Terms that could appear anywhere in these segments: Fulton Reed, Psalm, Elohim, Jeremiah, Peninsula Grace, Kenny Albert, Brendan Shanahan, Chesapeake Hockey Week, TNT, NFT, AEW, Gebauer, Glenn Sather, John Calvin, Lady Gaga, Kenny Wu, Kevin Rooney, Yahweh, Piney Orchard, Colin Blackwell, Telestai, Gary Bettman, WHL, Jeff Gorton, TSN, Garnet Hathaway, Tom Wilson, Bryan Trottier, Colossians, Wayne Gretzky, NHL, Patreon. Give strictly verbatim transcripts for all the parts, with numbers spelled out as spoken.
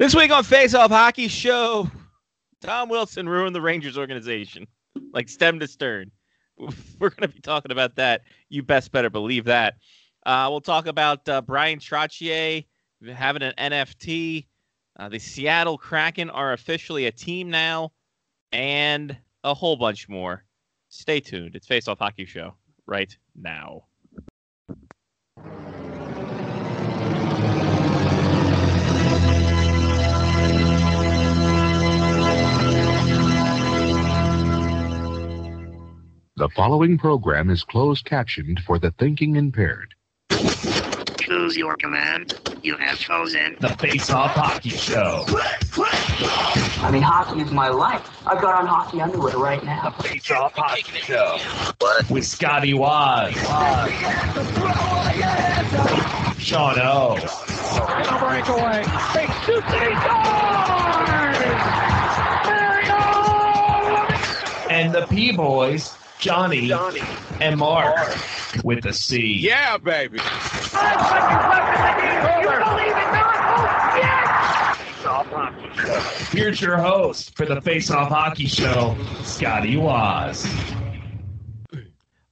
This week on Face Off Hockey Show, Tom Wilson ruined the Rangers organization, like stem to stern. We're going to be talking about that. You best better believe that. Uh, we'll talk about uh, Bryan Trottier having an N F T. Uh, the Seattle Kraken are officially a team now, and a whole bunch more. Stay tuned. It's Face Off Hockey Show right now. The following program is closed captioned for the thinking impaired. Choose your command. You have chosen the Face-Off Hockey Show. I mean, hockey is my life. I've got on hockey underwear right now. The Face-Off Hockey Show. What? With Scotty Waz. Sean O. No breakaway. They shoot the goal! And the P-Boys. Johnny, Johnny and Mark, Mark with a C. Yeah, baby. Here's your host for the Face Off Hockey Show, Scotty Waz.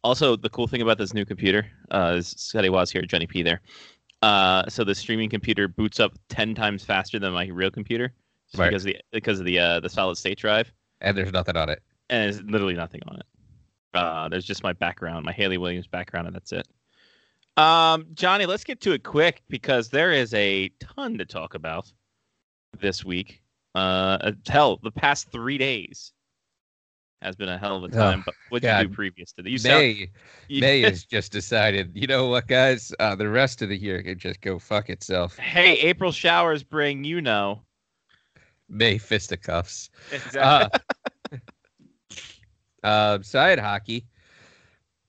Also, the cool thing about this new computer uh, is Scotty Waz here, Johnny P there. Uh, so the streaming computer boots up ten times faster than my real computer, just right. because of the because of the uh, the solid state drive. And there's nothing on it. And there's literally nothing on it. Uh, there's just my background, my Haley Williams background, and that's it. Um, Johnny, let's get to it quick because there is a ton to talk about this week. Uh, hell, the past three days has been a hell of a time. Oh, but what did you do previous to that? You May, sound, you, May has just decided, you know what, guys? Uh, the rest of the year can just go fuck itself. Hey, April showers bring, you know. May fisticuffs. Exactly. Uh, Uh, so I had hockey.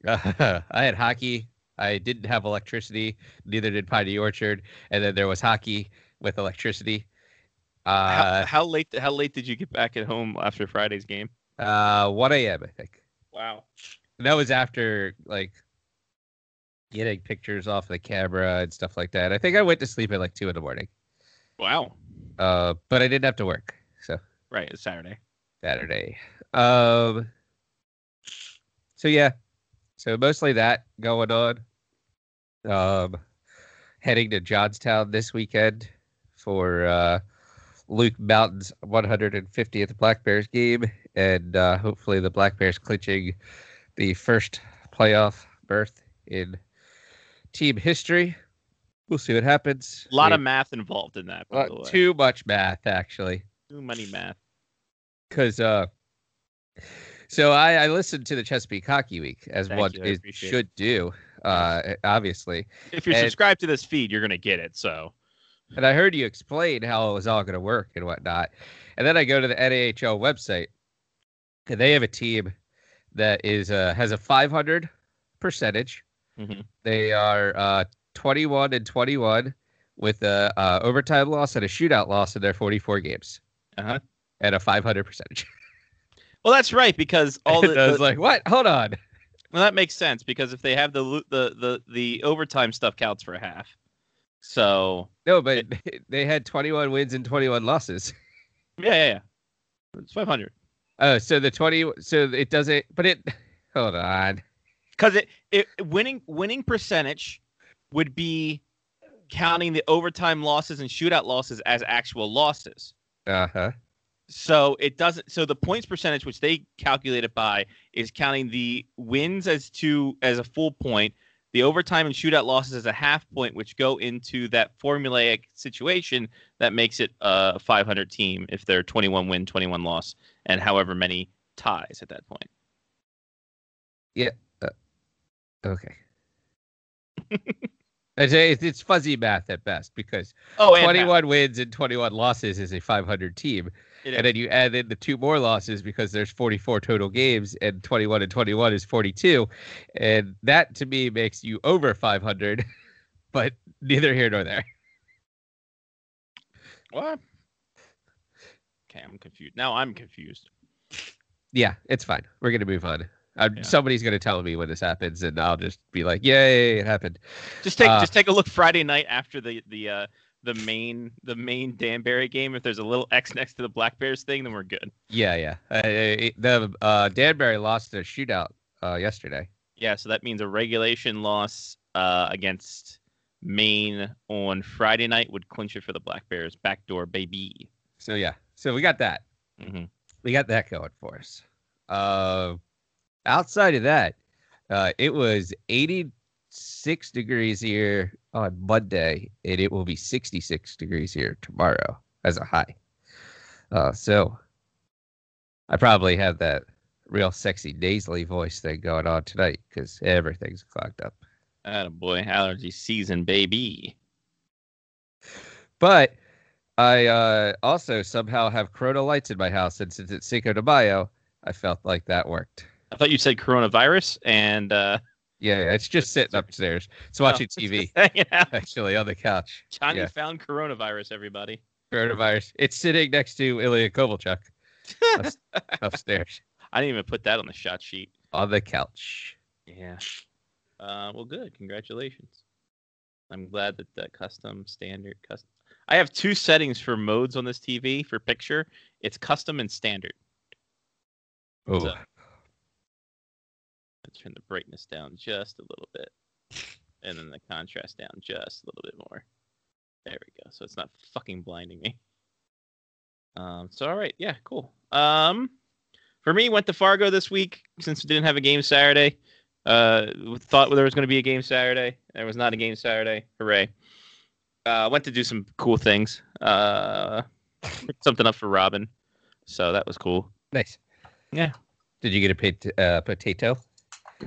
Uh, I had hockey. I didn't have electricity. Neither did Piney Orchard. And then there was hockey with electricity. Uh, how, how late? How late did you get back at home after Friday's game? Uh, one a.m. I think. Wow. And that was after like getting pictures off the camera and stuff like that. I think I went to sleep at like two in the morning. Wow. Uh, but I didn't have to work. So. Right. It's Saturday. Saturday. Um. So, yeah, so mostly that going on. Um, heading to Johnstown this weekend for uh, Luke Mountain's one hundred fiftieth Black Bears game. And uh, hopefully the Black Bears clinching the first playoff berth in team history. We'll see what happens. A lot yeah. of math involved in that, by uh, the way. Too much math, actually. Too many math. Because... Uh, So I, I listened to the Chesapeake Hockey Week, as Thank one is, should it. do, uh, obviously. If you're and, subscribed to this feed, you're going to get it. So, and I heard you explain how it was all going to work and whatnot. And then I go to the N A H L website, and they have a team that is uh, has a five hundred percentage. Mm-hmm. They are uh, twenty-one and twenty-one with a uh, overtime loss and a shootout loss in their forty-four games, uh-huh. and a five hundred percentage. Well, that's right, because all the... I was the, like, what? Hold on. Well, that makes sense, because if they have the the the, the overtime stuff counts for a half. So... No, but it, they had twenty-one wins and twenty-one losses. Yeah, yeah, yeah. It's five hundred. Oh, so the twenty... So it doesn't... But it... Hold on. Because it, it winning winning percentage would be counting the overtime losses and shootout losses as actual losses. Uh-huh. So it doesn't. So the points percentage, which they calculate it by, is counting the wins as two as a full point, the overtime and shootout losses as a half point, which go into that formulaic situation that makes it a five hundred team if they're twenty-one win, twenty-one loss, and however many ties at that point. Yeah. Uh, okay. It's fuzzy math at best because oh, twenty-one math. Wins and twenty-one losses is a five hundred team. And then you add in the two more losses because there's forty-four total games and twenty-one and twenty-one is forty-two. And that to me makes you over five hundred, but neither here nor there. What? Okay, I'm confused. Now I'm confused. Yeah, it's fine. We're going to move on. I'm, yeah. Somebody's going to tell me when this happens and I'll just be like, yay, it happened. Just take, uh, just take a look Friday night after the, the, uh, the main the main Danbury game, if there's a little X next to the Black Bears thing, then we're good. Yeah, yeah. Uh, the uh, Danbury lost a shootout uh, yesterday. Yeah, so that means a regulation loss uh, against Maine on Friday night would clinch it for the Black Bears. Backdoor, baby. So, yeah. So we got that. Mm-hmm. We got that going for us. Uh, outside of that, uh, it was eighty-six degrees here on Monday, and it will be sixty-six degrees here tomorrow as a high. Uh, so I probably have that real sexy nasally voice thing going on tonight because everything's clogged up. Attaboy, allergy season, baby. But I uh, also somehow have Corona lights in my house, and since it's Cinco de Mayo, I felt like that worked. I thought you said coronavirus, and... Uh... Yeah, it's just sitting upstairs. It's watching oh, T V, actually, on the couch. Johnny yeah. found coronavirus, everybody. Coronavirus. It's sitting next to Ilya Kovalchuk upstairs. I didn't even put that on the shot sheet. On the couch. Yeah. Uh, well, good. Congratulations. I'm glad that the custom, standard, custom. I have two settings for modes on this T V for picture. It's custom and standard. Oh. So, let's turn the brightness down just a little bit. And then the contrast down just a little bit more. There we go. So it's not fucking blinding me. Um, so, all right. Yeah, cool. Um, for me, went to Fargo this week since we didn't have a game Saturday. Uh, thought there was going to be a game Saturday. There was not a game Saturday. Hooray. Uh, went to do some cool things. Uh, picked something up for Robin. So that was cool. Nice. Yeah. Did you get a pot- uh, potato?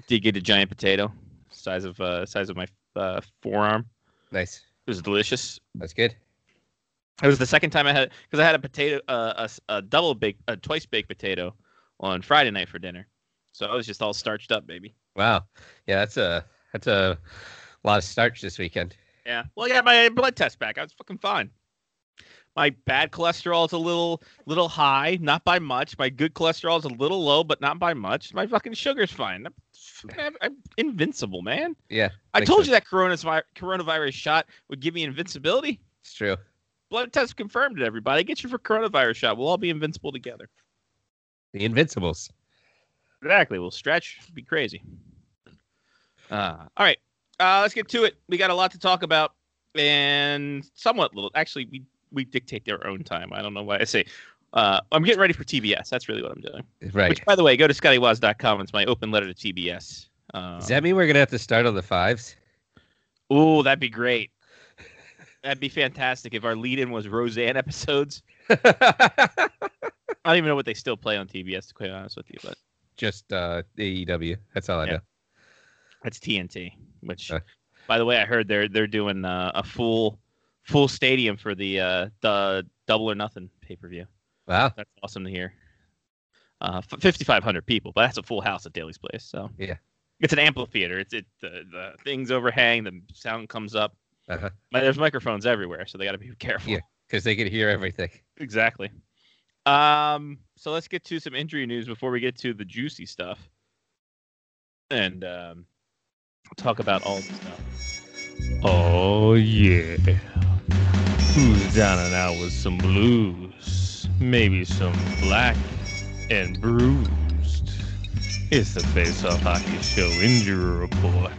Did get a giant potato, size of uh, size of my uh, forearm. Nice. It was delicious. That's good. It was the second time I had because I had a potato, uh, a, a double baked, a twice baked potato on Friday night for dinner. So I was just all starched up, baby. Wow. Yeah, that's a that's a lot of starch this weekend. Yeah. Well, I got my blood test back. I was fucking fine. My bad cholesterol is a little little high, not by much. My good cholesterol is a little low, but not by much. My fucking sugar's fine. I'm, I'm, I'm invincible, man. Yeah. I told so. you that coronavirus, coronavirus shot would give me invincibility. It's true. Blood test confirmed it, everybody. Get your coronavirus shot. We'll all be invincible together. The Invincibles. Exactly. We'll stretch. Be crazy. Uh, all right. Uh, let's get to it. We got a lot to talk about. And somewhat little. Actually, we... We dictate their own time. I don't know why I say. Uh, I'm getting ready for T B S. That's really what I'm doing. Right. Which, by the way, go to Scotty Waz dot com. It's my open letter to T B S. Um, Does that mean we're going to have to start on the fives? Ooh, that'd be great. That'd be fantastic if our lead-in was Roseanne episodes. I don't even know what they still play on T B S, to be honest with you. But just uh, A E W. That's all I yeah. know. That's T N T, which, uh. by the way, I heard they're, they're doing uh, a full... Full stadium for the uh, the Double or Nothing pay-per-view. Wow. That's awesome to hear. Uh, fifty-five hundred people, but that's a full house at Daly's Place. So yeah, it's an amphitheater. It's it the, the things overhang, the sound comes up. Uh-huh. There's microphones everywhere, so they got to be careful. Yeah, because they can hear everything. Exactly. Um. So let's get to some injury news before we get to the juicy stuff, and um, talk about all the stuff. Oh yeah. Who's down and out with some blues, maybe some black and bruised? It's the Face Off Hockey Show Injury Report.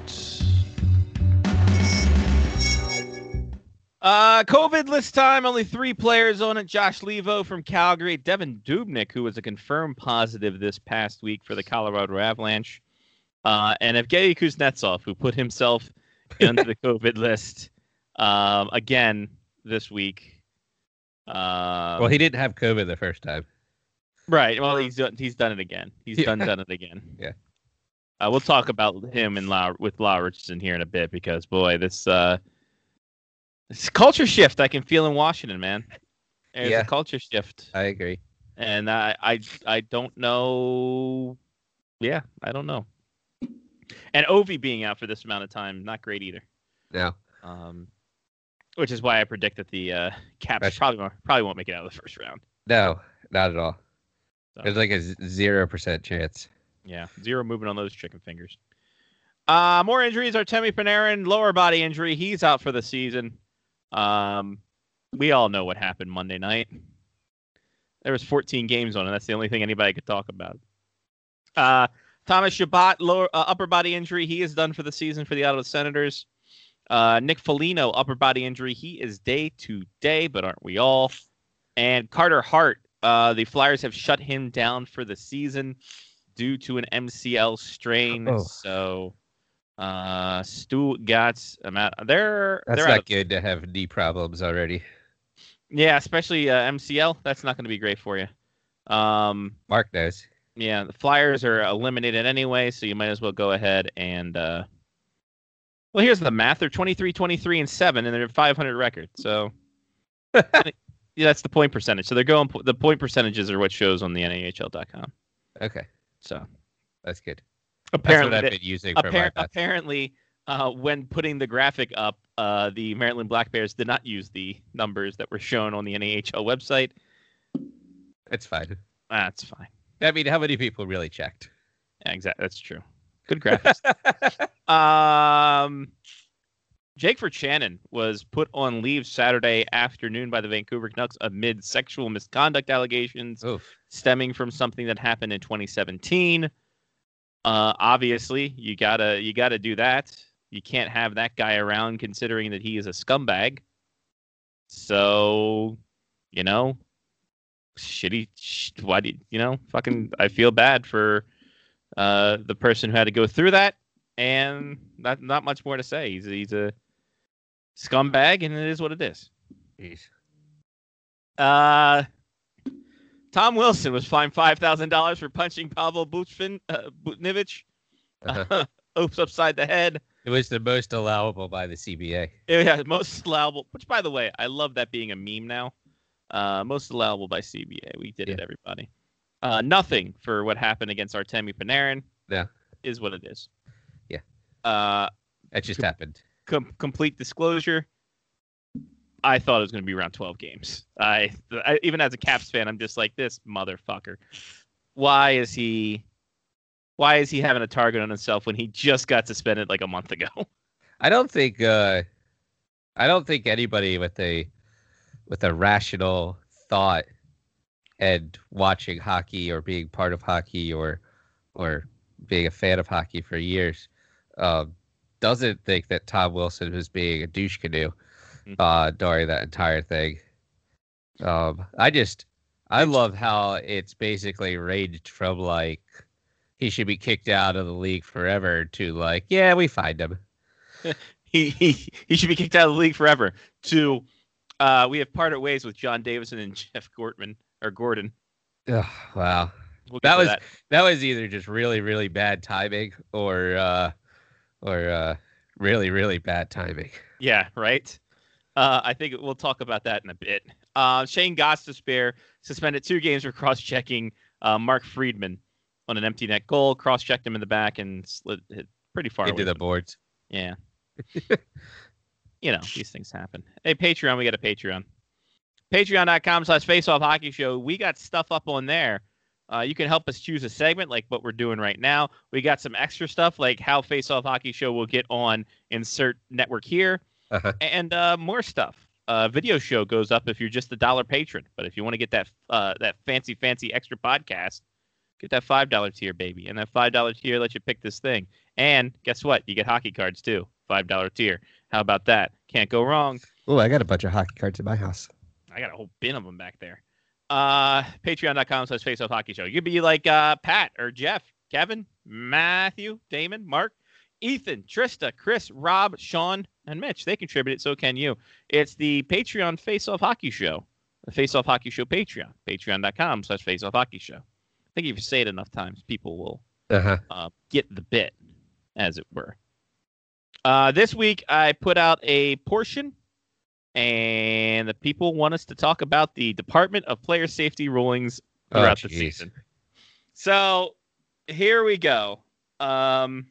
Uh, COVID list time, only three players on it. Josh Levo from Calgary, Devin Dubnik, who was a confirmed positive this past week for the Colorado Avalanche, uh, and Evgeny Kuznetsov, who put himself into the COVID list um, again. This week. Uh, well, he didn't have COVID the first time. Right. Well, he's done, he's done it again. He's yeah. done done it again. Yeah. Uh, we'll talk about him and Lyle, with Lyle Richardson here in a bit because, boy, this uh, this culture shift I can feel in Washington, man. There's yeah. a culture shift. I agree. And I, I, I don't know. Yeah, I don't know. And Ovi being out for this amount of time, not great either. No. Um. Which is why I predict that the uh, Caps probably won't, probably won't make it out of the first round. No, not at all. So. There's like a zero percent chance. Yeah, zero movement on those chicken fingers. Uh, more injuries are Artemi Panarin, lower body injury. He's out for the season. Um, we all know what happened Monday night. There was fourteen games on it. That's the only thing anybody could talk about. Uh, Thomas Chabot, lower, uh, upper body injury. He is done for the season for the Ottawa Senators. Uh, Nick Foligno, upper body injury. He is day to day, but aren't we all? And Carter Hart, uh, the Flyers have shut him down for the season due to an M C L strain. Oh. So uh, Stuttgart's amount. They're that's they're not of- good to have knee problems already. Yeah, especially uh, M C L. That's not going to be great for you. Um, Mark knows. Yeah, the Flyers are eliminated anyway, so you might as well go ahead and... Uh, well, here's the math. They're twenty-three, twenty-three, and seven, and they're at five hundred record. So yeah, that's the point percentage. So they're going... The point percentages are what shows on the N A H L dot com. Okay. So that's good. Apparently, that's what I've been using for appar- my apparently uh, when putting the graphic up, Uh, the Maryland Black Bears did not use the numbers that were shown on the N A H L website. That's fine. That's fine. I mean, how many people really checked? Yeah, exactly. That's true. Good graphics. um, Jake Verchanen was put on leave Saturday afternoon by the Vancouver Canucks amid sexual misconduct allegations Oof. stemming from something that happened in twenty seventeen. Uh, obviously, you gotta you gotta do that. You can't have that guy around considering that he is a scumbag. So, you know, shitty. Sh- why do you, you know, fucking, I feel bad for uh, the person who had to go through that. And not, not much more to say. He's, he's a scumbag, and it is what it is. Jeez. Uh, Tom Wilson was fined five thousand dollars for punching Pavel Buchnevich uh, uh-huh. oops upside the head. It was the most allowable by the C B A. Yeah, most allowable. Which, by the way, I love that being a meme now. Uh, most allowable by C B A. We did yeah. it, everybody. Uh, nothing for what happened against Artemi Panarin. Yeah, is what it is. Yeah. Uh, that just com- happened. Com- complete disclosure. I thought it was going to be around twelve games. I, I even as a Caps fan, I'm just like, this motherfucker. Why is he? Why is he having a target on himself when he just got suspended like a month ago? I don't think uh, I don't think anybody with a with a rational thought and watching hockey or being part of hockey or or being a fan of hockey for years uh, doesn't think that Tom Wilson was being a douche canoe mm-hmm. uh, during that entire thing. Um, I just I love how it's basically ranged from like. He should be kicked out of the league forever to like, yeah, we fined him. he, he he should be kicked out of the league forever to uh, we have parted ways with John Davidson and Jeff Gorton or Gordon. Oh, wow. We'll that was that. that was either just really, really bad timing or uh, or uh, really, really bad timing. Yeah. Right. Uh, I think we'll talk about that in a bit. Uh, Shane Gostisbehere suspended two games for cross checking uh, Mark Friedman on an empty net goal, cross-checked him in the back and slid hit pretty far into away the boards. Yeah. You know, these things happen. Hey, Patreon, we got a Patreon. Patreon.com slash faceoff hockey show. We got stuff up on there. Uh, you can help us choose a segment like what we're doing right now. We got some extra stuff like how faceoff hockey show will get on insert network here uh-huh. and uh, more stuff. Uh, video show goes up if you're just a dollar patron. But if you want to get that uh, that fancy, fancy extra podcast, get that five dollars tier, baby. And that five dollars tier lets you pick this thing. And guess what? You get hockey cards, too. five dollars tier. How about that? Can't go wrong. Oh, I got a bunch of hockey cards in my house. I got a whole bin of them back there. Uh, Patreon.com slash Faceoff Hockey Show. You'd be like uh, Pat or Jeff, Kevin, Matthew, Damon, Mark, Ethan, Trista, Chris, Rob, Sean, and Mitch. They contributed, so can you. It's the Patreon Faceoff Hockey Show. The Faceoff Hockey Show Patreon. Patreon.com slash Faceoff Hockey Show. I think if you say it enough times, people will uh-huh. uh, get the bit, as it were. Uh, this week, I put out a portion, and the people want us to talk about the Department of Player Safety rulings throughout oh, the season. So here we go. Um,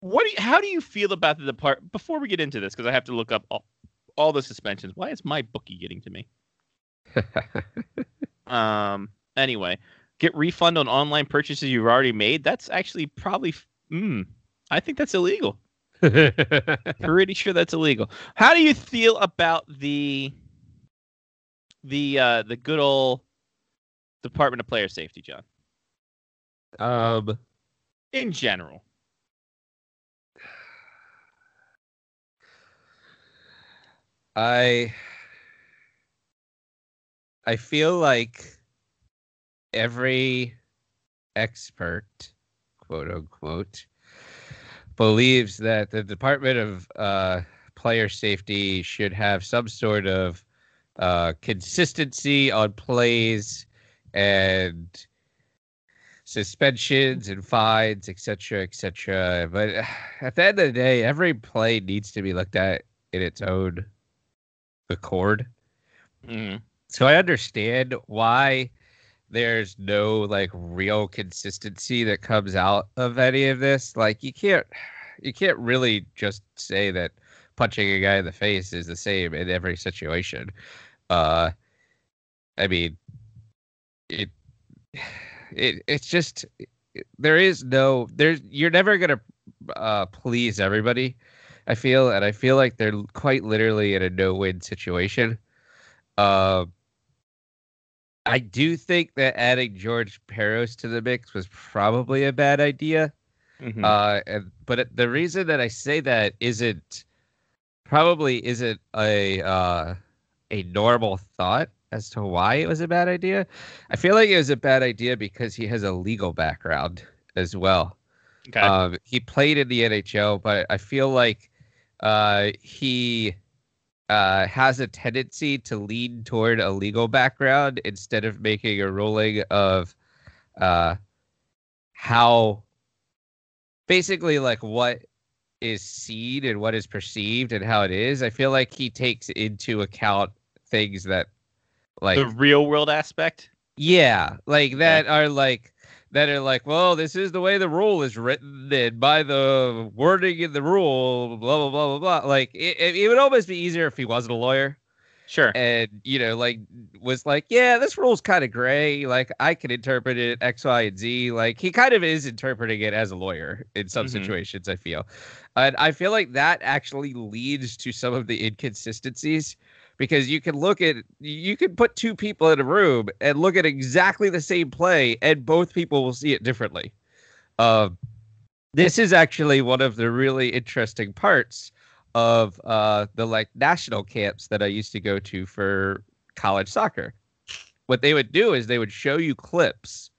what? Do you, how do you feel about the department? Before we get into this, because I have to look up all, all the suspensions. Why is my bookie getting to me? um. Anyway, get refund on online purchases you've already made. That's actually probably, mm, I think that's illegal. Pretty sure that's illegal. How do you feel about the the uh, the good old Department of Player Safety, John? Um, in general. I I feel like every expert, quote unquote, believes that the Department of uh, Player Safety should have some sort of uh, consistency on plays and suspensions and fines, et cetera, et cetera. But at the end of the day, every play needs to be looked at in its own accord. Mm. So I understand why there's no like real consistency that comes out of any of this. Like you can't, you can't really just say that punching a guy in the face is the same in every situation. Uh, I mean, it, it, it's just there is no there's you're never gonna uh, please everybody. I feel and I feel like they're quite literally in a no-win situation. Uh, I do think that adding George Parros to the mix was probably a bad idea. Mm-hmm. Uh, and, but the reason that I say that isn't probably isn't a uh, a normal thought as to why it was a bad idea. I feel like it was a bad idea because he has a legal background as well. Okay. Um, he played in the N H L, but I feel like uh, he... Uh, has a tendency to lean toward a legal background instead of making a ruling of uh, how basically like what is seen and what is perceived and how it is. I feel like he takes into account things that like the real world aspect. Yeah. Like that yeah. are like that are like, well, this is the way the rule is written and by the wording in the rule, blah, blah, blah, blah, blah. Like, it, it would almost be easier if he wasn't a lawyer. Sure. And, you know, like, was like, yeah, this rule's kind of gray. Like, I can interpret it X, Y, and Z. Like, he kind of is interpreting it as a lawyer in some mm-hmm. situations, I feel. And I feel like that actually leads to some of the inconsistencies. Because you can look at, you can put two people in a room and look at exactly the same play, and both people will see it differently. Uh, this is actually one of the really interesting parts of uh, the like national camps that I used to go to for college soccer. What they would do is they would show you clips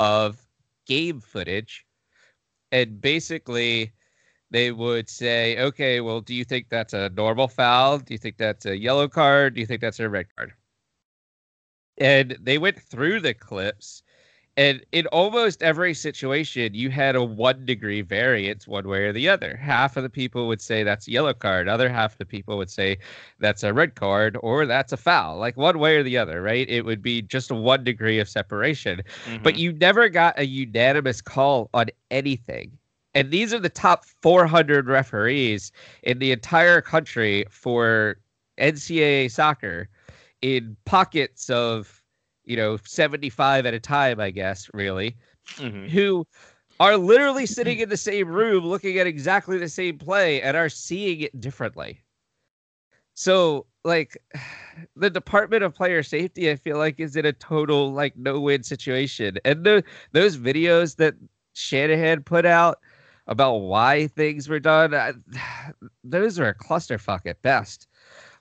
of game footage, and basically they would say, okay, well, do you think that's a normal foul? Do you think that's a yellow card? Do you think that's a red card? And they went through the clips, and in almost every situation, you had a one degree variance one way or the other. Half of the people would say that's a yellow card. Other half of the people would say that's a red card or that's a foul. Like one way or the other, right? It would be just one degree of separation. Mm-hmm. But you never got a unanimous call on anything. And these are the top four hundred referees in the entire country for N C double A soccer in pockets of, you know, seventy-five at a time, I guess, really, mm-hmm. who are literally sitting in the same room looking at exactly the same play and are seeing it differently. So, like, the Department of Player Safety, I feel like, is in a total, like, no-win situation. And the, those videos that Shanahan put out about why things were done, I, those are a clusterfuck at best.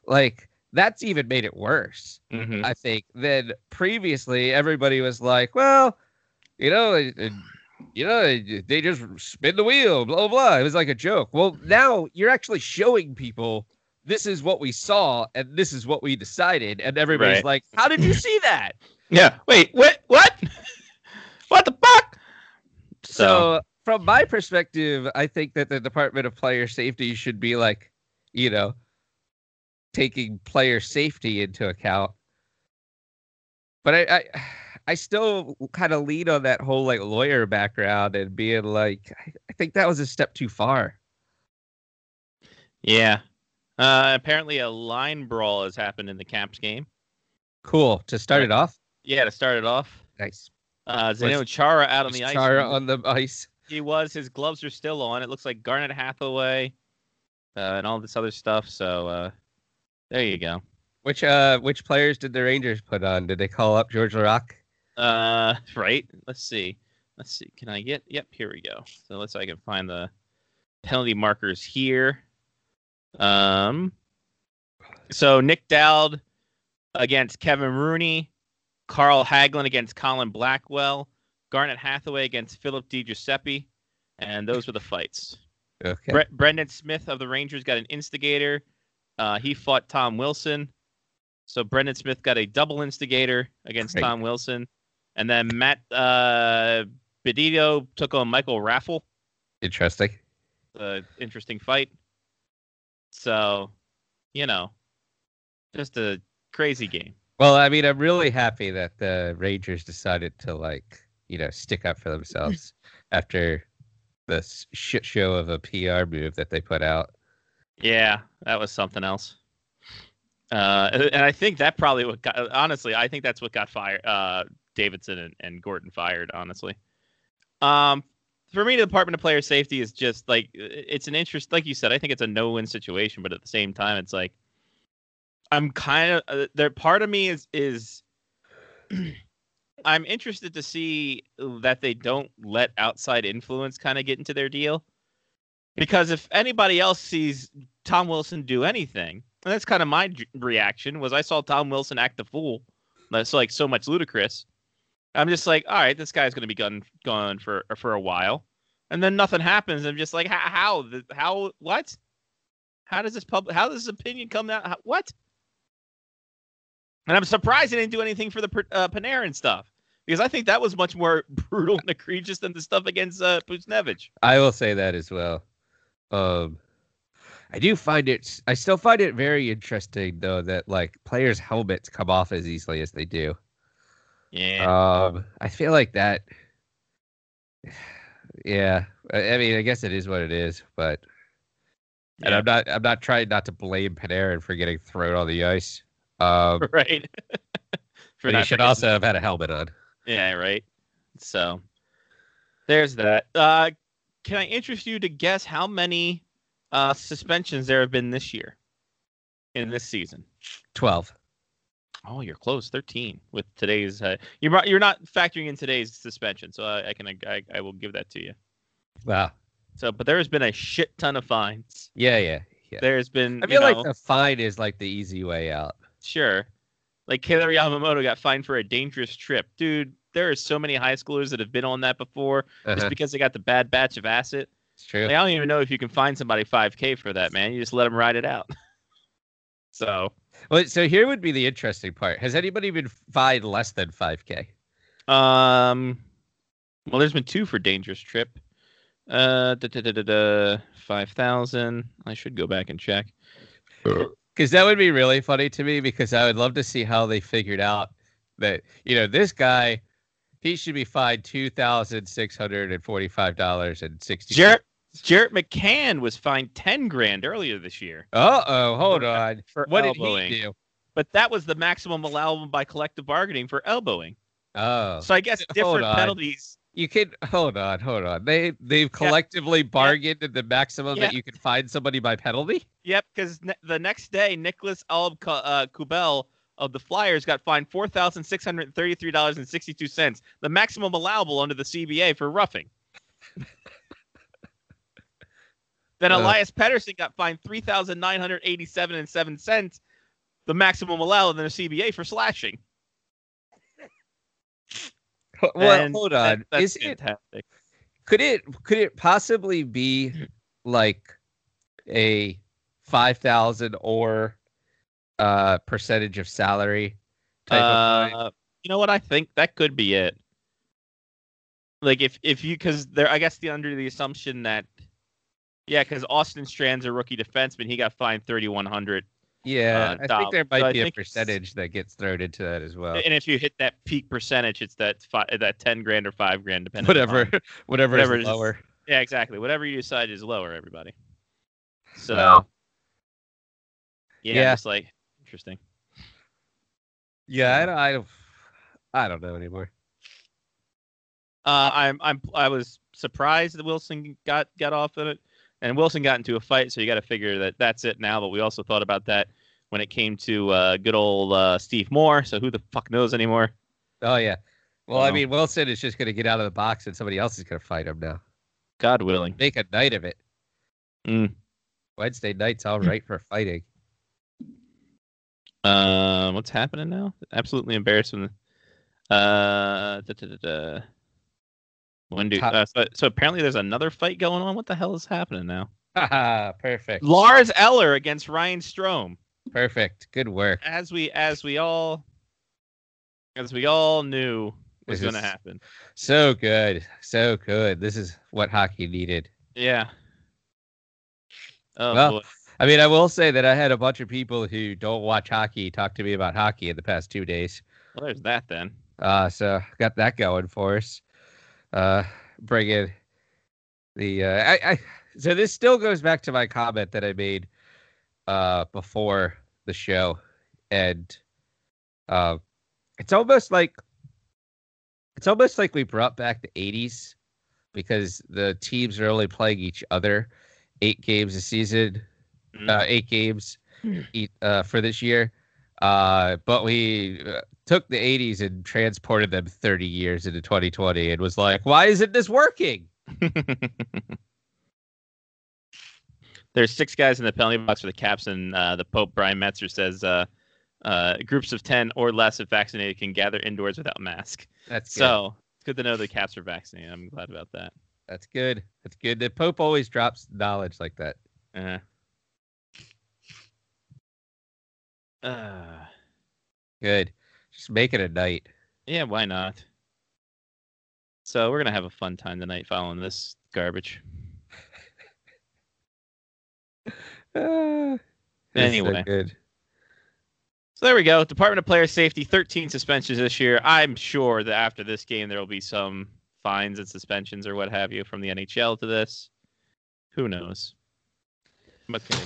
Like, that's even made it worse, mm-hmm. I think. Then previously, everybody was like, well, you know, it, it, you know, they just spin the wheel, blah, blah, blah. It was like a joke. Well, now you're actually showing people this is what we saw and this is what we decided. And everybody's right. Like, how did you see that? Yeah. Wait, what? What? What the fuck? So... so From my perspective, I think that the Department of Player Safety should be like, you know, taking player safety into account. But I, I, I still kind of lean on that whole like lawyer background and being like, I, I think that was a step too far. Yeah. Uh, apparently, a line brawl has happened in the Caps game. Cool. To start it off. Yeah, to start it off. Nice. Uh, Zdeno Chara out on the ice. Chara on the ice. He was. His gloves are still on. It looks like Garnet Hathaway uh, and all this other stuff. So uh, there you go. Which uh, which players did the Rangers put on? Did they call up George Laroque? Uh, right. Let's see. Let's see. Can I get? Yep. Here we go. So let's see if I can find the penalty markers here. Um. So Nick Dowd against Kevin Rooney, Carl Hagelin against Colin Blackwell, Garnet Hathaway against Philip DiGiuseppe, and those were the fights. Okay. Bre- Brendan Smith of the Rangers got an instigator. Uh, he fought Tom Wilson. So Brendan Smith got a double instigator against Great. Tom Wilson. And then Matt uh, Bedito took on Michael Raffle. Interesting. Uh, interesting fight. So, you know, just a crazy game. Well, I mean, I'm really happy that the Rangers decided to, like, you know, stick up for themselves after this shit show of a P R move that they put out. Yeah, that was something else. Uh, and I think that probably what got, honestly, I think that's what got fired, uh, Davidson and, and Gorton fired, honestly. Um, for me, the Department of Player Safety is just like, it's an interest, like you said, I think it's a no-win situation, but at the same time, it's like, I'm kind of uh, there. Part of me is is I'm interested to see that they don't let outside influence kind of get into their deal, because if anybody else sees Tom Wilson do anything, and that's kind of my d- reaction was I saw Tom Wilson act the fool. That's like so much ludicrous. I'm just like, all right, this guy's going to be gone gone for for a while, and then nothing happens. I'm just like, how how how what? How does this pub- How does this opinion come out? How- what? And I'm surprised they didn't do anything for the uh, Panarin stuff, because I think that was much more brutal and egregious than the stuff against uh, Buchnevich. I will say that as well. Um, I do find it, I still find it very interesting, though, that like players' helmets come off as easily as they do. Yeah. Um, I feel like that. Yeah. I, I mean, I guess it is what it is, but. Yeah. And I'm not. I'm not trying not to blame Panarin for getting thrown on the ice. Um, right. But he should also have had a helmet on. Yeah. Right. So there's that. Uh, can I interest you to guess how many uh, suspensions there have been this year in this season? Twelve. Oh, you're close. Thirteen with today's. Uh, you're you're not factoring in today's suspension, so I, I can I, I will give that to you. Wow. So, but there has been a shit ton of fines. Yeah, yeah, yeah. There's been. I feel you know, like the fine is like the easy way out. Sure, like Taylor Yamamoto got fined for a dangerous trip, dude. There are so many high schoolers that have been on that before, uh-huh. just because they got the bad batch of acid. It's true. Like, I don't even know if you can find somebody five K for that, man. You just let them ride it out. So. Well, so here would be the interesting part. Has anybody been fined less than five K? Um. Well, there's been two for dangerous trip. Uh, da, da, da, da, da, five thousand. I should go back and check. Because that would be really funny to me, because I would love to see how they figured out that, you know, this guy, he should be fined two thousand six hundred forty-five dollars and sixty cents. Jarrett, Jarrett McCann was fined ten grand earlier this year. Uh-oh, hold for, on. For what elbowing. Did he do? But that was the maximum allowable by collective bargaining for elbowing. Oh. So I guess different penalties... You can hold on, hold on. They they've collectively yep. bargained at the maximum yep. that you can find somebody by penalty. Yep, because ne- the next day, Nicholas Alb uh, Kubel of the Flyers got fined four thousand six hundred thirty-three dollars and sixty-two cents, the maximum allowable under the C B A for roughing. Then uh, Elias Pettersson got fined three thousand nine hundred eighty-seven and seven cents, the maximum allowable under the C B A for slashing. Well, and hold on. That, Is it, could it could it possibly be like a five thousand or uh, percentage of salary type uh, of thing? You know what? I think that could be it. Like if if you because there, I guess the under the assumption that yeah, because Austin Strand's a rookie defenseman, he got fined thirty one hundred. Yeah, uh, I think there might so be I a percentage that gets thrown into that as well. And if you hit that peak percentage, it's that fi- that ten grand or five grand, depending. Whatever, on whatever, whatever is, is lower. Yeah, exactly. Whatever you decide is lower, everybody. So, wow. yeah, yeah. It's like interesting. Yeah, I don't, I don't, I don't know anymore. Uh, I'm, I'm, I was surprised that Wilson got, got off in it. And Wilson got into a fight, so you got to figure that that's it now. But we also thought about that when it came to uh, good old uh, Steve Moore. So who the fuck knows anymore? Oh, yeah. Well, I, I mean, Wilson is just going to get out of the box and somebody else is going to fight him now. God willing. Make a night of it. Mm. Wednesday night's all right for fighting. Um, what's happening now? Absolutely embarrassing. Uh, da, da, da, da. When do, uh, so, so apparently there's another fight going on. What the hell is happening now? Ah, perfect. Lars Eller against Ryan Strome. Perfect. Good work. As we as we all as we all knew was going to happen. So good, so good. This is what hockey needed. Yeah. Oh, well, boy. I mean, I will say that I had a bunch of people who don't watch hockey talk to me about hockey in the past two days. Well, there's that then. Uh, so got that going for us. Uh, bring in the, uh, I, I, so this still goes back to my comment that I made, uh, before the show. And, uh, it's almost like, it's almost like we brought back the eighties because the teams are only playing each other eight games a season, mm-hmm. uh, eight games each, uh, for this year. Uh, but we uh, took the eighties and transported them thirty years into twenty twenty and was like, why isn't this working? There's six guys in the penalty box for the Caps, and uh, the Pope, Brian Metzer, says uh, uh, groups of ten or less if vaccinated can gather indoors without mask. That's good. So it's good to know the Caps are vaccinated. I'm glad about that. That's good. That's good. The Pope always drops knowledge like that. Uh-huh. Uh, good. Just make it a night. Yeah, why not? So we're going to have a fun time tonight following this garbage. uh, anyway. Good. So there we go. Department of Player Safety, thirteen suspensions this year. I'm sure that after this game, there will be some fines and suspensions or what have you from the N H L to this. Who knows? Okay.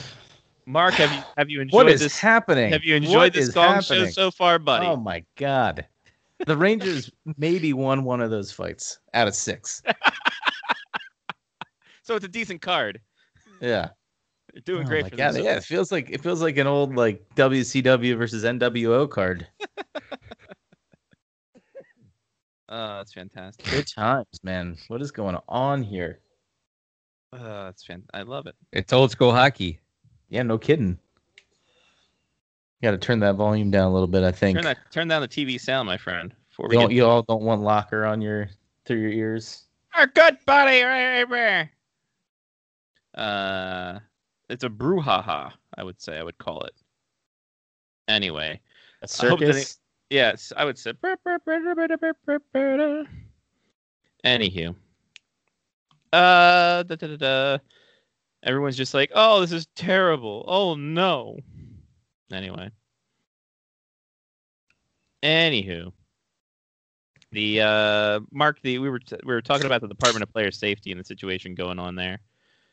Mark, have you have you enjoyed what is this happening? Have you enjoyed what this gong happening? Show so far, buddy? Oh my God, the Rangers maybe won one of those fights out of six. So it's a decent card. Yeah, they're doing oh great for God. Themselves. Yeah, it feels like it feels like an old like W C W versus N W O card. Oh, that's fantastic. Good times, man. What is going on here? Uh, that's fan. I love it. It's old school hockey. Yeah, no kidding. Got to turn that volume down a little bit, I think. Turn, that, turn down the T V sound, my friend. You, don't, you all don't want locker on your through your ears. Our good buddy, right, right, right. Uh, it's a brouhaha, I would say. I would call it. Anyway, a circus. I they, yes, I would say. Anywho, uh, da da da. da. Everyone's just like, oh, this is terrible. Oh, no. Anyway. Anywho. The, uh, Mark, the, we were, t- we were talking about the Department of Player Safety and the situation going on there.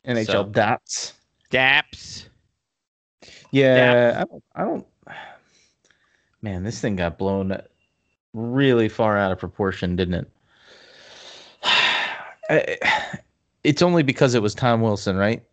N H L so, D A P S. D A P S. Yeah. D A P S. I, don't, I don't, man, this thing got blown really far out of proportion, didn't it? I, it's only because it was Tom Wilson, right?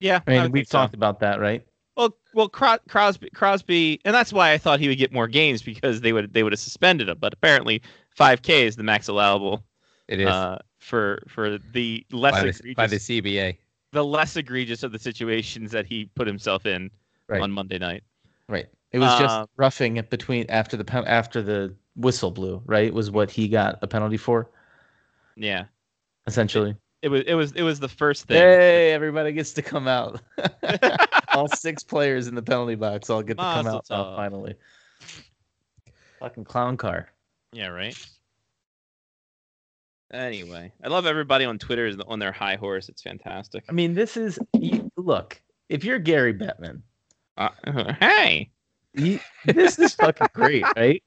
Yeah, I mean, I we've talked so. about that, right? Well, well, Cros- Crosby, Crosby, and that's why I thought he would get more games because they would they would have suspended him. But apparently, five K is the max allowable. It is uh, for for the less by the, egregious by the C B A, the less egregious of the situations that he put himself in right. on Monday night. Right. It was um, just roughing it between after the after the whistle blew. Right, was what he got a penalty for. Yeah, essentially. It, It was it was it was the first thing. Hey, everybody gets to come out. All six players in the penalty box all get to come out now, finally. Fucking clown car. Yeah, right. Anyway, I love everybody on Twitter is on their high horse. It's fantastic. I mean, this is you, look. If you're Gary Bettman, uh, hey, you, this is fucking great, right?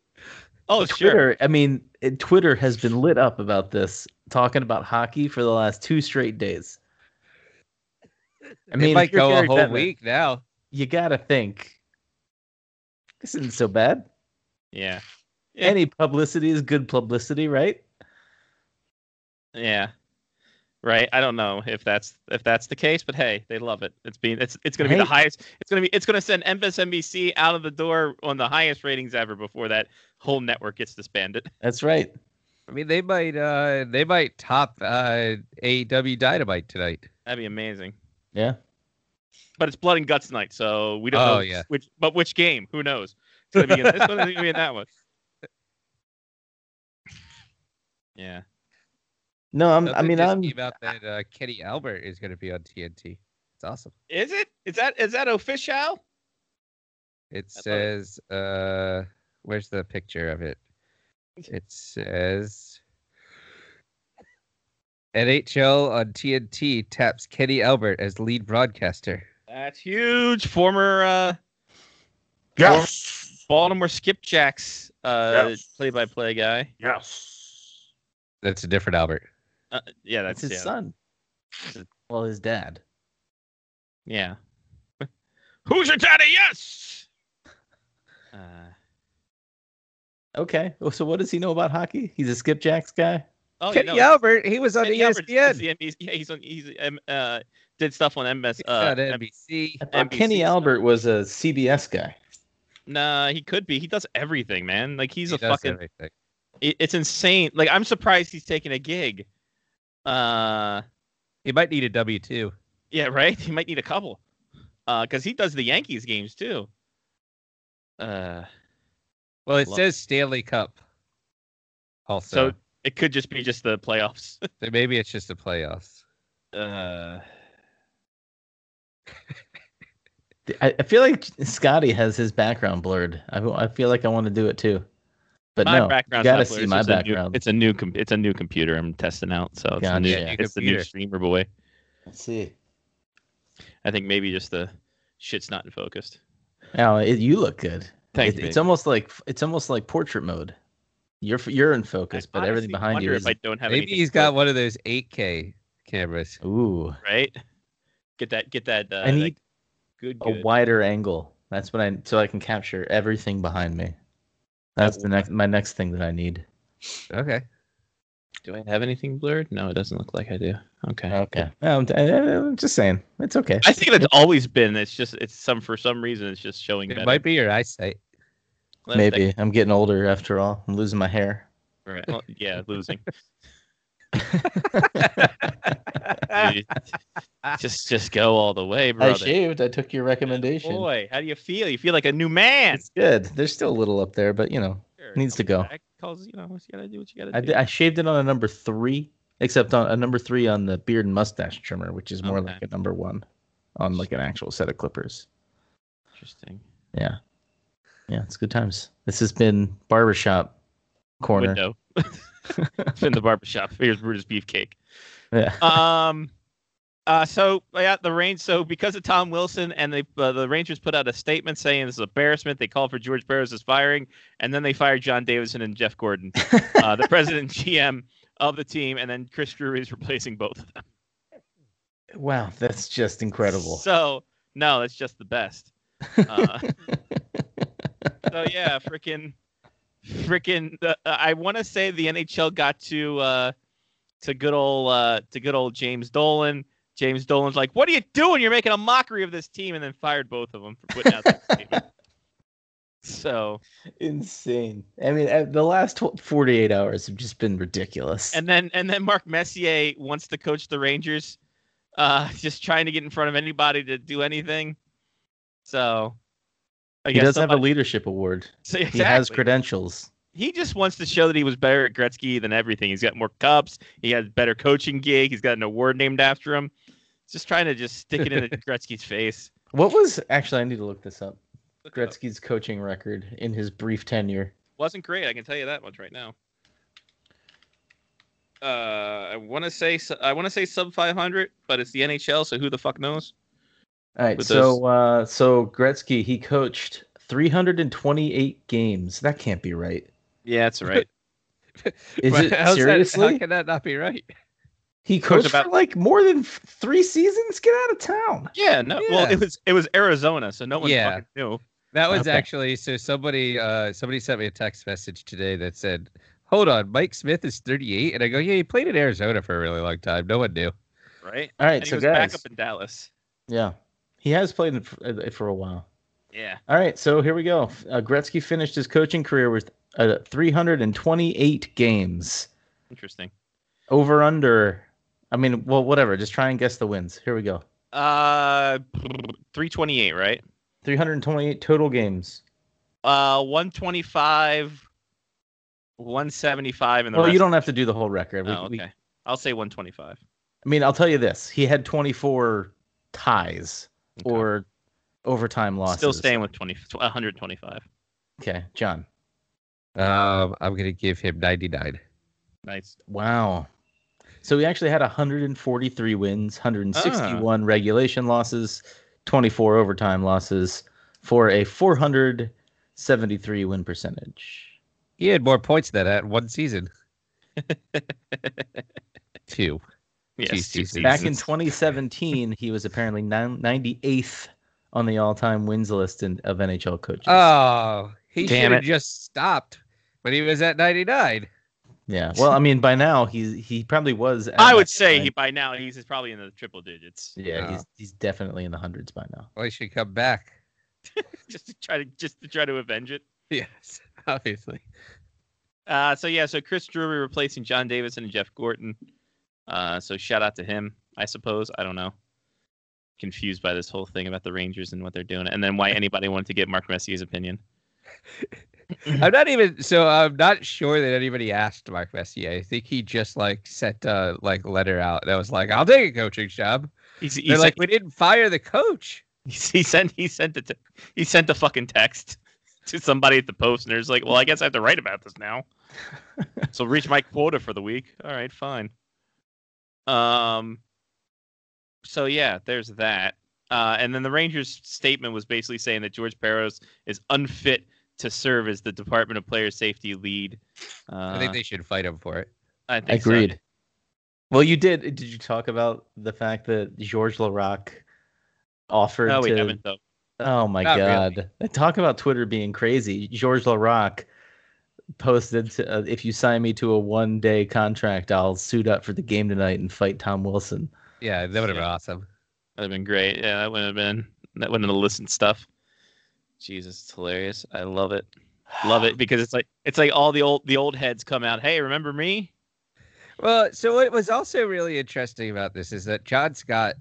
Oh, Twitter, sure. I mean, Twitter has been lit up about this, talking about hockey for the last two straight days. I mean, it might go a whole Bettman, week now. You gotta think. This isn't so bad. Yeah. yeah. Any publicity is good publicity, right? Yeah. right? I don't know if that's if that's the case, but hey, they love it. It's being it's it's going to be the highest. It's going to be it's going to send M S N B C out of the door on the highest ratings ever before that whole network gets disbanded. That's right. I mean, they might uh, they might top uh, A E W Dynamite tonight. That'd be amazing. Yeah. But it's blood and guts night, so we don't oh, know yeah. which. But which game? Who knows? It's going to be in this one. It's going to be in that one. Yeah. No, I'm. So I mean, I'm. About that, uh, Kenny Albert is going to be on T N T. It's awesome. Is it? Is that? Is that official? It I says. It. Uh, where's the picture of it? It says. N H L on T N T taps Kenny Albert as lead broadcaster. That's huge. Former, uh, yes, Baltimore Skipjacks, uh, yes. play-by-play guy. Yes, that's a different Albert. Uh, yeah, that's, that's his yeah. son. Well, his dad. Yeah. Who's your daddy? Yes. Uh, okay. Well, so, what does he know about hockey? He's a Skipjacks guy. Oh, Kenny you know, Albert, he was on Kenny E S P N. He's, yeah, he's on. He's um, uh, did stuff on M S. Uh, N B C. I N B C Kenny stuff. Albert was a C B S guy. Nah, he could be. He does everything, man. Like he's he a fucking. It, it's insane. Like I'm surprised he's taking a gig. Uh, he might need a W two. Yeah, right. He might need a couple. Uh, because he does the Yankees games too. Uh, well, it says it. Stanley Cup. Also. So, it could just be just the playoffs. Maybe it's just the playoffs. Uh, I, I feel like Scotty has his background blurred. I, I feel like I want to do it too, but my no, you gotta see my it's background. A new, it's a new, com- it's a new computer I'm testing out, so it's, gotcha. a new, yeah. it's the new streamer boy. Let's see. I think maybe just the shit's not in focus. Now you look good. Thanks. It, it's almost like it's almost like portrait mode. You're you're in focus, I but everything behind you is. I don't have Maybe he's got focus. One of those eight K cameras. Ooh, right. Get that. Get that. Uh, I need that good, good. a wider angle. That's what I so I can capture everything behind me. That's the next my next thing that I need. Okay. Do I have anything blurred? No, it doesn't look like I do. Okay. Okay. No, I'm, I'm just saying it's okay. I think it's always been. It's just it's some for some reason it's just showing. It better. Might be your eyesight. Let Maybe think. I'm getting older after all. I'm losing my hair. Right. Well, yeah, losing. Dude, just, just go all the way, brother. I shaved. I took your recommendation. Boy, how do you feel? You feel like a new man. It's good. There's still a little up there, but you know, sure, needs to go. Calls, you know, you gotta do what you gotta do. I, did, I shaved it on a number three, except on a number three on the beard and mustache trimmer, which is more okay. like a number one on like an actual set of clippers. Interesting. Yeah. Yeah, it's good times. This has been Barbershop Corner. Window. It's been the Barbershop. Here's Brutus Beefcake. Yeah. Um. Uh. So yeah, the Rangers. So because of Tom Wilson and the uh, the Rangers put out a statement saying this is embarrassment. They called for George Parros' firing, and then they fired John Davidson and Jeff Gorton, uh, the president and G M of the team, and then Chris Drury is replacing both of them. Wow, that's just incredible. So no, that's just the best. Uh, So yeah, freaking, freaking. Uh, I want to say the N H L got to uh, to good old uh, to good old James Dolan. James Dolan's like, "What are you doing? You're making a mockery of this team," and then fired both of them for putting out that statement. So insane. I mean, the last forty-eight hours have just been ridiculous. And then and then Mark Messier wants to coach the Rangers, uh, just trying to get in front of anybody to do anything. So. I he does somebody. have a leadership award. So, exactly. He has credentials. He just wants to show that he was better at Gretzky than everything. He's got more cups. He has a better coaching gig. He's got an award named after him. He's just trying to just stick it in Gretzky's face. What was actually? I need to look this up. Look Gretzky's up. coaching record in his brief tenure wasn't great. I can tell you that much right now. Uh, I want to say I want to say sub five hundred, but it's the N H L, so who the fuck knows? All right, so uh, so Gretzky, he coached three hundred twenty-eight games. That can't be right. Yeah, that's right. Is it seriously? That, how can that not be right? He coached about... for like more than f- three seasons. Get out of town. Yeah, no. Yeah. Well, it was it was Arizona, so no one yeah. fucking knew. That was okay. actually so. Somebody uh, somebody sent me a text message today that said hold on, Mike Smith is thirty-eight, and I go, yeah, he played in Arizona for a really long time. No one knew. Right. All right. And so he was guys, back up in Dallas. Yeah, he has played in for, for a while. Yeah. All right. So here we go. Uh, Gretzky finished his coaching career with uh, three hundred twenty-eight games. Interesting. Over under. I mean, well, whatever. Just try and guess the wins. Here we go. Uh, three twenty-eight, right? three hundred twenty-eight total games. Uh, one twenty-five, one seventy-five, and the well, rest. You don't have to do the whole record. We, oh, okay. We... I'll say one twenty-five. I mean, I'll tell you this. He had twenty-four ties okay. or overtime losses. Still staying with twenty, one twenty-five. Okay, John. Um, I'm going to give him ninety-nine. Nice. Wow. So he actually had one hundred forty-three wins, one hundred sixty-one ah. regulation losses, twenty-four overtime losses for a four hundred seventy-three win percentage. He had more points than that in one season. two. Yes, two seasons. Back in twenty seventeen, he was apparently ninety-eighth on the all-time wins list in, of N H L coaches. Oh, he should have just stopped when he was at ninety-nine. Yeah, well, I mean, by now he he probably was. I would say time. he by now he's probably in the triple digits. Yeah, oh. he's he's definitely in the hundreds by now. Well, he should come back just to try to just to try to avenge it. Yes, obviously. Uh, so yeah, so Chris Drury replacing John Davidson and Jeff Gorton. Uh, so shout out to him, I suppose. I don't know. Confused by this whole thing about the Rangers and what they're doing, and then why anybody wanted to get Mark Messier's opinion. I'm not even so. I'm not sure that anybody asked Mark Messier. I think he just like sent a like letter out that was like, "I'll take a coaching job." He's, he's They're like, "We didn't fire the coach." He sent he sent it. He sent a fucking text to somebody at the Post, and there's like, "Well, I guess I have to write about this now." So reach my quota for the week. All right, fine. Um. So yeah, there's that. Uh, and then the Rangers' statement was basically saying that George Parros is unfit to serve as the Department of Player Safety lead. Uh, I think they should fight him for it. I think Agreed. So. Well, you did. Did you talk about the fact that Georges Larocque offered no, we to... haven't, though. Oh, my Not God. Really. Talk about Twitter being crazy. Georges Larocque posted, to, uh, if you sign me to a one-day contract, I'll suit up for the game tonight and fight Tom Wilson. Yeah, that would have yeah. been awesome. That would have been great. Yeah, that would have been... That would have been illicit stuff. Jesus, it's hilarious. I love it. Love it because it's like it's like all the old the old heads come out. Hey, remember me? Well, so what was also really interesting about this is that John Scott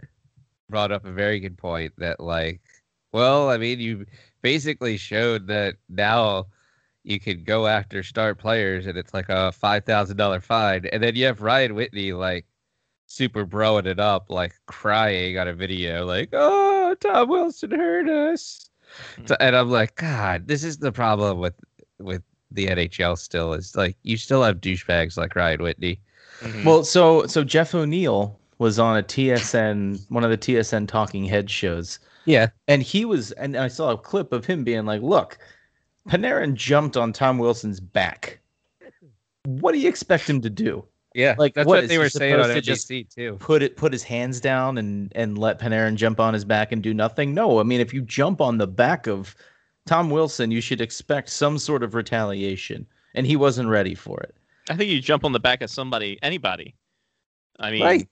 brought up a very good point that like, well, I mean, you basically showed that now you could go after star players and it's like a five thousand dollars fine. And then you have Ryan Whitney like super broing it up, like crying on a video like, oh, Tom Wilson hurt us. So, and I'm like, God, this is the problem with with the N H L still is like you still have douchebags like Ryan Whitney. Mm-hmm. Well, so so Jeff O'Neill was on a T S N, one of the T S N Talking Head shows. Yeah. And he was and I saw a clip of him being like, look, Panarin jumped on Tom Wilson's back. What do you expect him to do? Yeah, like that's what, what they were saying on N B C too. Put it, put his hands down, and and let Panarin jump on his back and do nothing. No, I mean if you jump on the back of Tom Wilson, you should expect some sort of retaliation, and he wasn't ready for it. I think you jump on the back of somebody, anybody. I mean, right?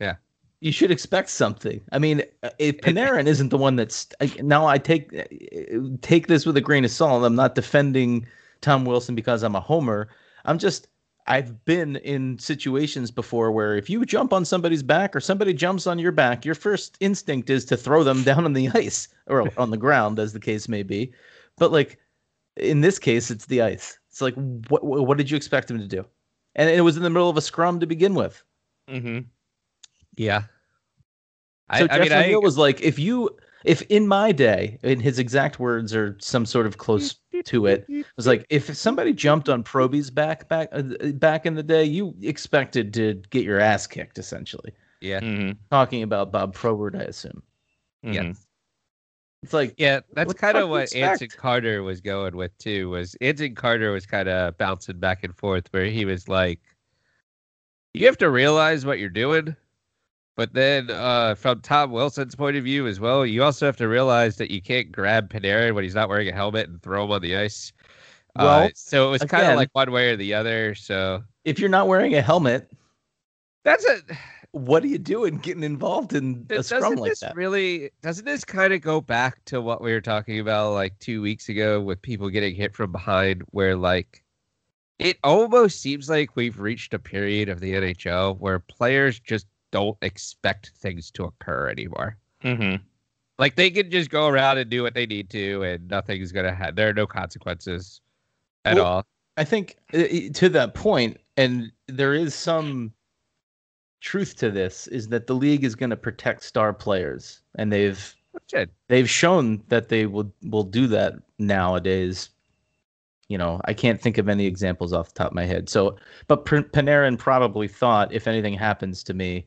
Yeah, you should expect something. I mean, if Panarin isn't the one that's now, I take take this with a grain of salt. I'm not defending Tom Wilson because I'm a homer. I'm just. I've been in situations before where if you jump on somebody's back or somebody jumps on your back, your first instinct is to throw them down on the ice or on the ground, as the case may be. But like in this case, it's the ice. It's like, what what did you expect him to do? And it was in the middle of a scrum to begin with. Mm-hmm. Yeah. So I, Jeff I mean, O'Neill I... was like, if you, if in my day, in his exact words or some sort of close to it, it was like, if somebody jumped on Proby's back back uh, back in the day, you expected to get your ass kicked, essentially. Yeah. Mm-hmm. Talking about Bob Probert, I assume. Mm-hmm. Yeah. It's like, yeah, that's kind of what Anson Carter was going with, too, was Anson Carter was kind of bouncing back and forth where he was like, you have to realize what you're doing. But then uh, from Tom Wilson's point of view as well, you also have to realize that you can't grab Panarin when he's not wearing a helmet and throw him on the ice. Well, uh, so it was kind of like one way or the other. So if you're not wearing a helmet, that's a. What are you doing getting involved in a scrum like that? Really, doesn't this kind of go back to what we were talking about like two weeks ago with people getting hit from behind, where like it almost seems like we've reached a period of the N H L where players just don't expect things to occur anymore. Mm-hmm. Like they can just go around and do what they need to, and nothing's going to have, there are no consequences at well, all. I think uh, to that point, and there is some truth to this, is that the league is going to protect star players, and they've they've shown that they will will do that nowadays. You know, I can't think of any examples off the top of my head. So, but P- Panarin probably thought, if anything happens to me,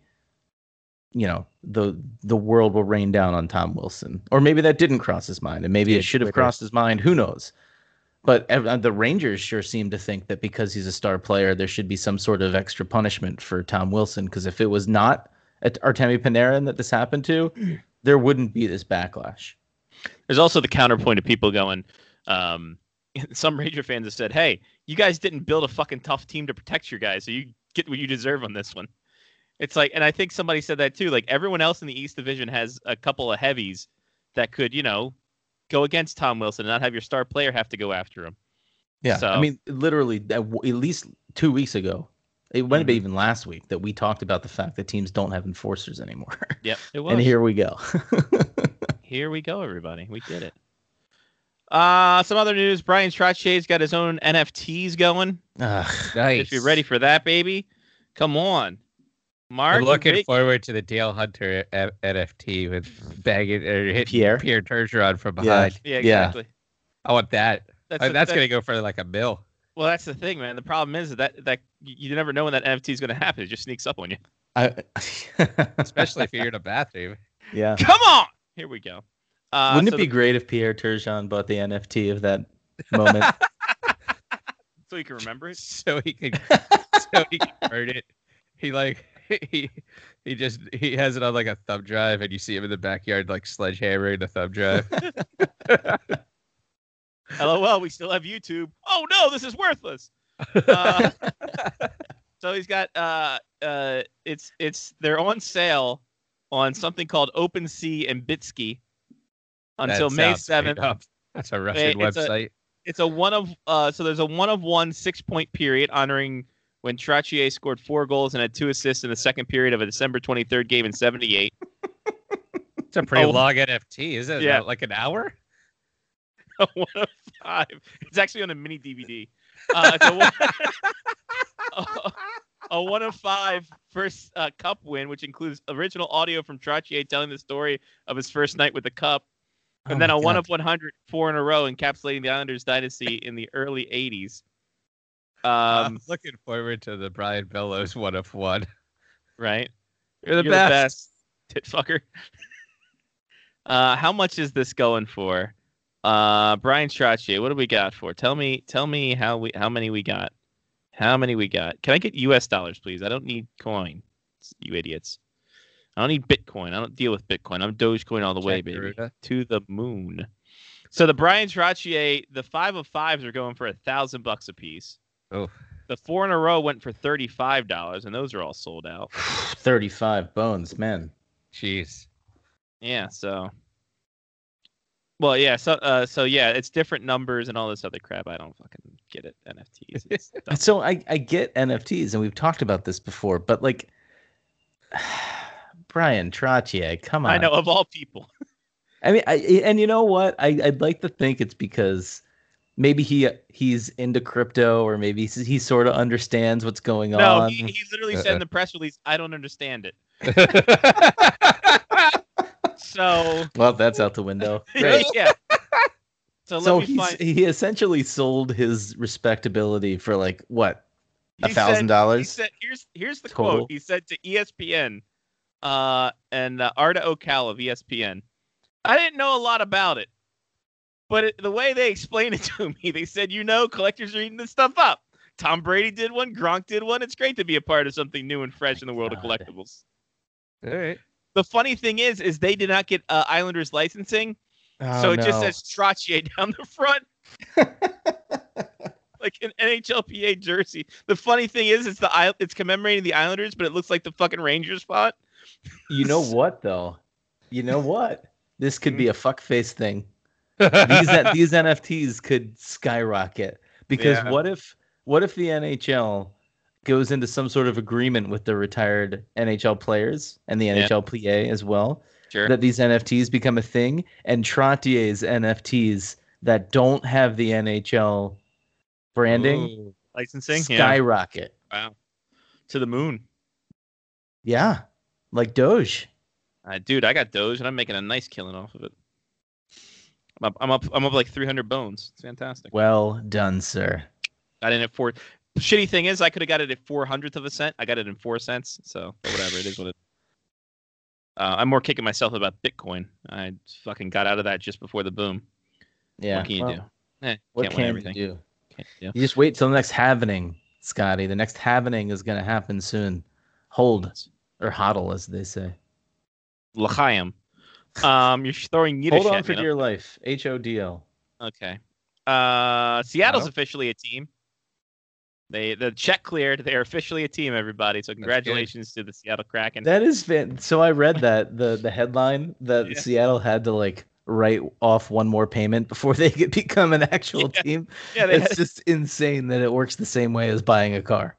you know, the the world will rain down on Tom Wilson. Or maybe that didn't cross his mind, and maybe yeah, it should have crossed his mind. Who knows? But the Rangers sure seem to think that because he's a star player, there should be some sort of extra punishment for Tom Wilson. Because if it was not Artemi Panarin that this happened to, there wouldn't be this backlash. There's also the counterpoint of people going, um, some Ranger fans have said, hey, you guys didn't build a fucking tough team to protect your guys, so you get what you deserve on this one. It's like, and I think somebody said that too, like everyone else in the East Division has a couple of heavies that could, you know, go against Tom Wilson and not have your star player have to go after him. Yeah. So, I mean, literally at least two weeks ago, it mm-hmm. went even last week that we talked about the fact that teams don't have enforcers anymore. Yep. It was. And here we go. Here we go, everybody. We did it. Uh, some other news. Bryan Trottier's got his own N F Ts going. Ugh, nice. If you're ready for that, baby, come on. Mark, I'm looking big... forward to the Dale Hunter F- N F T with bagging or hit Pierre Pierre Turgeon from behind. Yeah, yeah exactly. Yeah. I want that. That's, I mean, that's, that's going to go for like a mil. Well, that's the thing, man. The problem is that that you never know when that N F T is going to happen. It just sneaks up on you. I... Especially if you're in a bathroom. Yeah. Come on. Here we go. Uh, Wouldn't so it be the... great if Pierre Turgeon bought the N F T of that moment? So he can remember it. So he can. So he can convert it. He like. He he just he has it on like a thumb drive, and you see him in the backyard like sledgehammering the thumb drive. LOL, we still have YouTube. Oh no, this is worthless. Uh, so he's got uh uh it's it's they're on sale on something called OpenSea and Bitsky until May seventh. That's a Russian it's website. A, it's a one of uh so there's a one of one six point period honoring when Trottier scored four goals and had two assists in the second period of a December twenty-third game in seventy-eight. It's a pretty oh, long N F T, is it? Yeah. Like an hour? A one of five. It's actually on a mini D V D. Uh, it's a, one, a, a one of five first uh, cup win, which includes original audio from Trottier telling the story of his first night with the cup. And oh then a God. one of one hundred, four in a row, encapsulating the Islanders dynasty in the early eighties. Um, I'm looking forward to the Brian Bellows one of one. Right? You're the You're best. The best, tit fucker. uh, how much is this going for? Uh, Bryan Trottier, what do we got for? Tell me, tell me how we, how many we got. How many we got? Can I get U S dollars, please? I don't need coin. You idiots. I don't need Bitcoin. I don't deal with Bitcoin. I'm Dogecoin all the way, baby. To the moon. So the Bryan Trottier, the five of fives are going for a thousand bucks a piece. Oh, the four in a row went for thirty-five dollars, and those are all sold out. thirty-five bones, man. Jeez. Yeah. So. Well, yeah. So, uh, so yeah, it's different numbers and all this other crap. I don't fucking get it. N F Ts. It's so I, I get N F Ts, and we've talked about this before, but like, Bryan Trottier, come on. I know, of all people. I mean, I and you know what? I I'd like to think it's because. Maybe he he's into crypto, or maybe he, he sort of understands what's going no, on. No, he, he literally uh-uh. said in the press release, "I don't understand it." So, well, that's out the window. Right? Yeah. So, let so me he's, find... he essentially sold his respectability for like what, a thousand dollars. He said, "Here's here's the total. quote." He said to E S P N, uh, and uh, Arda Okal of E S P N, "I didn't know a lot about it. But it, the way they explained it to me, they said, you know, collectors are eating this stuff up. Tom Brady did one. Gronk did one. It's great to be a part of something new and fresh in the world God. of collectibles." All right. The funny thing is, is they did not get uh, Islanders licensing. Oh, so it no. just says Trottier down the front. like an N H L P A jersey. The funny thing is, it's the it's commemorating the Islanders, but it looks like the fucking Rangers font. You know what, though? You know what? This could be a fuckface thing. These these N F Ts could skyrocket because yeah. what if what if the N H L goes into some sort of agreement with the retired N H L players and the yeah. N H L P A as well? Sure. That these N F Ts become a thing, and Trottier's N F Ts that don't have the N H L branding, Ooh, licensing, skyrocket. Yeah. Wow, to the moon. Yeah, like Doge. Uh, dude, I got Doge, and I'm making a nice killing off of it. I'm up, I'm up, I'm up like three hundred bones. It's fantastic. Well done, sir. I didn't have four. The shitty thing is, I could have got it at four hundredth of a cent. I got it in four cents. So whatever, it is what it. Uh, I'm more kicking myself about Bitcoin. I fucking got out of that just before the boom. Yeah. What can you well, do? Eh, what can't can win everything. You do? Can't do? You just wait till the next halvening, Scotty. The next halvening is going to happen soon. Hold or hodl, as they say. L'chaim. Um, you're throwing Yiddish. Hold on for dear life. H O D L. Okay. Uh, Seattle's oh. officially a team. They the check cleared. They are officially a team, everybody. So congratulations to the Seattle Kraken. That is fan- so I read that the the headline that yeah. Seattle had to like write off one more payment before they could become an actual yeah. team. Yeah, it's had- just insane that it works the same way as buying a car.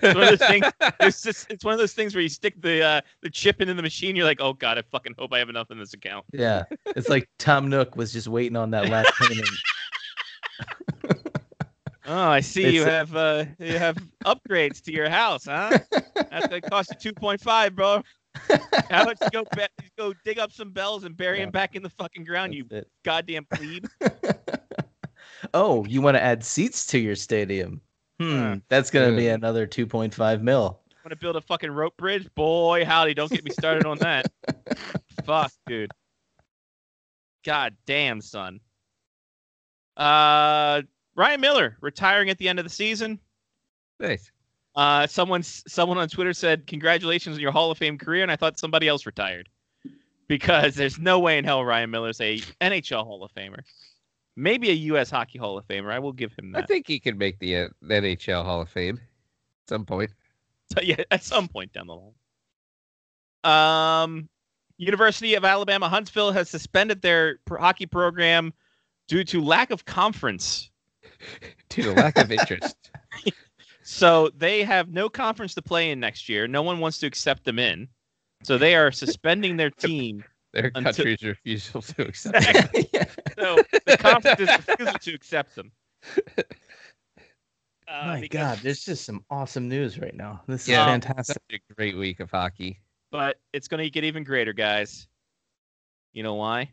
It's one of those things. It's just it's one of those things where you stick the uh, the chip into the machine. You're like, oh god, I fucking hope I have enough in this account. Yeah, it's like Tom Nook was just waiting on that last payment. Oh, I see it's you a- have uh, you have upgrades to your house, huh? That's gonna cost you two point five, bro. How about you go be- you go dig up some bells and bury yeah. them back in the fucking ground, That's you it. goddamn plebe. Oh, you want to add seats to your stadium? Hmm, that's gonna Dude. be another two point five mil. Want to build a fucking rope bridge, boy? Howdy, don't get me started on that. Fuck, dude. God damn, son. Uh. Ryan Miller retiring at the end of the season. Nice. Uh, someone, someone on Twitter said, "Congratulations on your Hall of Fame career," and I thought somebody else retired because there's no way in hell Ryan Miller's a N H L Hall of Famer, maybe a U S Hockey Hall of Famer. I will give him that. I think he could make the uh, N H L Hall of Fame at some point. So, yeah, at some point down the line. Um, University of Alabama Huntsville has suspended their hockey program due to lack of conference. Due to lack of interest. So they have no conference to play in next year. No one wants to accept them in. So they are suspending their team. Their until... country's refusal to accept them. yeah. So the conference is refusing to accept them. Uh, My because... God, there's just some awesome news right now. This yeah, is fantastic. Such a great week of hockey. But it's going to get even greater, guys. You know why?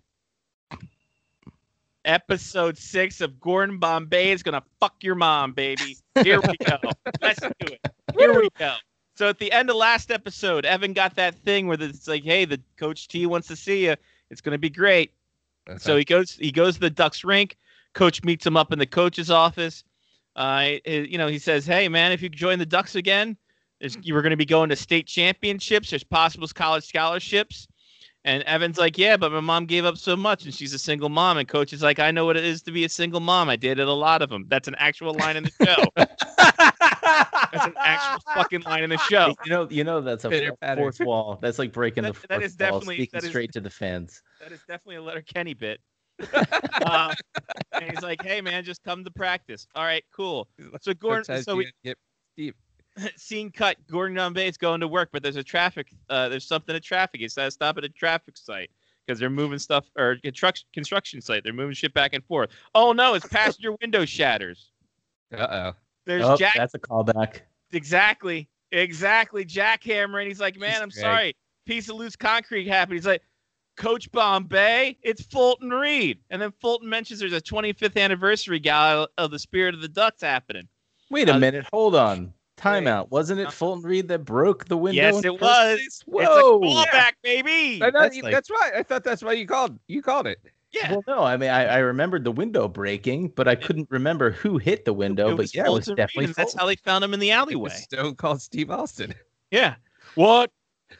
Episode six of Gordon Bombay is gonna fuck your mom, baby. Here we go. Let's do it. Here we go. So at the end of last episode, Evan got that thing where it's like, "Hey, the Coach T wants to see you. It's gonna be great." Okay. So he goes. He goes to the Ducks rink. Coach meets him up in the coach's office. Uh, you know, he says, "Hey, man, if you join the Ducks again, you were gonna be going to state championships. There's possible college scholarships." And Evan's like, yeah, but my mom gave up so much, and she's a single mom. And Coach is like, I know what it is to be a single mom. I dated a lot of them. That's an actual line in the show. That's an actual fucking line in the show. You know, you know that's a Pitter, fourth patter. wall. That's like breaking that, the fourth that is wall, definitely, speaking that is, straight to the fans. That is definitely a Letterkenny bit. uh, and he's like, hey, man, just come to practice. All right, cool. So Gordon, so we get deep. Scene cut. Gordon Bombay is going to work, but there's a traffic. Uh, there's something at traffic. He's got to stop at a traffic site because they're moving stuff or construction site. They're moving shit back and forth. Oh no, his passenger window shatters. Uh oh. There's oh, Jack. That's a callback. Exactly. Exactly. Jackhammer, and he's like, man, He's I'm great. sorry. Piece of loose concrete happened. He's like, Coach Bombay, it's Fulton Reed. And then Fulton mentions there's a twenty-fifth anniversary gala of the Spirit of the Ducks happening. Wait a uh, minute. Hold on. Timeout. Wasn't it Fulton Reed that broke the window? Yes, it was. Whoa. It's a callback, yeah. baby. That's, you, like, that's right. I thought that's why you called you called it. Yeah. Well, no, I mean, I, I remembered the window breaking, but I couldn't remember who hit the window. It but yeah, Fulton it was definitely Reed, that's how they found him in the alleyway. Stone called Steve Austin. Yeah. What?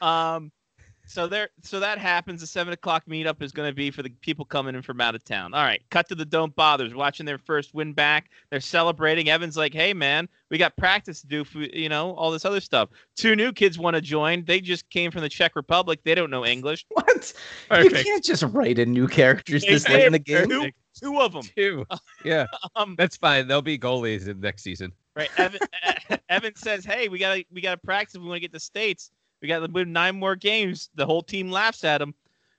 Um. so there, so that happens. The seven o'clock meetup is going to be for the people coming in from out of town. All right, cut to the Don't Bothers watching their first win back. They're celebrating. Evan's like, "Hey, man, we got practice to do for, you know, all this other stuff." Two new kids want to join. They just came from the Czech Republic. They don't know English. What? Perfect. You can't just write in new characters this late in the game. Two, two of them. Two. Yeah, um, that's fine. They'll be goalies in next season. Right. Evan, Evan says, "Hey, we gotta we gotta practice. If we want to get to States. We got to win nine more games." The whole team laughs at him,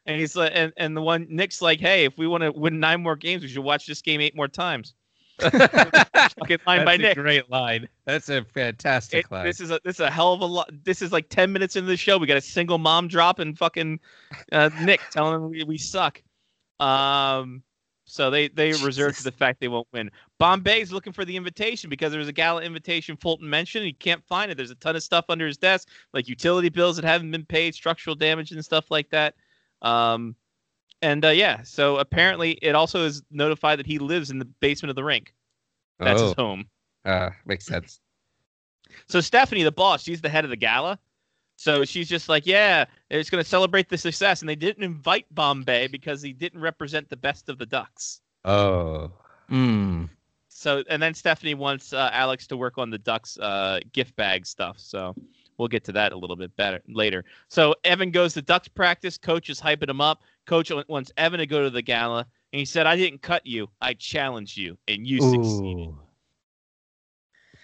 and he's like, and, and the one Nick's like, "Hey, if we want to win nine more games, we should watch this game eight more times." Fucking line by Nick. That's a great line. That's a fantastic it, line. This is a this is a hell of a lot. This is like ten minutes into the show. We got a single mom drop and fucking uh, Nick telling him we, we suck. Um. So they, they reserve to the fact they won't win. Bombay's looking for the invitation because there was a gala invitation Fulton mentioned. He can't find it. There's a ton of stuff under his desk, like utility bills that haven't been paid, structural damage and stuff like that. Um, and, uh, yeah, so apparently it also is notified that he lives in the basement of the rink. That's oh. his home. Uh, makes sense. So Stephanie, the boss, she's the head of the gala. So she's just like, yeah, it's going to celebrate the success. And they didn't invite Bombay because he didn't represent the best of the Ducks. Oh. Mm. So, and then Stephanie wants uh, Alex to work on the Ducks uh, gift bag stuff. So we'll get to that a little bit better later. So Evan goes to Ducks practice. Coach is hyping him up. Coach wants Evan to go to the gala. And he said, I didn't cut you. I challenged you. And you Ooh. succeeded.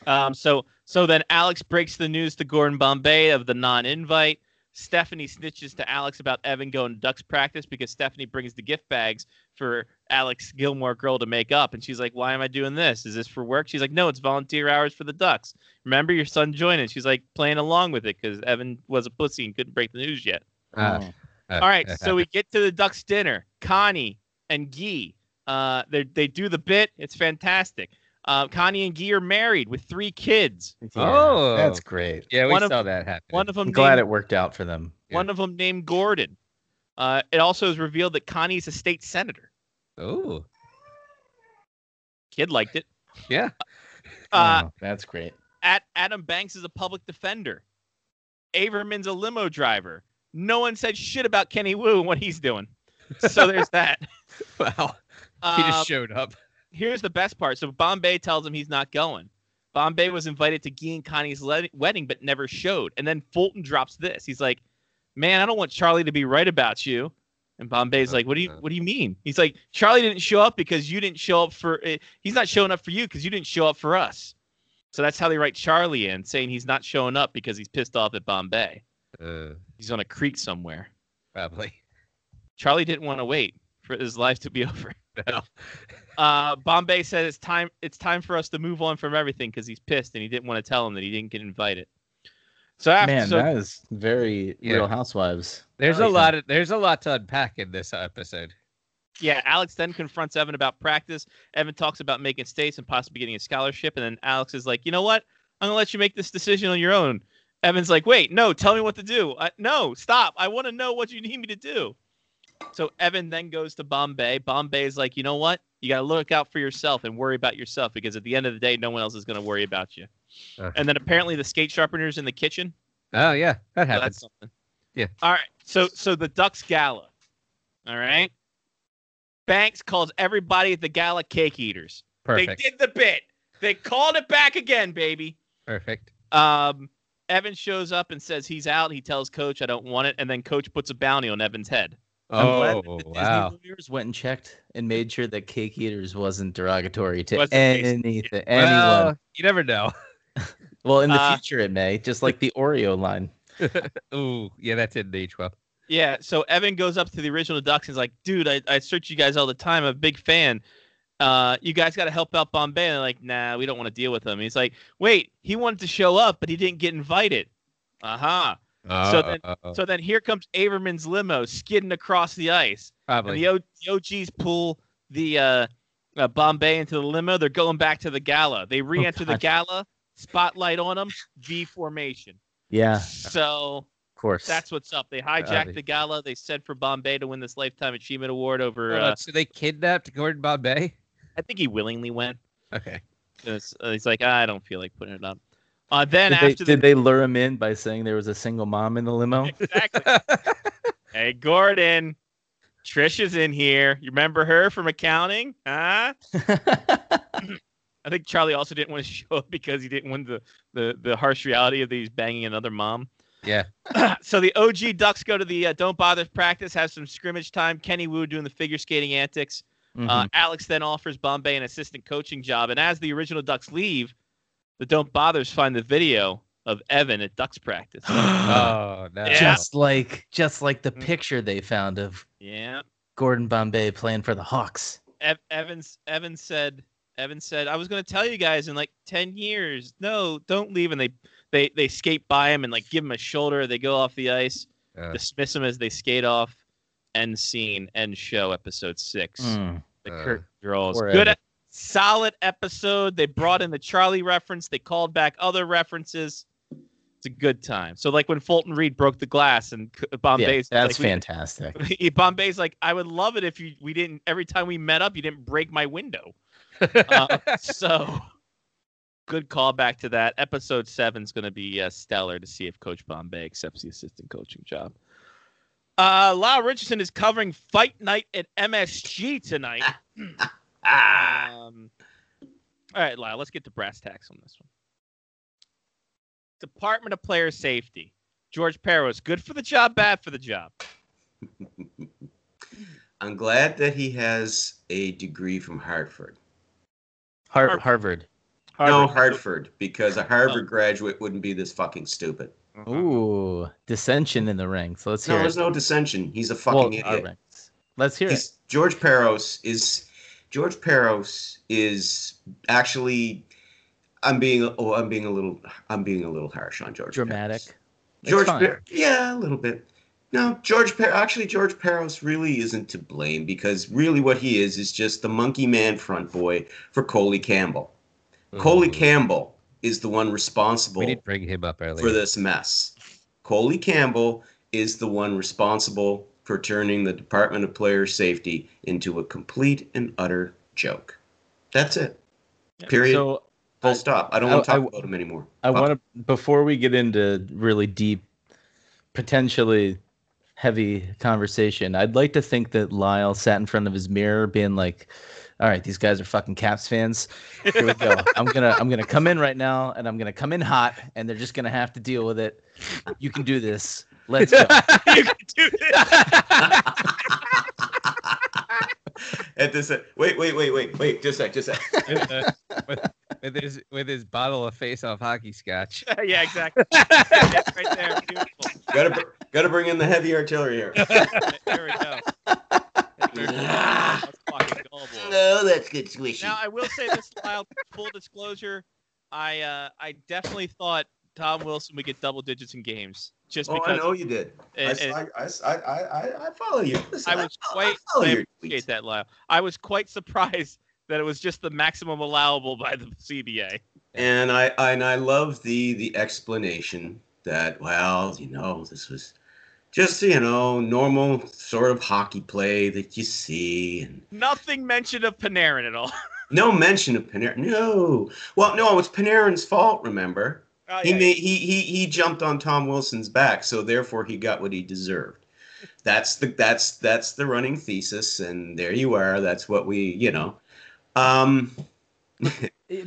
Um, so so then Alex breaks the news to Gordon Bombay of the non-invite. Stephanie snitches to Alex about Evan going to Ducks practice because Stephanie brings the gift bags for Alex Gilmore Girl to make up. And she's like, why am I doing this? Is this for work? She's like, no, it's volunteer hours for the Ducks. Remember, your son joined it. She's like playing along with it because Evan was a pussy and couldn't break the news yet. Uh, All uh, right, uh, so we get to the Ducks dinner. Connie and Guy, uh, they do the bit. It's fantastic. Uh, Connie and Guy are married with three kids. Oh, that's great. Yeah, we saw that happen. One of them I'm glad named, it worked out for them. One yeah. of them named Gorton. Uh, it also is revealed that Connie's a state senator. Oh. Kid liked it. Yeah. Uh, oh, that's great. At Adam Banks is a public defender. Averman's a limo driver. No one said shit about Kenny Wu and what he's doing. So there's that. Wow. He just um, showed up. Here's the best part. So Bombay tells him he's not going. Bombay was invited to Guy and Connie's le- wedding, but never showed. And then Fulton drops this. He's like, man, I don't want Charlie to be right about you. And Bombay's like, what do you, what do you mean? He's like, Charlie didn't show up because you didn't show up for it. He's not showing up for you because you didn't show up for us. So that's how they write Charlie in, saying he's not showing up because he's pissed off at Bombay. Uh, he's on a creek somewhere. Probably. Charlie didn't want to wait for his life to be over. No. Uh, Bombay said it's time it's time for us to move on from everything because he's pissed and he didn't want to tell him that he didn't get invited. So after, man, so, that is very yeah. Real Housewives. There's a lot of there's a lot to unpack in this episode. Yeah, Alex then confronts Evan about practice. Evan talks about making states and possibly getting a scholarship, and then Alex is like, you know what? I'm gonna let you make this decision on your own. Evan's like, wait, no, tell me what to do. I, no, stop. I want to know what you need me to do. So Evan then goes to Bombay. Bombay is like, you know what? You got to look out for yourself and worry about yourself because at the end of the day, no one else is going to worry about you. Uh, and then apparently the skate sharpener's in the kitchen. Oh, yeah. That happens. So that's something. Yeah. All right. So so the Ducks Gala. All right. Banks calls everybody at the gala cake eaters. Perfect. They did the bit. They called it back again, baby. Perfect. Um, Evan shows up and says he's out. He tells Coach, I don't want it. And then Coach puts a bounty on Evan's head. I'm oh, glad that wow. Disney lawyers went and checked and made sure that Cake Eaters wasn't derogatory to wasn't anything. Well, anyone. You never know. Well, in the uh, future, it may, just like the Oreo line. Ooh, yeah, that didn't age well. Yeah, so Evan goes up to the original Ducks and is like, dude, I, I search you guys all the time. I'm a big fan. Uh, you guys got to help out Bombay. And they're like, nah, we don't want to deal with him. And he's like, wait, he wanted to show up, but he didn't get invited. Uh-huh. Uh, so then, uh, so then, here comes Averman's limo skidding across the ice. Probably. And the, o- the O Gs pull the uh, uh, Bombay into the limo. They're going back to the gala. They re-enter oh, the gala. Spotlight on them. V formation. Yeah. So, of course, that's what's up. They hijacked Probably. the gala. They said for Bombay to win this Lifetime Achievement Award over. Uh, uh, so they kidnapped Gordon Bombay. I think he willingly went. Okay. Uh, he's like, I don't feel like putting it up. Uh, then did after they, the... did they lure him in by saying there was a single mom in the limo? Exactly. Hey, Gorton. Trish is in here. You remember her from accounting? Huh? I think Charlie also didn't want to show up because he didn't want the, the, the harsh reality of that he's banging another mom. Yeah. So the O G Ducks go to the uh, Don't Bother practice, have some scrimmage time. Kenny Wu doing the figure skating antics. Mm-hmm. Uh, Alex then offers Bombay an assistant coaching job. And as the original Ducks leave, the Don't Bothers find the video of Evan at Ducks practice. Oh, no. Yeah. Just like just like the picture they found of yeah. Gordon Bombay playing for the Hawks. Ev- Evans, Evan said, Evan said, I was going to tell you guys in like ten years. No, don't leave. And they they, they skate by him and like give him a shoulder. They go off the ice, uh. dismiss him as they skate off. End scene, end show, episode six. Mm. The uh, Kurt draws. Good, solid episode. They brought in the Charlie reference. They called back other references. It's a good time. So, like when Fulton Reed broke the glass, and Bombay's yeah, that's like, fantastic. We, Bombay's like, I would love it if you we didn't every time we met up, you didn't break my window. uh, so, good callback to that. Episode seven is going to be uh, stellar to see if Coach Bombay accepts the assistant coaching job. Uh, Lyle Richardson is covering Fight Night at M S G tonight. um, all right, Lyle, let's get to brass tacks on this one. Department of Player Safety. George Parros, good for the job, bad for the job. I'm glad that he has a degree from Hartford. Har- Harvard. Harvard. No, Hartford, because a Harvard oh. graduate wouldn't be this fucking stupid. Uh-huh. Ooh, dissension in the ranks. Let's hear no, it. No, there's no dissension. He's a fucking well, idiot. Let's hear He's, it. George Parros is George Parros is actually I'm being oh I'm being a little I'm being a little harsh on George. Dramatic. George Par- yeah, a little bit. No, George Par- actually George Parros really isn't to blame because really what he is is just the monkey man front boy for Coley Campbell. Ooh. Coley Campbell is the one responsible we did bring him up earlier. For this mess. Coley Campbell is the one responsible for turning the Department of Player Safety into a complete and utter joke. That's it. Yep. Period. So Full I, stop. I don't I, want to talk I, about him anymore. I Fuck. want to, before we get into really deep, potentially heavy conversation, I'd like to think that Lyle sat in front of his mirror being like, all right, these guys are fucking Caps fans. Here we go. I'm gonna I'm gonna come in right now, and I'm gonna come in hot, and they're just gonna have to deal with it. You can do this. Let's go. You can do this. At this, uh, wait, wait, wait, wait, wait. Just a sec, just a sec. With, uh, with, with his with his bottle of Face Off Hockey Scotch. Yeah, exactly. Yeah, right there. Beautiful. Gotta gotta bring in the heavy artillery here. There we go. No, that's good squishy. Now I will say this, Lyle. Full disclosure, I uh, I definitely thought Tom Wilson would get double digits in games. Just oh, because I know you did. And, I, and I, I I I follow you. Listen, I was I, quite I, I appreciate that, Lyle. I was quite surprised that it was just the maximum allowable by the C B A. And I, I and I love the the explanation that well, you know, this was. Just, you know, normal sort of hockey play that you see. And nothing mentioned of Panarin at all. No mention of Panarin. No. Well, no, it was Panarin's fault, remember? Oh, yeah. He made, he he he jumped on Tom Wilson's back, so therefore he got what he deserved. That's the that's that's the running thesis, and there you are. That's what we, you know. Um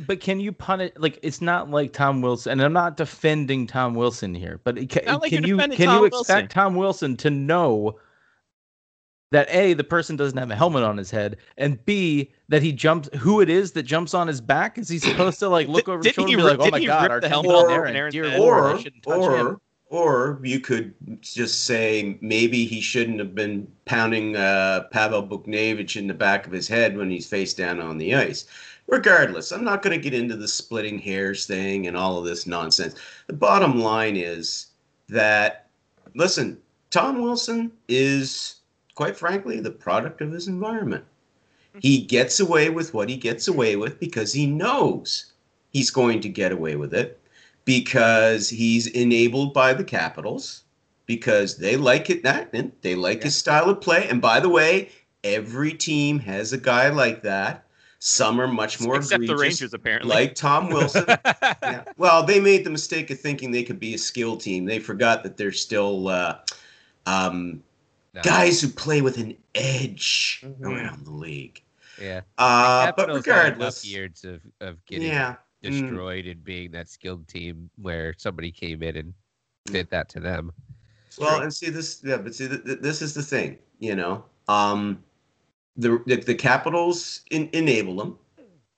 But can you punish? Like, it's not like Tom Wilson, and I'm not defending Tom Wilson here. But it, can, like can you can Tom you expect Wilson. Tom Wilson to know that A, the person doesn't have a helmet on his head, and B, that he jumps. Who it is that jumps on his back? Is he supposed to like look over his shoulder and be like, "Oh my God, Artemi Panarin"? Or or or you could just say maybe he shouldn't have been pounding uh, Pavel Buchnevich in the back of his head when he's face down on the ice. Regardless, I'm not going to get into the splitting hairs thing and all of this nonsense. The bottom line is that, listen, Tom Wilson is, quite frankly, the product of his environment. He gets away with what he gets away with because he knows he's going to get away with it because he's enabled by the Capitals because they like it, they like yeah. his style of play. And by the way, every team has a guy like that. Some are much more Except egregious, the Rangers, apparently. Like Tom Wilson. Yeah. Well, they made the mistake of thinking they could be a skill team. They forgot that they're still uh, um, no. guys who play with an edge mm-hmm. around the league. Yeah, uh, but regardless, years of of getting yeah. destroyed mm. and being that skilled team where somebody came in and did that to them. Well, and see this, yeah, but see th- th- this is the thing, you know, um, the the, the Capitals in- enable them,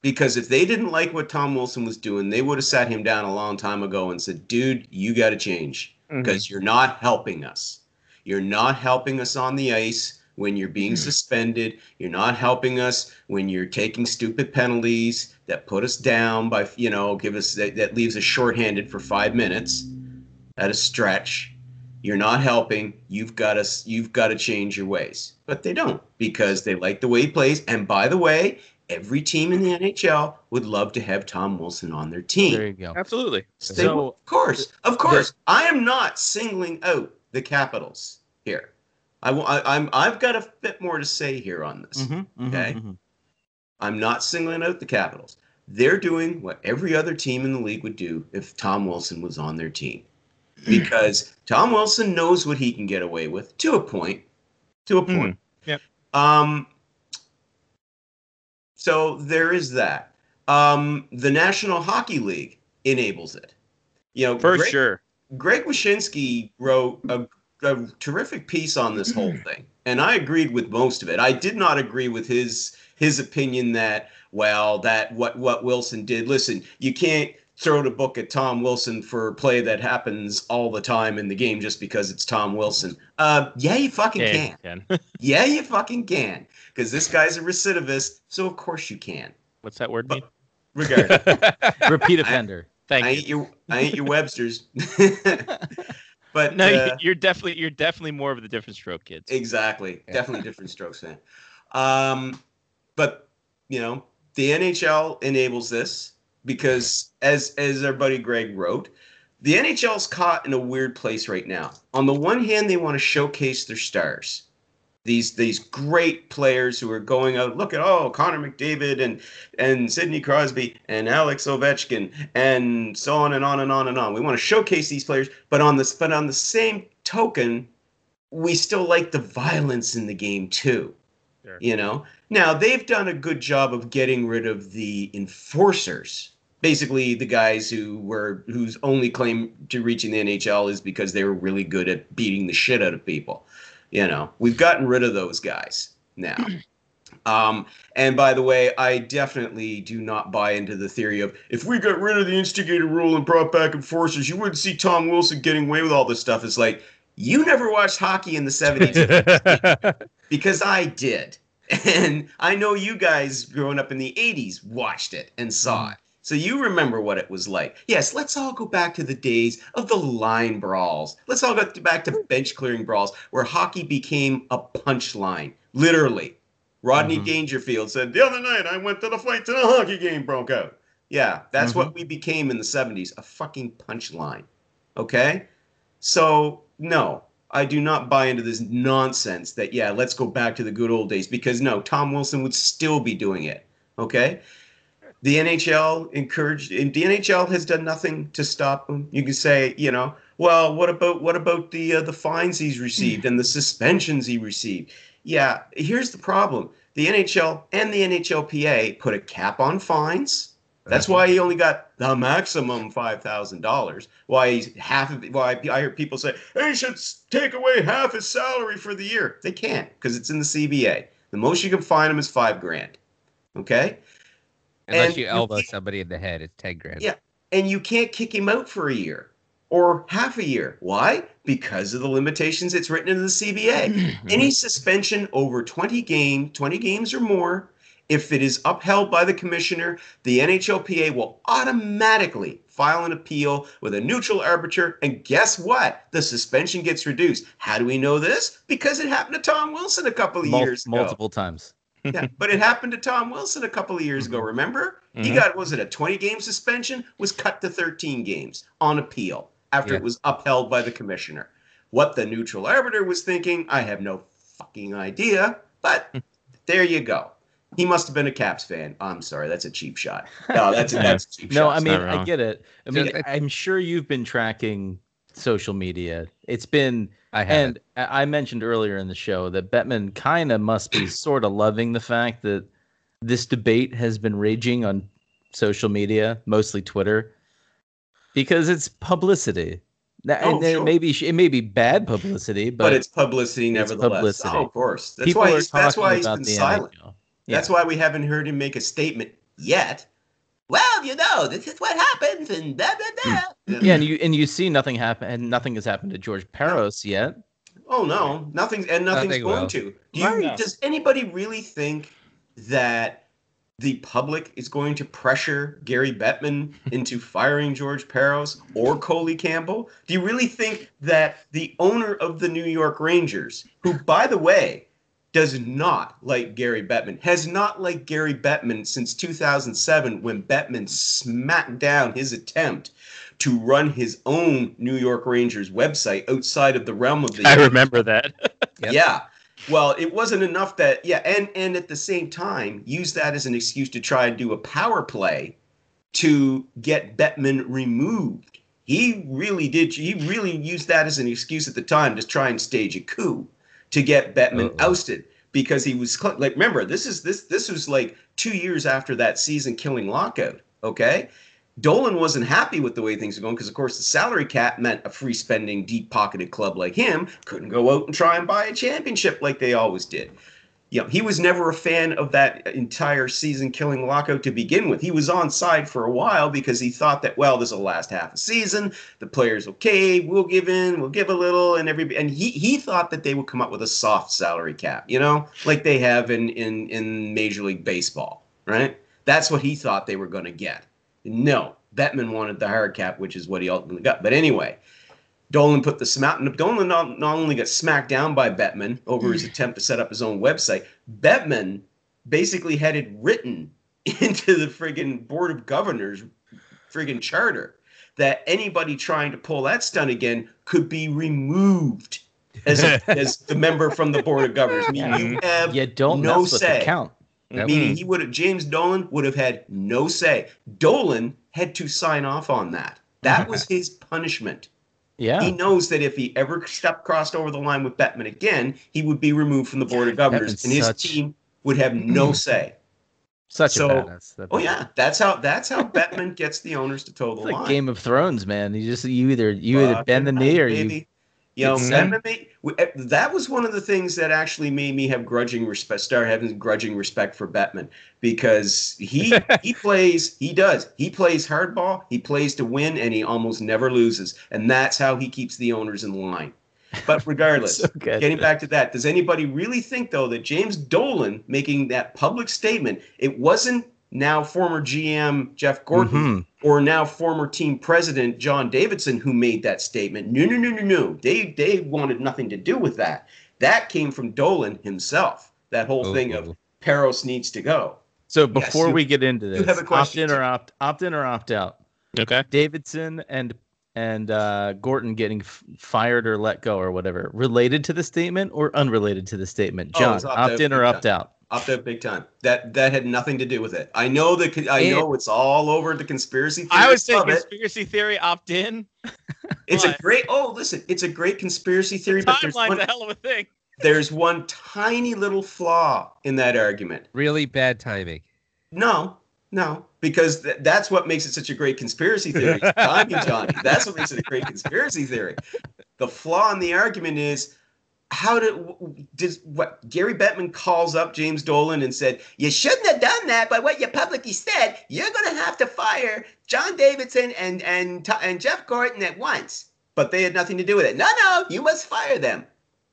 because if they didn't like what Tom Wilson was doing, they would have sat him down a long time ago and said, "Dude, you got to change because mm-hmm. you're not helping us. You're not helping us on the ice." When you're being mm. suspended, you're not helping us. When you're taking stupid penalties that put us down by, you know, give us that, that leaves us shorthanded for five minutes at a stretch. You're not helping. You've got us. You've got to change your ways. But they don't, because they like the way he plays. And by the way, every team in the N H L would love to have Tom Wilson on their team. There you go. Absolutely. So, so of course, of course, the, I am not singling out the Capitals here. I, I, I'm, I've got a bit more to say here on this, mm-hmm, okay? Mm-hmm. I'm not singling out the Capitals. They're doing what every other team in the league would do if Tom Wilson was on their team. Because Tom Wilson knows what he can get away with, to a point. To a point. Mm-hmm. Yep. Um, so there is that. Um, the National Hockey League enables it. You know, For Greg, sure. Greg Wyshynski wrote a a terrific piece on this whole thing, and I agreed with most of it. I did not agree with his his opinion that, well, that what what Wilson did. Listen, you can't throw the book at Tom Wilson for a play that happens all the time in the game just because it's Tom Wilson. Uh, yeah, you fucking yeah, can. You can. yeah, you fucking can, because this guy's a recidivist, so of course you can. What's that word but, mean? Regardless. Repeat offender. I, Thank I you. Ain't your, I ain't your Websters. But no, uh, you're definitely you're definitely more of the different stroke kids. Exactly, yeah. Definitely different strokes fan. Um, but you know, the N H L enables this because, as as our buddy Greg wrote, the N H L's caught in a weird place right now. On the one hand, they want to showcase their stars, these these great players who are going out. Look at oh, Connor McDavid and and Sidney Crosby and Alex Ovechkin and so on and on and on and on. We want to showcase these players, but on this, but on the same token, we still like the violence in the game too. Sure. You know. Now they've done a good job of getting rid of the enforcers, basically the guys who were whose only claim to reaching the N H L is because they were really good at beating the shit out of people. You know, we've gotten rid of those guys now. Um, and by the way, I definitely do not buy into the theory of if we got rid of the instigator rule and brought back enforcers, you wouldn't see Tom Wilson getting away with all this stuff. It's like, you never watched hockey in the seventies. Because I did. And I know you guys growing up in the eighties watched it and saw it. So you remember what it was like. Yes, let's all go back to the days of the line brawls. Let's all go back to bench clearing brawls where hockey became a punchline, literally. Rodney mm-hmm. Dangerfield said, the other night I went to the fight and a hockey game broke out. Yeah, that's mm-hmm. what we became in the seventies, a fucking punchline. Okay? So, no, I do not buy into this nonsense that, yeah, let's go back to the good old days, because, no, Tom Wilson would still be doing it. Okay? The N H L encouraged, and the N H L has done nothing to stop him. You can say, you know, well, what about what about the uh, the fines he's received and the suspensions he received? Yeah, here's the problem: the N H L and the N H L P A put a cap on fines. That's why he only got the maximum five thousand dollars. Why he's half of why I hear people say they should take away half his salary for the year. They can't, because it's in the C B A. The most you can fine him is five grand. Okay. Unless and you elbow you somebody in the head, it's ten grand. Yeah, and you can't kick him out for a year or half a year. Why? Because of the limitations it's written in the C B A. Any suspension over twenty games or more, if it is upheld by the commissioner, the N H L P A will automatically file an appeal with a neutral arbiter. And guess what? The suspension gets reduced. How do we know this? Because it happened to Tom Wilson a couple of Mul- years ago. Multiple times. Yeah, but it happened to Tom Wilson a couple of years ago, remember? Mm-hmm. He got, was it a twenty-game suspension? Was cut to thirteen games on appeal after yeah. it was upheld by the commissioner. What the neutral arbiter was thinking, I have no fucking idea, but there you go. He must have been a Caps fan. I'm sorry, that's a cheap shot. No, that's a, that's a cheap no, shot. No, I mean, I get it. I mean, I'm sure you've been tracking social media. It's been, I and it. I mentioned earlier in the show that Bettman kind of must be sort of loving the fact that this debate has been raging on social media, mostly Twitter, because it's publicity. Now, oh, and there sure. may be, it may be bad publicity, but, but it's publicity it's nevertheless. Publicity. Oh, of course. That's People why he's, that's why he's been silent. Yeah. That's why we haven't heard him make a statement yet. Well, you know, this is what happens, and da da da. Yeah, and you and you see nothing happen, and nothing has happened to George Parros yet. Oh no, nothing's and nothing's going will. to. Do you, no. Does anybody really think that the public is going to pressure Gary Bettman into firing George Parros or Coley Campbell? Do you really think that the owner of the New York Rangers, who, by the way, does not like Gary Bettman, has not liked Gary Bettman since two thousand seven when Bettman smacked down his attempt to run his own New York Rangers website outside of the realm of the... I remember that. Yep. Yeah. Well, it wasn't enough that... Yeah, and, and at the same time, use that as an excuse to try and do a power play to get Bettman removed. He really did... He really used that as an excuse at the time to try and stage a coup to get Bettman Uh-oh. ousted, because he was cl- like, remember, this is this this was like two years after that season-killing lockout. Okay, Dolan wasn't happy with the way things were going because, of course, the salary cap meant a free-spending, deep-pocketed club like him couldn't go out and try and buy a championship like they always did. You know, he was never a fan of that entire season-killing lockout to begin with. He was on side for a while because he thought that, well, this will last half a season. The players, okay, we'll give in, we'll give a little, and every and he he thought that they would come up with a soft salary cap, you know, like they have in in in Major League Baseball, right? That's what he thought they were going to get. No, Bettman wanted the hard cap, which is what he ultimately got. But anyway, Dolan put the smack. Dolan not, not only got smacked down by Bettman over his attempt to set up his own website. Bettman basically had it written into the friggin' Board of Governors friggin' charter that anybody trying to pull that stunt again could be removed as a, as the member from the Board of Governors. Meaning you have you don't no mess with say. The count. Yep. Meaning he would have James Dolan would have had no say. Dolan had to sign off on that. That was his punishment. Yeah, he knows that if he ever stepped crossed over the line with Bettman again, he would be removed from the Board of Governors, Bettman's and his such... team would have no say. Such so, a badass. That oh badass. yeah, that's how that's how Bettman gets the owners to toe the it's line. Like Game of Thrones, man. You just you either you uh, either bend the knee or maybe. you. You know, M M A, that was one of the things that actually made me have grudging respect, start having grudging respect for Bettman, because he he plays, he does, he plays hardball, he plays to win, and he almost never loses, and that's how he keeps the owners in line. But regardless, so getting back to that, does anybody really think though that James Dolan making that public statement, it wasn't now former G M Jeff Gorton mm-hmm. or now former team president John Davidson who made that statement? No, no, no, no, no. They they wanted nothing to do with that. That came from Dolan himself, that whole oh, thing oh. of Parros needs to go. So before yes, you, we get into this, you have a question opt in or opt, opt in or opt out. Okay. Davidson and and uh, Gorton getting f- fired or let go or whatever, related to the statement or unrelated to the statement? John, oh, opt, opt in or opt out? Opt out big time. That that had nothing to do with it. I know that. I know it's all over the conspiracy theory. I would say conspiracy it. theory opt in. It's a great. Oh, listen, it's a great conspiracy theory. The but there's one a hell of a thing. There's one tiny little flaw in that argument. Really bad timing. No, no, because th- that's what makes it such a great conspiracy theory. Johnny, Johnny, that's what makes it a great conspiracy theory. The flaw in the argument is. How did does what Gary Bettman calls up James Dolan and said, you shouldn't have done that, but what you publicly said, you're going to have to fire John Davidson and and and Jeff Gorton at once. But they had nothing to do with it. No, no, you must fire them.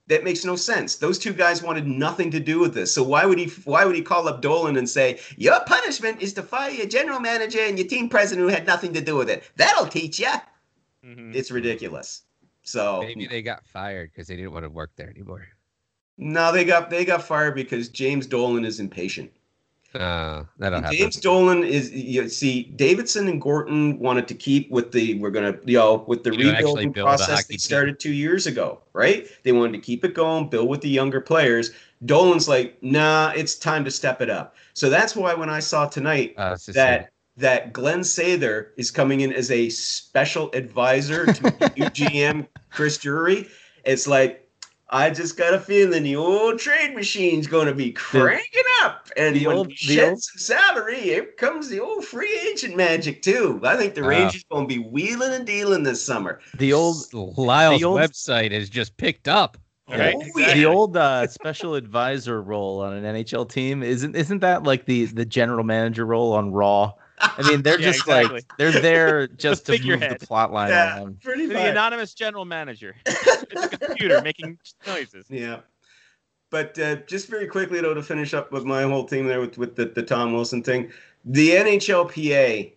That makes no sense. Those two guys wanted nothing to do with this. So why would he why would he call up Dolan and say, your punishment is to fire your general manager and your team president who had nothing to do with it? That'll teach you. Mm-hmm. It's ridiculous. So maybe they got fired because they didn't want to work there anymore. No, they got they got fired because James Dolan is impatient. Uh, that'll happen. James Dolan is you see Davidson and Gorton wanted to keep with the we're gonna you know with the you rebuilding process they started two years ago, right? They wanted to keep it going, build with the younger players. Dolan's like, nah, it's time to step it up. So that's why when I saw tonight uh, that that Glenn Sather is coming in as a special advisor to U G M Chris Drury. It's like, I just got a feeling the old trade machine's going to be cranking up. And the when old, he sheds some salary, here comes the old free agent magic, too. I think the uh, Rangers going to be wheeling and dealing this summer. The old Lyle's the old, website is just picked up. Right? Oh, exactly. The old uh, special advisor role on an N H L team, isn't isn't that like the, the general manager role on Raw? I mean, they're yeah, just exactly. like, they're there just the to move head. the plot line yeah, around. The anonymous general manager. It's a computer making noises. Yeah. But uh, just very quickly, though, to finish up with my whole team there with, with the, the Tom Wilson thing, the N H L P A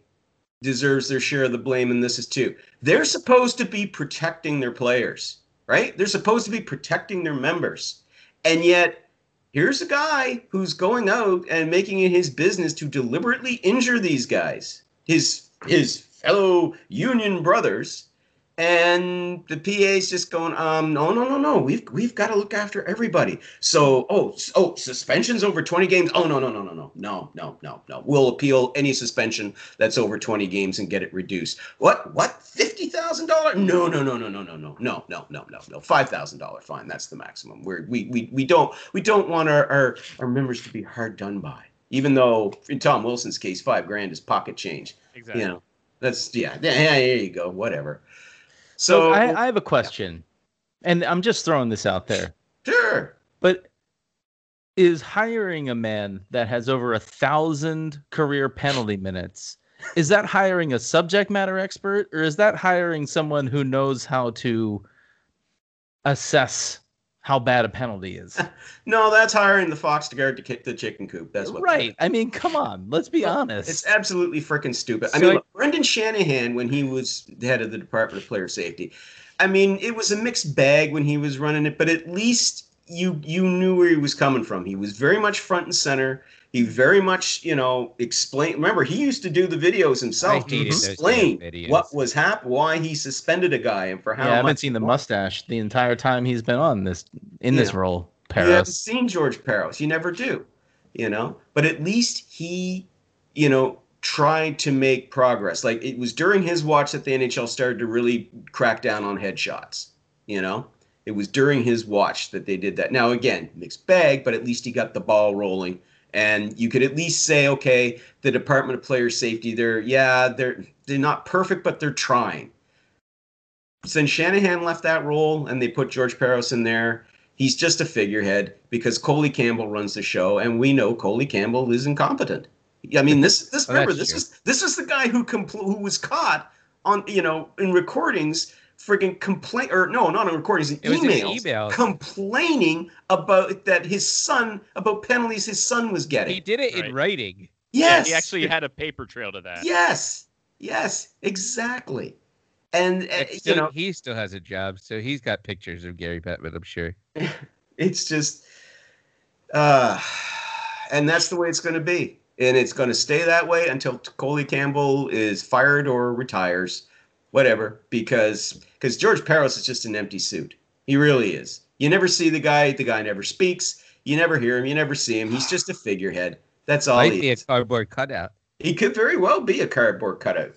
deserves their share of the blame in this, is too. They're supposed to be protecting their players, right? They're supposed to be protecting their members. And yet, here's a guy who's going out and making it his business to deliberately injure these guys, his his fellow union brothers, and the P A's just going, um, no, no, no, no, we've we've got to look after everybody. So, oh, oh, suspensions over twenty games. Oh, no, no, no, no, no, no, no, no, no. We'll appeal any suspension that's over twenty games and get it reduced. What? What? Fifty thousand dollars? No, no, no, no, no, no, no, no, no, no, no, no. Five thousand dollar fine. That's the maximum. We're, we we we don't we don't want our, our our members to be hard done by. Even though in Tom Wilson's case, five grand is pocket change. Exactly. You know, that's yeah. Yeah. There you go. Whatever. So, so I, I have a question, yeah. and I'm just throwing this out there. Sure. But is hiring a man that has over a thousand career penalty minutes, is that hiring a subject matter expert, or is that hiring someone who knows how to assess how bad a penalty is? No, that's hiring the fox to guard to kick the chicken coop. That's what. Right. I mean, come on. Let's be honest. It's absolutely freaking stupid. So I mean, I, look, Brendan Shanahan, when he was the head of the Department of Player Safety, I mean, it was a mixed bag when he was running it, but at least you you knew where he was coming from. He was very much front and center. He very much, you know, explained. Remember, he used to do the videos himself to explain what was happening, why he suspended a guy, and for how. Yeah, I haven't seen the mustache the entire time he's been on this in yeah. this role. Parros. You haven't seen George Parros. You never do, you know. But at least he, you know, tried to make progress. Like it was during his watch that the N H L started to really crack down on headshots. You know, it was during his watch that they did that. Now again, mixed bag, but at least he got the ball rolling. And you could at least say, okay, the Department of Player Safety, they're, yeah, they're they're not perfect, but they're trying. Since Shanahan left that role and they put George Parros in there, he's just a figurehead because Coley Campbell runs the show, and we know Coley Campbell is incompetent. I mean, this this oh, remember this true. is this is the guy who compl- who was caught on you know in recordings. Freaking complain or no, not on recordings, in emails, email. complaining about that his son about penalties his son was getting. He did it right. in writing. Yes, yeah, he actually had a paper trail to that. Yes, yes, exactly. And uh, still, you know, he still has a job, so he's got pictures of Gary Bettman, I'm sure. It's just, uh, and that's the way it's going to be, and it's going to stay that way until Coley Campbell is fired or retires. Whatever, because because George Parros is just an empty suit. He really is. You never see the guy. The guy never speaks. You never hear him. You never see him. He's just a figurehead. That's all. Might he be is. a cardboard cutout. He could very well be a cardboard cutout.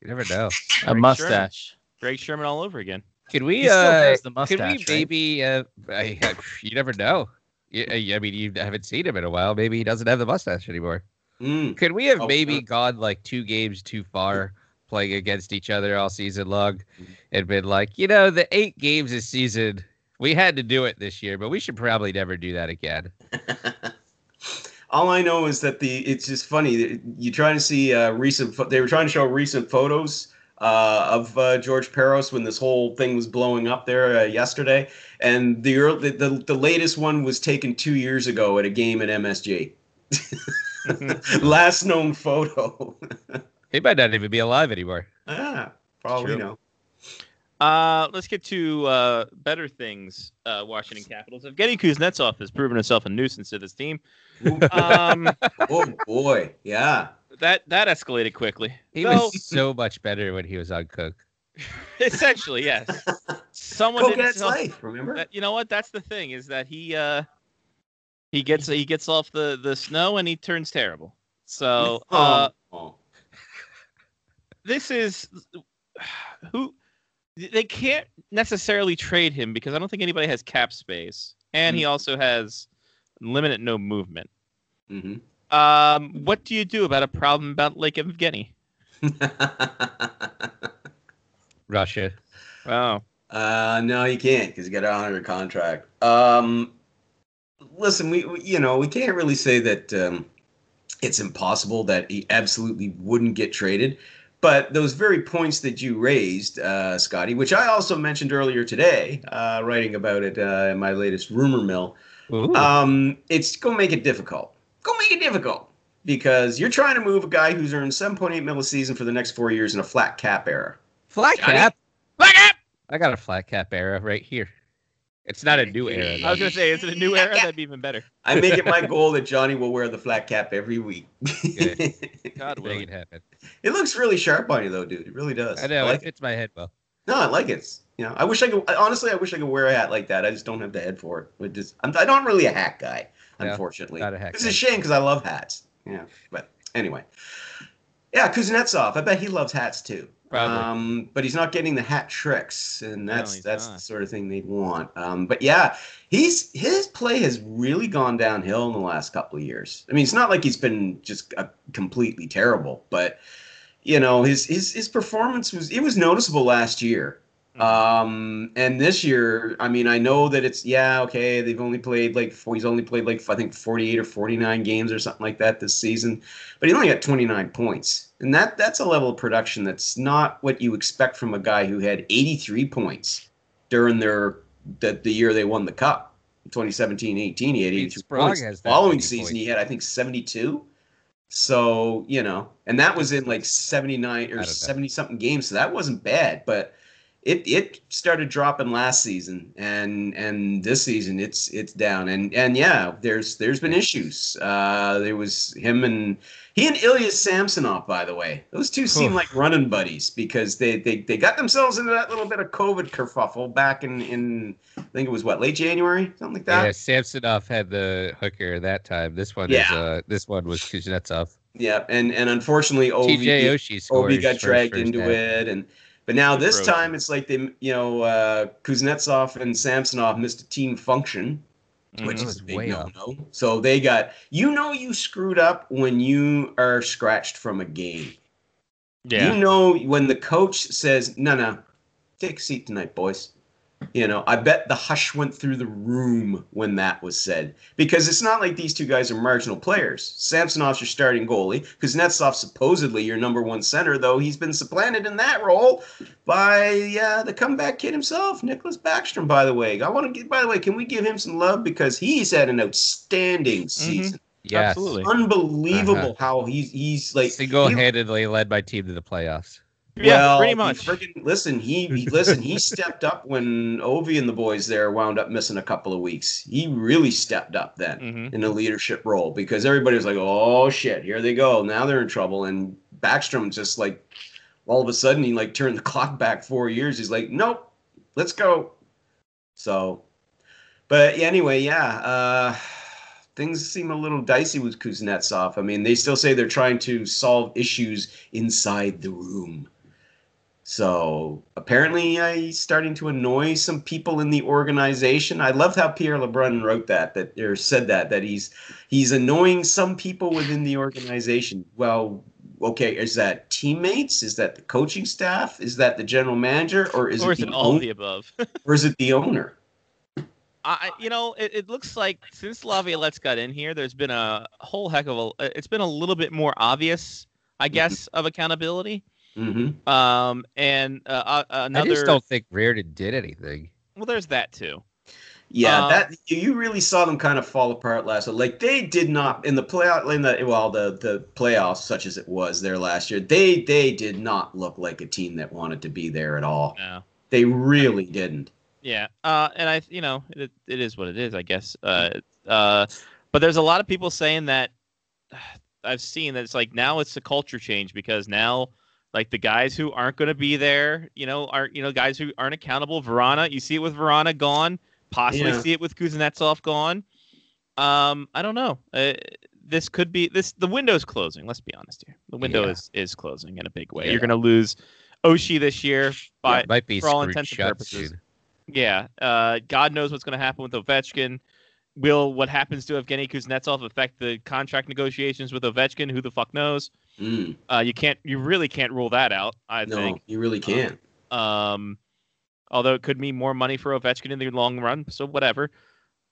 You never know. A Greg mustache. Sherman. Greg Sherman all over again. Could we? He still uh, has the mustache, could we right? maybe? Uh, I, I, you never know. You, I mean, you haven't seen him in a while. Maybe he doesn't have the mustache anymore. Mm. Could we have oh, maybe uh, gone like two games too far? Playing against each other all season long and been like, you know, the eight games this season, we had to do it this year, but we should probably never do that again. All I know is that the, it's just funny. You try to see uh recent, they were trying to show recent photos uh, of uh, George Parros when this whole thing was blowing up there uh, yesterday. And the, early, the, the, the latest one was taken two years ago at a game at M S G. Last known photo. He might not even be alive anymore. Ah, probably no. Uh, let's get to uh, better things, uh, Washington Capitals. Evgeny Kuznetsov has proven himself a nuisance to this team. Um, oh, boy. Yeah. That that escalated quickly. He so, was so much better when he was on Coke. Essentially, yes. Someone Coke didn't sell, life, remember? That, you know what? That's the thing, is that he uh, he gets he gets off the, the snow and he turns terrible. So... Uh, oh. this is who they can't necessarily trade him because I don't think anybody has cap space, and mm-hmm. he also has limited no movement. Mm-hmm. Um, what do you do about a problem about Lake Evgeny? Russia. Wow. Uh, no, you can't because you got to honor a contract. Um, listen, we, we you know we can't really say that um, it's impossible that he absolutely wouldn't get traded. But those very points that you raised, uh, Scotty, which I also mentioned earlier today, uh, writing about it uh, in my latest rumor mill, um, it's going to make it difficult. Go make it difficult because you're trying to move a guy who's earned seven point eight million a season for the next four years in a flat cap era. Flat Johnny? cap? Flat cap! I got a flat cap era right here. It's not a new era. Though. I was going to say, is it a new era? That'd be even better. I make it my goal that Johnny will wear the flat cap every week. Yeah. God willing it happen. It looks really sharp on you, though, dude. It really does. I know. I like it fits it. my head well. No, I like it. You know, I wish I could. Honestly, I wish I could wear a hat like that. I just don't have the head for it. It just, I'm, I'm not really a hat guy, no, unfortunately. Not a hat guy. It's a shame because I love hats. Yeah. But anyway. Yeah, Kuznetsov. I bet he loves hats, too. Probably. Um, but he's not getting the hat tricks, and that's no, that's not. the sort of thing they'd want. Um, but yeah, he's his play has really gone downhill in the last couple of years. I mean, it's not like he's been just uh, completely terrible, but you know, his his his performance was it was noticeable last year, um, and this year. I mean, I know that it's yeah, okay. They've only played like he's only played like I think forty-eight or forty-nine games or something like that this season, but he only got twenty-nine points. And that that's a level of production that's not what you expect from a guy who had eighty-three points during their the, the year they won the Cup, twenty seventeen eighteen. He had eighty-three points. The following season, points. he had, I think, seventy-two. So, you know, and that was in like seventy-nine or seventy-something games, so that wasn't bad. But it it started dropping last season, and and this season it's it's down. And, and yeah, there's there's been issues. Uh, there was him and... He and Ilya Samsonov, by the way, those two seem like running buddies because they, they they got themselves into that little bit of COVID kerfuffle back in, in I think it was what late January, something like that. Yeah, Samsonov had the hooker that time. This one yeah. is uh, this one was Kuznetsov. Yeah, and and unfortunately, Ovi got dragged first, into first it, and but now this broken. time it's like they you know uh, Kuznetsov and Samsonov missed a team function. Which is a big no-no. So they got, you know, you screwed up when you are scratched from a game. Yeah. You know, when the coach says, no, no, take a seat tonight, boys. You know, I bet the hush went through the room when that was said. Because it's not like these two guys are marginal players. Samsonov's your starting goalie. Kuznetsov's supposedly your number one center, though he's been supplanted in that role by uh, the comeback kid himself, Nicholas Backstrom, by the way. I want to get, by the way, can we give him some love? Because he's had an outstanding season. Mm-hmm. Yeah, absolutely. Unbelievable uh-huh. how he's, he's like... Single-handedly he, led my team to the playoffs. Yeah, well, pretty much. He friggin', listen, he, he listen. He stepped up when Ovi and the boys there wound up missing a couple of weeks. He really stepped up then mm-hmm. in a leadership role because everybody was like, "Oh shit, here they go. Now they're in trouble." And Backstrom just like all of a sudden he like turned the clock back four years. He's like, "Nope, let's go." So, but anyway, yeah, uh, things seem a little dicey with Kuznetsov. I mean, they still say they're trying to solve issues inside the room. So apparently uh, he's starting to annoy some people in the organization. I loved how Pierre LeBrun wrote that, that or said that, that he's he's annoying some people within the organization. Well, okay, is that teammates? Is that the coaching staff? Is that the general manager? Or is, or is it, the it all owner? the above? Or is it the owner? I, you know, it, it looks like since Laviolette's got in here, there's been a whole heck of a – it's been a little bit more obvious, I guess, of accountability. Mm-hmm. Um, and uh, another. I just don't think Reardon did anything. Well, there's that too. Yeah, uh, that you really saw them kind of fall apart last. Like they did not in the playoff, in the well, the the playoffs, such as it was there last year. They they did not look like a team that wanted to be there at all. No. They really I mean, didn't. Yeah, uh, and I, you know, it it is what it is, I guess. Uh, uh, but there's a lot of people saying that I've seen that it's like now it's a culture change because now. Like the guys who aren't going to be there, you know, aren't you know guys who aren't accountable. Verona, you see it with Verona gone. Possibly yeah. see it with Kuznetsov gone. Um, I don't know. Uh, this could be this. The window's closing. Let's be honest here. The window yeah. is, is closing in a big way. Yeah. You're going to lose Oshie this year by yeah, might be for all intents and purposes. Dude. Yeah. Uh, God knows what's going to happen with Ovechkin. Will what happens to Evgeny Kuznetsov affect the contract negotiations with Ovechkin? Who the fuck knows? Mm. Uh, you can't. You really can't rule that out. I no, think you really can't. Um, um, although it could mean more money for Ovechkin in the long run. So whatever.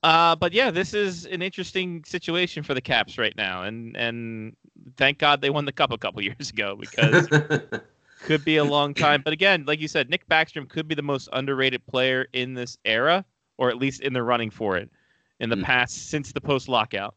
Uh, but yeah, this is an interesting situation for the Caps right now, and and thank God they won the Cup a couple years ago because it could be a long time. But again, like you said, Nick Backstrom could be the most underrated player in this era, or at least in the running for it in the mm. past since the post-lockout.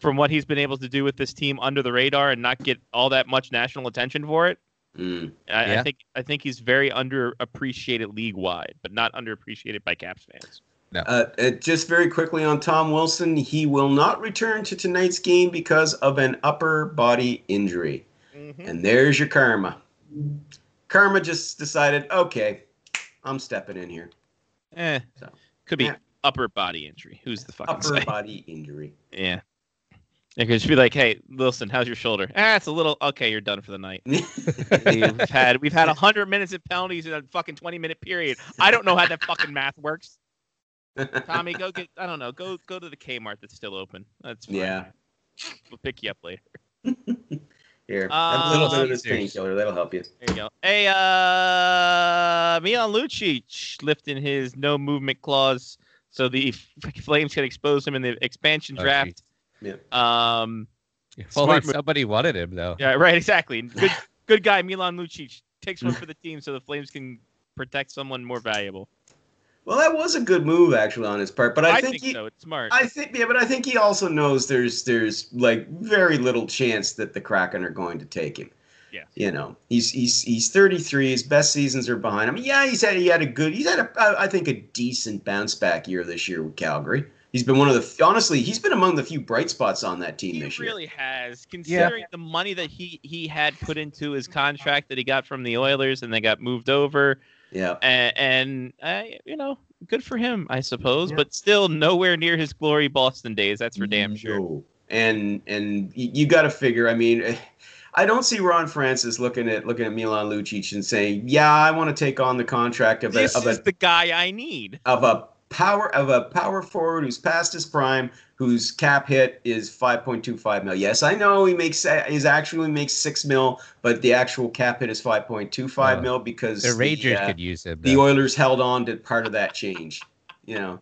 From what he's been able to do with this team under the radar and not get all that much national attention for it, mm. I, yeah. I think I think he's very underappreciated league-wide, but not underappreciated by Caps fans. No. Uh, just very quickly on Tom Wilson, he will not return to tonight's game because of an upper body injury. Mm-hmm. And there's your karma. Karma just decided, okay, I'm stepping in here. Eh, so, could be yeah. upper body injury. Who's the fucking upper say? body injury? Yeah, it could just be like, hey, Wilson, how's your shoulder? Ah, it's a little okay. You're done for the night. we've had we've had one hundred minutes of penalties in a fucking twenty minute period. I don't know how that fucking math works. Tommy, go get, I don't know, go go to the Kmart that's still open. That's fine. Yeah. We'll pick you up later. Here, uh, a little bit of this painkiller. That'll help you. There you go. Hey, uh, Milan Lucic lifting his no movement clause so the Flames can expose him in the expansion draft. Oh, yeah. Um, well, somebody wanted him, though. Yeah, right, exactly. Good, good guy, Milan Lucic. Takes one for the team so the Flames can protect someone more valuable. Well, that was a good move, actually, on his part. But I, I think, think he, so. It's smart. I think, yeah, but I think he also knows there's there's like very little chance that the Kraken are going to take him. Yeah, you know, he's he's he's thirty-three. His best seasons are behind him. Yeah, he's had he had a good. He's had a I think a decent bounce back year this year with Calgary. He's been one of the honestly, he's been among the few bright spots on that team he this year. He really has, considering yeah. the money that he he had put into his contract that he got from the Oilers and they got moved over. Yeah, and, and uh, you know, good for him, I suppose, yeah. but still nowhere near his glory Boston days. That's for damn sure. No. And and you got to figure. I mean, I don't see Ron Francis looking at looking at Milan Lucic and saying, "Yeah, I want to take on the contract of this a, of is a, the guy I need of a power of a power forward who's past his prime, whose cap hit is five point two five mil. Yes, I know he makes is actually makes six mil, but the actual cap hit is five point two five oh. mil because the Rangers uh, could use it. Though. The Oilers held on to part of that change, you know.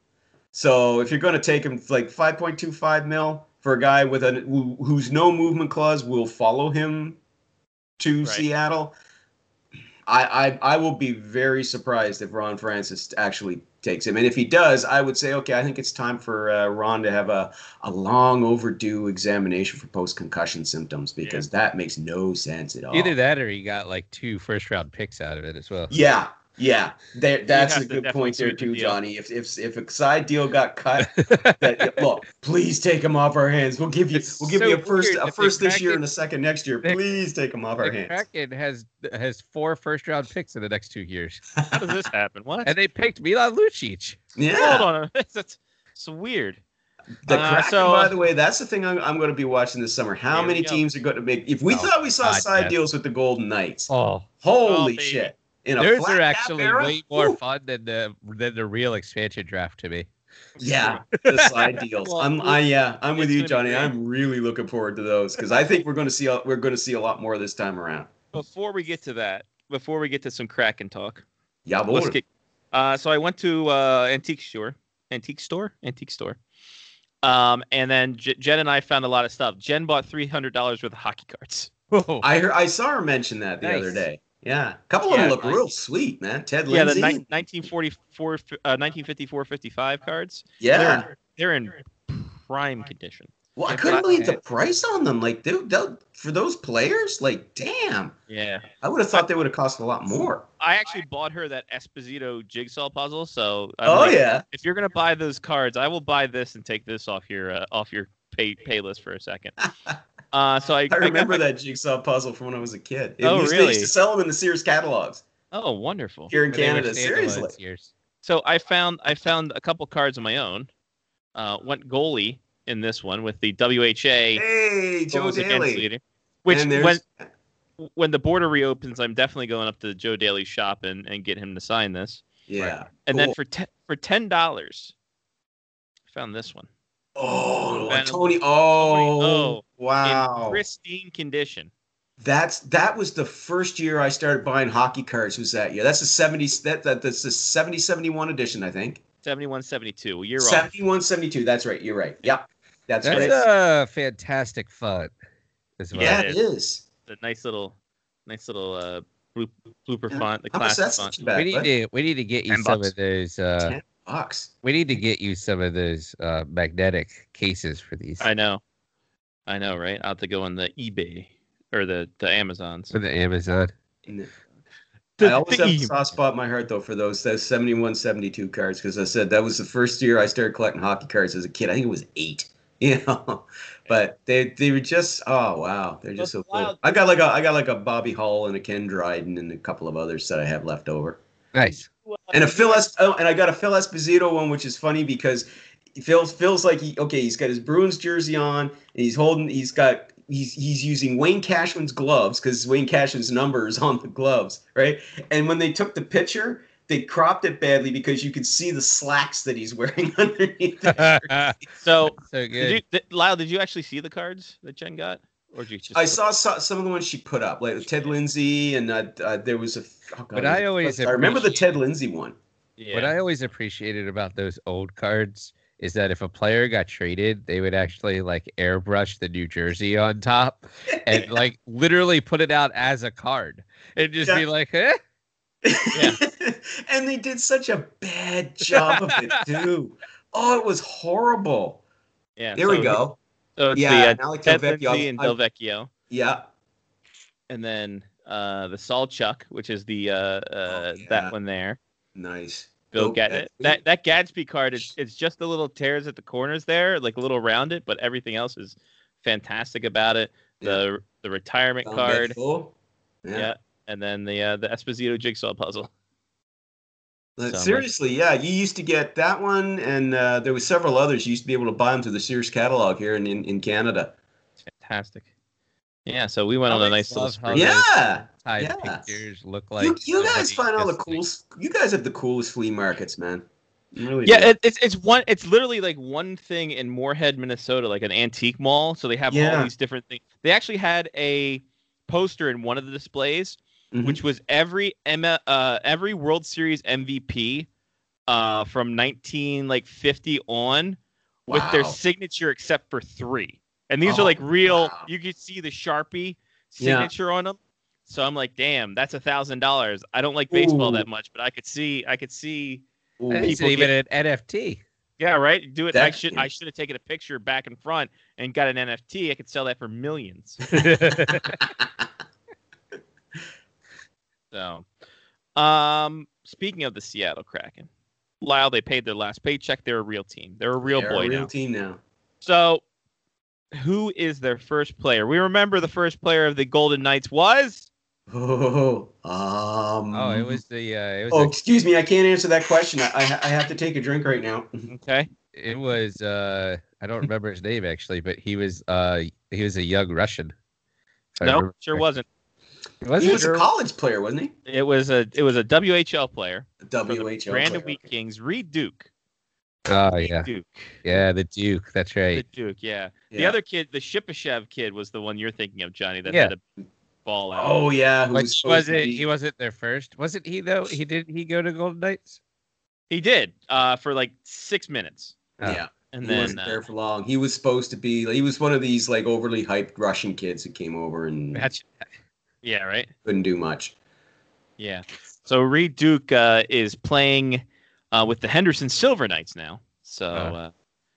So if you're going to take him like five point two five mil for a guy with a who, who's no movement clause will follow him to right. Seattle. I, I I will be very surprised if Ron Francis actually takes him. And if he does, I would say, okay, I think it's time for uh, Ron to have a, a long overdue examination for post-concussion symptoms because yeah. that makes no sense at all. Either that or he got like two first-round picks out of it as well. Yeah, yeah. There, that's a good point there too, Johnny. If if if a side deal got cut, that, look, please take him off our hands. We'll give you it's we'll give so you a first a first this year and a second next year. Please take him off our hands. Kraken has has four first-round picks in the next two years. How does this happen? What? And they picked Milan Lucic. Yeah. Hold on. That's, that's, that's weird. The uh, Kraken, so, by the way, that's the thing I'm, I'm going to be watching this summer. How many teams are going to make... If we oh, thought we saw God, side yes. deals with the Golden Knights, oh, holy oh, shit. In a Those are actually era? way more Ooh. fun than the than the real expansion draft to me. Yeah, the side deals. Well, I'm I yeah, I'm with you, Johnny. I'm really looking forward to those because I think we're going to see we're going to see a lot more this time around. Before we get to that, before we get to some Kraken talk, yeah, let's get, uh, so I went to uh, antique store, antique store, antique store, um, and then J- Jen and I found a lot of stuff. Jen bought three hundred dollars worth of hockey cards. Whoa. I heard, I saw her mention that the nice. other day. Yeah, a couple yeah, of them look nice. real sweet, man. Ted yeah, Lindsay. Yeah, the nineteen forty-four, uh, nineteen fifty-four fifty-five cards. Yeah. They're, they're in prime condition. Well, I couldn't believe the price on them. Like, dude, for those players, like, damn. Yeah. I would have thought they would have cost a lot more. I actually bought her that Esposito jigsaw puzzle, so. I'm oh, like, yeah. If you're going to buy those cards, I will buy this and take this off your, uh, off your pay, pay list for a second. Uh, so I, I remember I my... that jigsaw puzzle from when I was a kid. It oh, used, really? They used to sell them in the Sears catalogs. Oh, wonderful! Here in but Canada, seriously. Sears. So I found I found a couple cards of my own. Uh, went goalie in this one with the W H A. Hey, Joe Daly. Leader, which when when the border reopens, I'm definitely going up to Joe Daly's shop and, and get him to sign this. Yeah. Right. And cool. then for ten, for ten dollars, I found this one. Oh, Tony. Tony oh, oh, wow. In pristine condition. That's that was the first year I started buying hockey cards. Was that year? That's the seventy. That, that that's the seventy seventy one edition, I think. seventy-one seventy-two You're right. seventy-one seventy-two That's right. You're right. Yep. That's, that's right. That's a fantastic font. Yeah, it is. it is. The nice little, nice little uh, bloop, blooper yeah. font. The classic font. Back, we need but... to we need to get you some bucks. of those. Uh, Ten bucks. We need to get you some of those uh, magnetic cases for these. I know. I know, right? I'll have to go on the eBay. Or the, the Amazons. For the Amazon. The, I always have a soft spot in my heart, though, for those, those seventy-one seventy-two cards. Because I said that was the first year I started collecting hockey cards as a kid. I think it was eight. You know? But they they were just, oh, wow. They're just so cool. I got like a I got like a Bobby Hull and a Ken Dryden and a couple of others that I have left over. Nice. And a Phil Es- oh, and I got a Phil Esposito one, which is funny because it feels, feels like, he okay, he's got his Bruins jersey on. And he's holding, he's got... He's he's using Wayne Cashman's gloves because Wayne Cashman's number is on the gloves, right? And when they took the picture, they cropped it badly because you could see the slacks that he's wearing underneath. The so, so good. Did you, did, Lyle, did you actually see the cards that Jen got, or did you just? I saw, saw some of the ones she put up, like Ted Lindsay, and uh, uh, there was a. Oh God, but I always I remember the Ted Lindsay one. Yeah. What I always appreciated about those old cards is that if a player got traded, they would actually like airbrush the new jersey on top and yeah. like literally put it out as a card and just yeah. be like, eh? Yeah. And they did such a bad job of it too. Oh, it was horrible. Yeah. There so, we go. So it's yeah, the uh, Ted Lindsay and Del Vecchio. Yeah. And then uh, the Salchuk, which is the uh, uh, oh, yeah. that one there. Nice. Bill oh, Gadsby. That that Gadsby card, it's, it's just the little tears at the corners there, like a little rounded, but everything else is fantastic about it. The yeah. the retirement Sound card, yeah. yeah, and then the uh, the Esposito jigsaw puzzle. So seriously, much. yeah, you used to get that one, and uh, there was several others. You used to be able to buy them through the Sears catalog here in in, in Canada. It's fantastic. Yeah, so we went I on a nice little spree. Yeah, yeah. Pictures look like you, you guys find all the cool. You guys have the coolest flea markets, man. You really yeah, it, it's it's one. It's literally like one thing in Moorhead, Minnesota, like an antique mall. So they have yeah. all these different things. They actually had a poster in one of the displays, mm-hmm. which was every M- uh, every World Series M V P uh, from nineteen like fifty on, wow. with their signature except for three. And these oh, are like real, wow. you can see the Sharpie signature yeah. on them. So I'm like, damn, that's a thousand dollars. I don't like baseball Ooh. that much, but I could see, I could see it's even get, an N F T. Yeah, right. Do it. That, I should, I should have taken a picture back and front and got an N F T. I could sell that for millions. So, um, speaking of the Seattle Kraken, Lyle, they paid their last paycheck. They're a real team. They're a real They're boy a real now. team now. So. Who is their first player? We remember the first player of the Golden Knights was. Oh, um, oh, it was the. Uh, it was oh, the... excuse me, I can't answer that question. I, I I have to take a drink right now. Okay. It was. Uh, I don't remember his name actually, but he was. Uh, he was a young Russian. No, nope, sure wasn't. wasn't. He was sure. a college player, wasn't he? It was a. It was a W H L player. A W H L. Brandon Wheat Kings, Reed Duke. Oh yeah, Duke. yeah, the Duke. That's right. The Duke, yeah. yeah. The other kid, the Shipashev kid, was the one you're thinking of, Johnny. That yeah. had a ball out. Oh yeah, like, was wasn't he? Wasn't there first? Wasn't he though? He did. He go to Golden Knights. He did uh, for like six minutes. Oh. Yeah, and he then wasn't uh, there for long. He was supposed to be. He was one of these like overly hyped Russian kids who came over and. Gotcha. Yeah. Right. Couldn't do much. Yeah. So Reed Duke uh, is playing. Uh, with the Henderson Silver Knights now, so uh,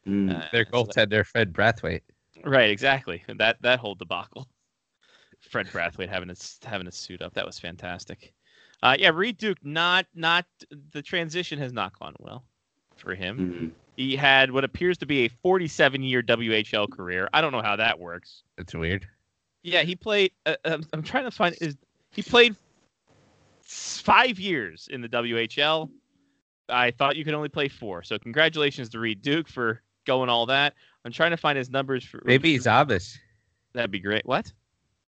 mm. uh, their goaltender Fred Brathwaite. Right, exactly. That that whole debacle. Fred Brathwaite having a having a suit up. That was fantastic. Uh, yeah, Reed Duke. Not not the transition has not gone well for him. Mm-hmm. He had what appears to be a forty-seven year W H L career. I don't know how that works. That's weird. Yeah, he played. Uh, I'm, I'm trying to find. Is he played five years in the W H L? I thought you could only play four. So congratulations to Reed Duke for going all that. I'm trying to find his numbers for. Maybe he's Amish. That'd be great. What?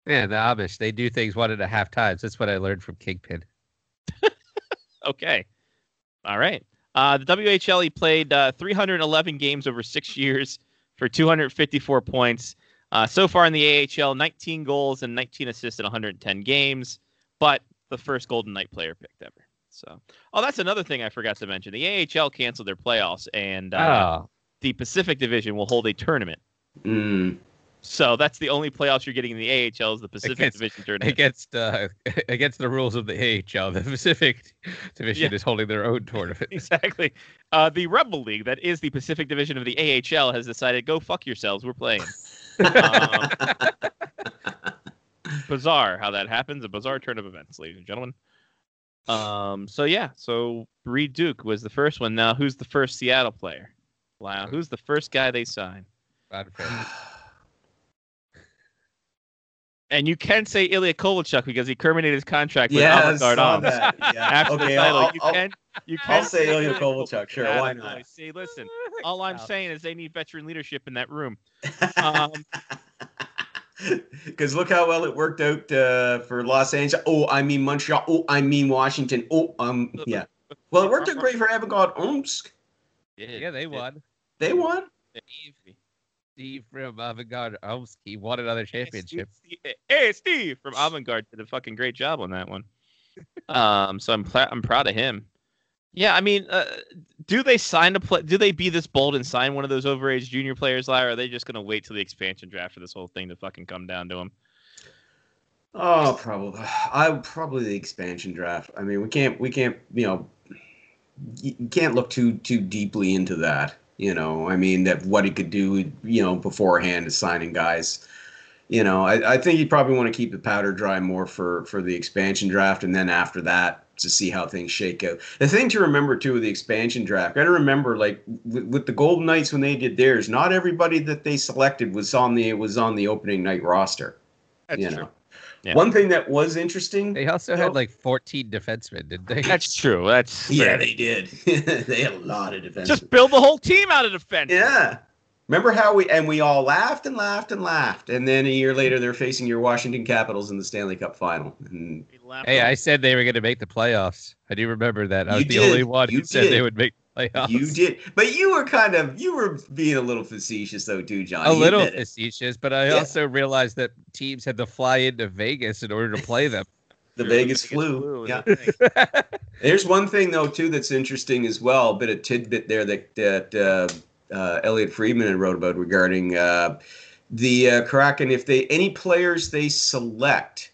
Yeah, the Amish. They do things one and a half times. That's what I learned from Kingpin. Okay. All right. Uh, the W H L, he played uh, three hundred eleven games over six years for two hundred fifty-four points. Uh, so far in the A H L, nineteen goals and nineteen assists in one hundred ten games, but the first Golden Knight player picked ever. So, oh, that's another thing I forgot to mention. The A H L canceled their playoffs, and uh, oh. the Pacific Division will hold a tournament. Mm. So that's the only playoffs you're getting in the A H L is the Pacific against, Division tournament. Against uh, against the rules of the A H L, the Pacific Division yeah. is holding their own tournament. Exactly. Uh, the Rebel League, that is the Pacific Division of the A H L, has decided, go fuck yourselves, we're playing. um, bizarre how that happens. A bizarre turn of events, ladies and gentlemen. Um. So, yeah. So, Reed Duke was the first one. Now, who's the first Seattle player? Wow. Who's the first guy they signed? Bryan Trottier. And you can say Ilya Kovalchuk because he terminated his contract with yeah, avant-garde arms. That. Yeah. After okay, the title. I'll, you I'll, can, you can I'll say, say Ilya Kovalchuk. Sure, why not? See, listen, all I'm saying is they need veteran leadership in that room. Because um, look how well it worked out uh, for Los Angeles. Oh, I mean Montreal. Oh, I mean Washington. Oh, um, yeah. Well, it worked out great for avant-garde Omsk. Yeah, yeah, they won. They won? Easy. Steve from Avant-Garde Omsk, he won another championship. Hey Steve, hey, Steve from Avant-Garde did a fucking great job on that one. um, so I'm pl- I'm proud of him. Yeah, I mean, uh, do they sign a play? Do they be this bold and sign one of those overage junior players, Lyle? Or are they just gonna wait till the expansion draft for this whole thing to fucking come down to him? Oh, probably. I probably the expansion draft. I mean, we can't we can't you know you can't look too too deeply into that. You know, I mean, that what he could do, you know, beforehand is signing guys. You know, I, I think you probably want to keep the powder dry more for, for the expansion draft. And then after that, to see how things shake out. The thing to remember, too, with the expansion draft, got to remember, like, with, with the Golden Knights when they did theirs, not everybody that they selected was on the was on the opening night roster. That's you true. Know. Yeah. One thing that was interesting. They also though, had like fourteen defensemen, didn't they? That's true. That's yeah, right. They did. They had a lot of defensemen. Just build the whole team out of defense. Yeah. Remember how we and we all laughed and laughed and laughed, and then a year later they're facing your Washington Capitals in the Stanley Cup final. And hey, I said they were going to make the playoffs. I do remember that. I was you the did. only one you who did. said they would make the playoffs. You did, but you were kind of you were being a little facetious though, too, John. A you little facetious, but I yeah. also realized that teams had to fly into Vegas in order to play them. The Vegas, Vegas flu. flu yeah. The There's one thing though too that's interesting as well. A bit of tidbit there that that. Uh, Uh, Elliot Friedman had wrote about regarding uh, the uh, Kraken. If they any players they select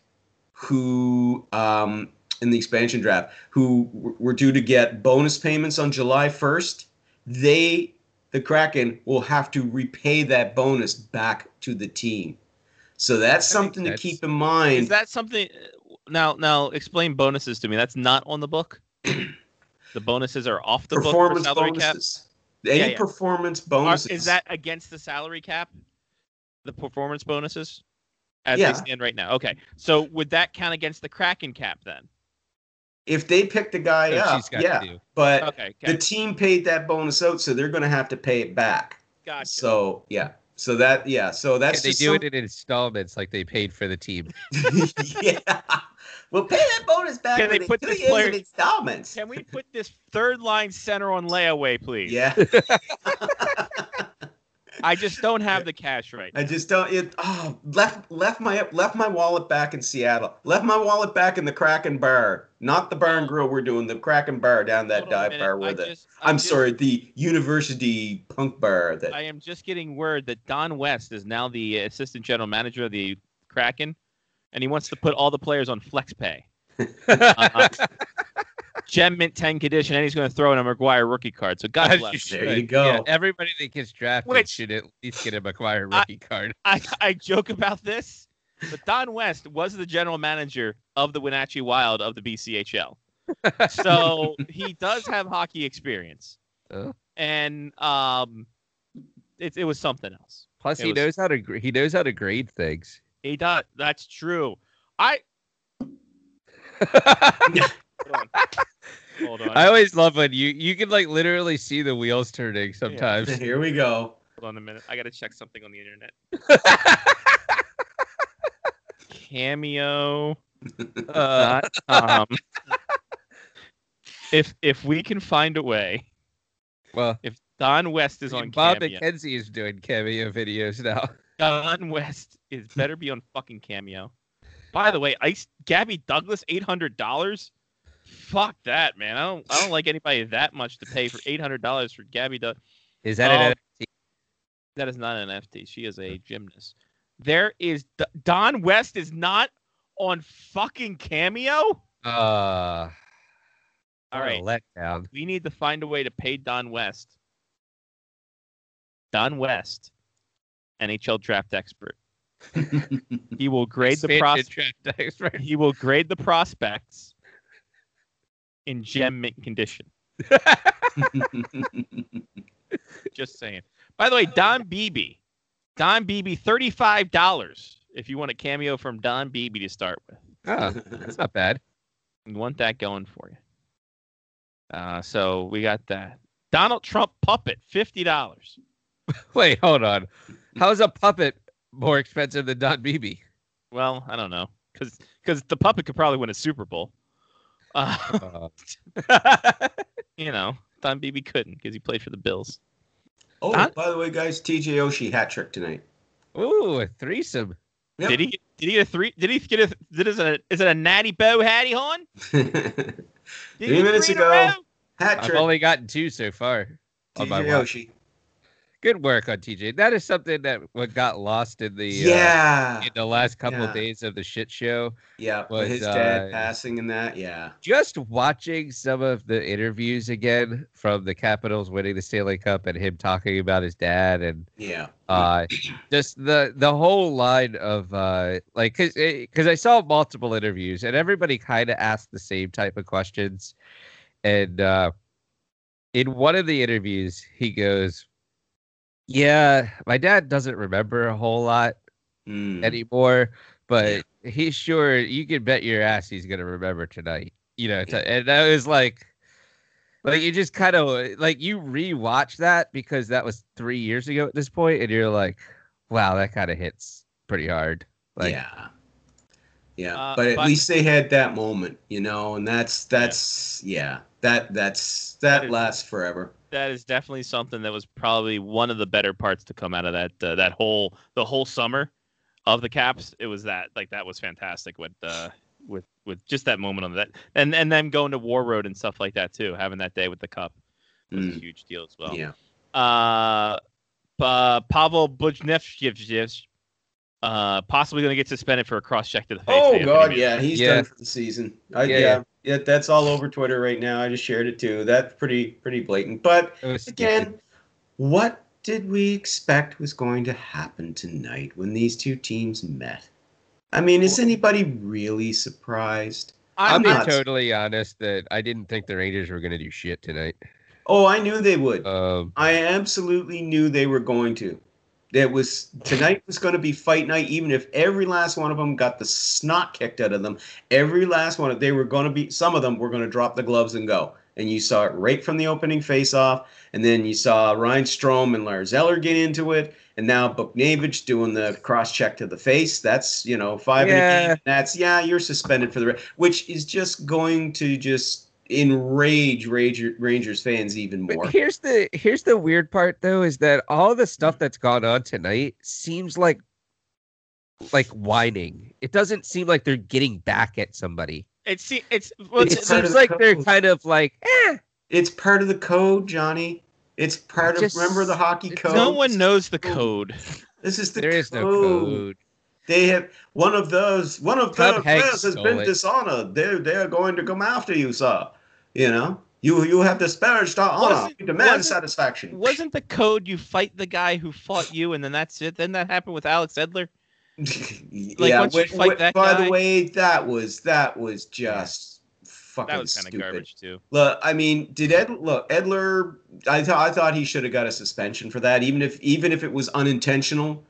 who um, in the expansion draft who w- were due to get bonus payments on July first, they the Kraken will have to repay that bonus back to the team. So that's something that's, to keep in mind. Is that something? Now, now explain bonuses to me. That's not on the book. The bonuses are off the Performance book for salary bonuses. Cap. Any yeah, yeah. performance bonuses. Are, is that against the salary cap? The performance bonuses? As yeah. they stand right now. Okay. So would that count against the Kraken cap then? If they pick the guy so up, yeah. But okay, okay. the team paid that bonus out, so they're going to have to pay it back. Gotcha. So, yeah. So that, yeah. So that's yeah, they do some... it in installments like they paid for the team. yeah. Well, pay that bonus back. Can they put two this years player, of installments? Can we put this third line center on layaway, please? Yeah. I just don't have the cash right now. I just don't. It, oh, left left my left my wallet back in Seattle. Left my wallet back in the Kraken bar, not the Bar and Grill. We're doing the Kraken bar down that Hold dive bar with I it. Just, I'm, I'm just, sorry, the University Punk bar. That I am just getting word that Don West is now the assistant general manager of the Kraken. And he wants to put all the players on flex pay. uh, Gem mint ten condition, and he's going to throw in a Maguire rookie card. So God bless you. There you go. Yeah, everybody that gets drafted Which, should at least get a Maguire rookie I, card. I, I joke about this, but Don West was the general manager of the Wenatchee Wild of the B C H L. So he does have hockey experience. Oh. And um, it, it was something else. Plus, it he was, knows how to he knows how to grade things. He does. That's true. I. Hold on. Hold on. I always love when you you can like literally see the wheels turning sometimes. Yeah. Here we go. Hold on a minute. I got to check something on the internet. Cameo. Uh, um, if if we can find a way. Well, if Don West is on Bob Cameo. Bob McKenzie is doing Cameo videos now. Don West is better be on fucking Cameo. By the way, Ice Gabby Douglas, eight hundred dollars. Fuck that, man. I don't I don't like anybody that much to pay for eight hundred dollars for Gabby Douglas. Is that um, an N F T? That is not an N F T. She is a gymnast. There is D- Don West is not on fucking Cameo? Uh All right. Let down. We need to find a way to pay Don West. Don West, N H L draft expert. He will grade the prospects. Right? He will grade the prospects in gem mint condition. Just saying. By the way, Don Beebe. Don Beebe, thirty-five dollars if you want a Cameo from Don Beebe to start with. Oh, that's not bad. You want that going for you. Uh, so we got that. Donald Trump puppet, fifty dollars. Wait, hold on. How's a puppet more expensive than Don Beebe? Well, I don't know. Because because the puppet could probably win a Super Bowl. Uh, uh. You know, Don Beebe couldn't because he played for the Bills. Oh, Don? By the way, guys, T J Oshie hat trick tonight. Ooh, a threesome. Yep. Did he? Did he get a three? Did he get a? Did is it? Is it a natty bow hattie horn? Three minutes ago. Hat trick. I've only gotten two so far. T J Oshie. Good work on T J. That is something that what got lost in the yeah uh, in the last couple yeah. of days of the shit show. Yeah, was, his dad uh, passing in that. Yeah, just watching some of the interviews again from the Capitals winning the Stanley Cup and him talking about his dad and yeah, uh, just the the whole line of uh, like because because I saw multiple interviews and everybody kind of asked the same type of questions, and uh, in one of the interviews he goes. Yeah, my dad doesn't remember a whole lot mm. anymore, but yeah. he's sure you can bet your ass he's gonna remember tonight. You know, t- and I was like, like you just kind of like you rewatch that because that was three years ago at this point, and you're like, wow, that kind of hits pretty hard. Like, yeah, yeah, uh, but at but- least they had that moment, you know, and that's that's yeah, yeah that that's that, that lasts is- forever. That is definitely something that was probably one of the better parts to come out of that uh, that whole the whole summer of the Caps. It was that like that was fantastic with uh, with with just that moment on that and and them going to War Road and stuff like that too. Having that day with the Cup was mm. a huge deal as well. Yeah. Uh, uh Pavel Buchnevich, uh possibly going to get suspended for a cross check to the face. Oh God, yeah, he's yeah. done for the season. I, yeah. yeah. yeah. Yeah, that's all over Twitter right now. I just shared it too. That's pretty pretty blatant. But again, what did we expect was going to happen tonight when these two teams met? I mean, is anybody really surprised? I'm, I'm not totally honest that I didn't think the Rangers were going to do shit tonight. Oh, I knew they would. Um, I absolutely knew they were going to. It was tonight was going to be fight night. Even if every last one of them got the snot kicked out of them, every last one of they were going to be. Some of them were going to drop the gloves and go. And you saw it right from the opening face-off. And then you saw Ryan Strome and Lars Eller get into it. And now Buchnevich doing the cross-check to the face. That's you know five yeah. in a game. That's yeah, you're suspended for the rest, which is just going to just. Enrage Ranger, Rangers fans even more. But here's the here's the weird part though is that all the stuff that's gone on tonight seems like like whining. It doesn't seem like they're getting back at somebody. It see it's well, it seems like they're kind of like eh. It's part of the code, Johnny. It's part Just, of remember the hockey code. No one knows the code. This is the there code. Is no code. They have one of those. One of the players has been it. dishonored. They're they're going to come after you, sir. You know, you you have disparaged our honor. You demand satisfaction. Wasn't the code you fight the guy who fought you, and then that's it? Then that happened with Alex Edler. like, yeah. Once wait, you fight wait, that by guy, the way, that was that was just yeah. fucking. That was kind of garbage too. Look, I mean, did Ed look Edler? I thought I thought he should have got a suspension for that, even if even if it was unintentional.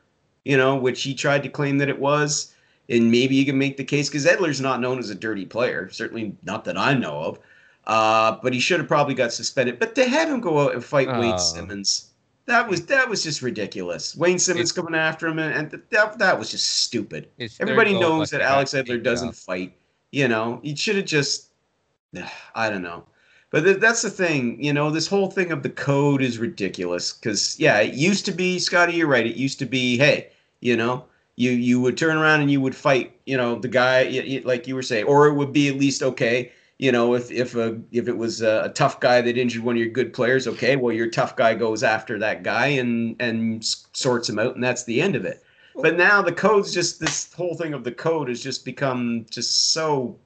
You know, which he tried to claim that it was, and maybe you can make the case because Edler's not known as a dirty player, certainly not that I know of. Uh, but he should have probably got suspended. But to have him go out and fight oh. Wade Simmons, That was that was just ridiculous. Wayne Simmons it's, coming after him, and, and that that was just stupid. Everybody knows that Alex Edler doesn't out. fight. You know, he should have just, I don't know. But th- that's the thing. You know, this whole thing of the code is ridiculous. Because, yeah, it used to be, Scotty, you're right. It used to be, hey, you know, you, you would turn around and you would fight, you know, the guy, you, you, like you were saying. Or it would be at least okay. You know, if if a, if it was a, a tough guy that injured one of your good players, okay, well, your tough guy goes after that guy and and sorts him out, and that's the end of it. But now the code's just, this whole thing of the code has just become just so,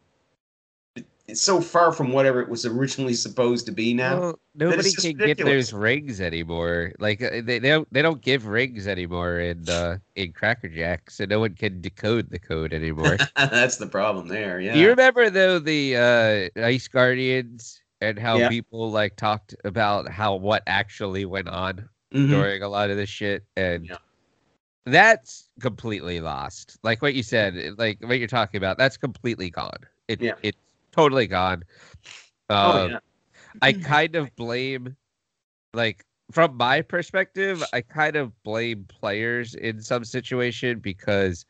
it's so far from whatever it was originally supposed to be now. Well, nobody can ridiculous. give those rings anymore. Like, they, they don't they don't give rings anymore in uh, in Cracker Jack, so no one can decode the code anymore. That's the problem there, yeah. Do you remember, though, the uh, Ice Guardians and how yeah. people, like, talked about how what actually went on mm-hmm. during a lot of this shit? And yeah. that's completely lost. Like what you said, like what you're talking about, that's completely gone. It, yeah. It's totally gone. Um, oh, yeah. I kind of blame, like, from my perspective, I kind of blame players in some situation because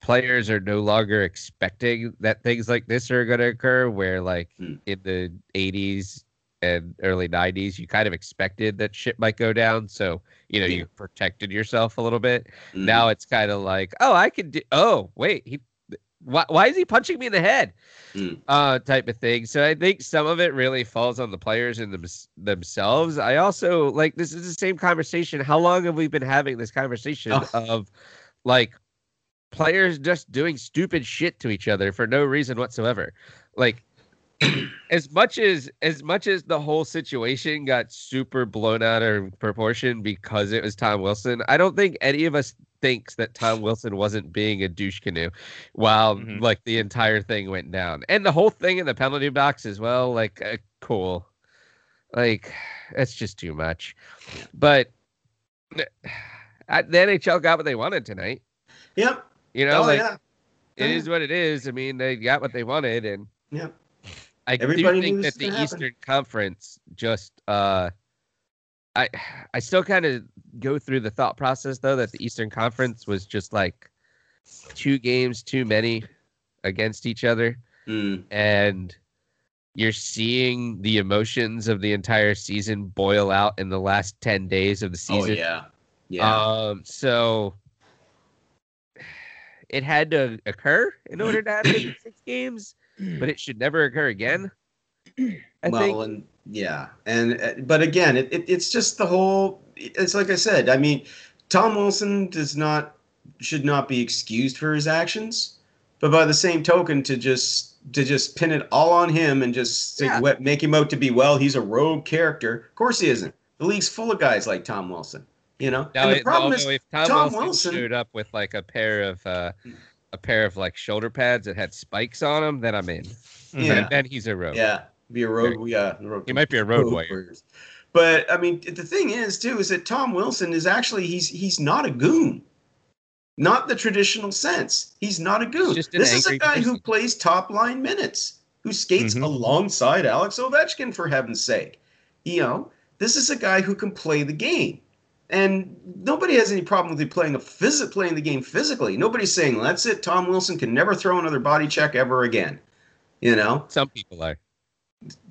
players are no longer expecting that things like this are going to occur, where, like, mm. in the eighties and early nineties, you kind of expected that shit might go down. So, you know, yeah. you protected yourself a little bit. Mm. Now it's kind of like, oh, I can do, oh, wait, he Why, why is he punching me in the head? Mm. Uh, type of thing. So I think some of it really falls on the players and them, themselves. I also, like, this is the same conversation. How long have we been having this conversation oh. of, like, players just doing stupid shit to each other for no reason whatsoever? Like, as much as as much as the whole situation got super blown out of proportion because it was Tom Wilson, I don't think any of us thinks that Tom Wilson wasn't being a douche canoe while mm-hmm. like the entire thing went down, and the whole thing in the penalty box as well. Like, uh, cool, like that's just too much. But uh, the N H L got what they wanted tonight. Yep. You know, oh, like yeah. it yeah. is what it is. I mean, they got what they wanted, and yeah. I Everybody do think that the happen. Eastern Conference just, uh, I I still kind of go through the thought process, though, that the Eastern Conference was just like two games too many against each other. Mm. And you're seeing the emotions of the entire season boil out in the last ten days of the season. Oh, yeah. Yeah. Um, so it had to occur in order to have six games. But it should never occur again. I well, think. and yeah, and uh, but again, it, it it's just the whole. It's like I said. I mean, Tom Wilson does not should not be excused for his actions, but by the same token, to just to just pin it all on him and just yeah. to make him out to be well, he's a rogue character. Of course, he isn't. The league's full of guys like Tom Wilson. You know, now, and the problem is if Tom, Tom Wilson, Wilson showed up with like a pair of. Uh, A pair of like shoulder pads that had spikes on them, then I'm in. Yeah. And then he's a road. Yeah. Be a road. Yeah. Road, he might be a road warrior. But I mean, the thing is too, is that Tom Wilson is actually, he's, he's not a goon, not the traditional sense. He's not a goon. This is a guy person. who plays top line minutes, who skates mm-hmm. alongside Alex Ovechkin, for heaven's sake. You know, this is a guy who can play the game. And nobody has any problem with playing a phys- playing the game physically. Nobody's saying, well, that's it, Tom Wilson can never throw another body check ever again. You know? Some people are.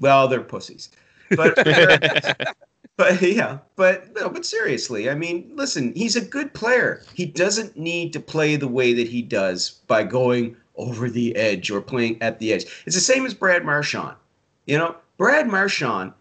Well, they're pussies. But, but yeah, but, no, but seriously, I mean, listen, he's a good player. He doesn't need to play the way that he does by going over the edge or playing at the edge. It's the same as Brad Marchand. You know, Brad Marchand,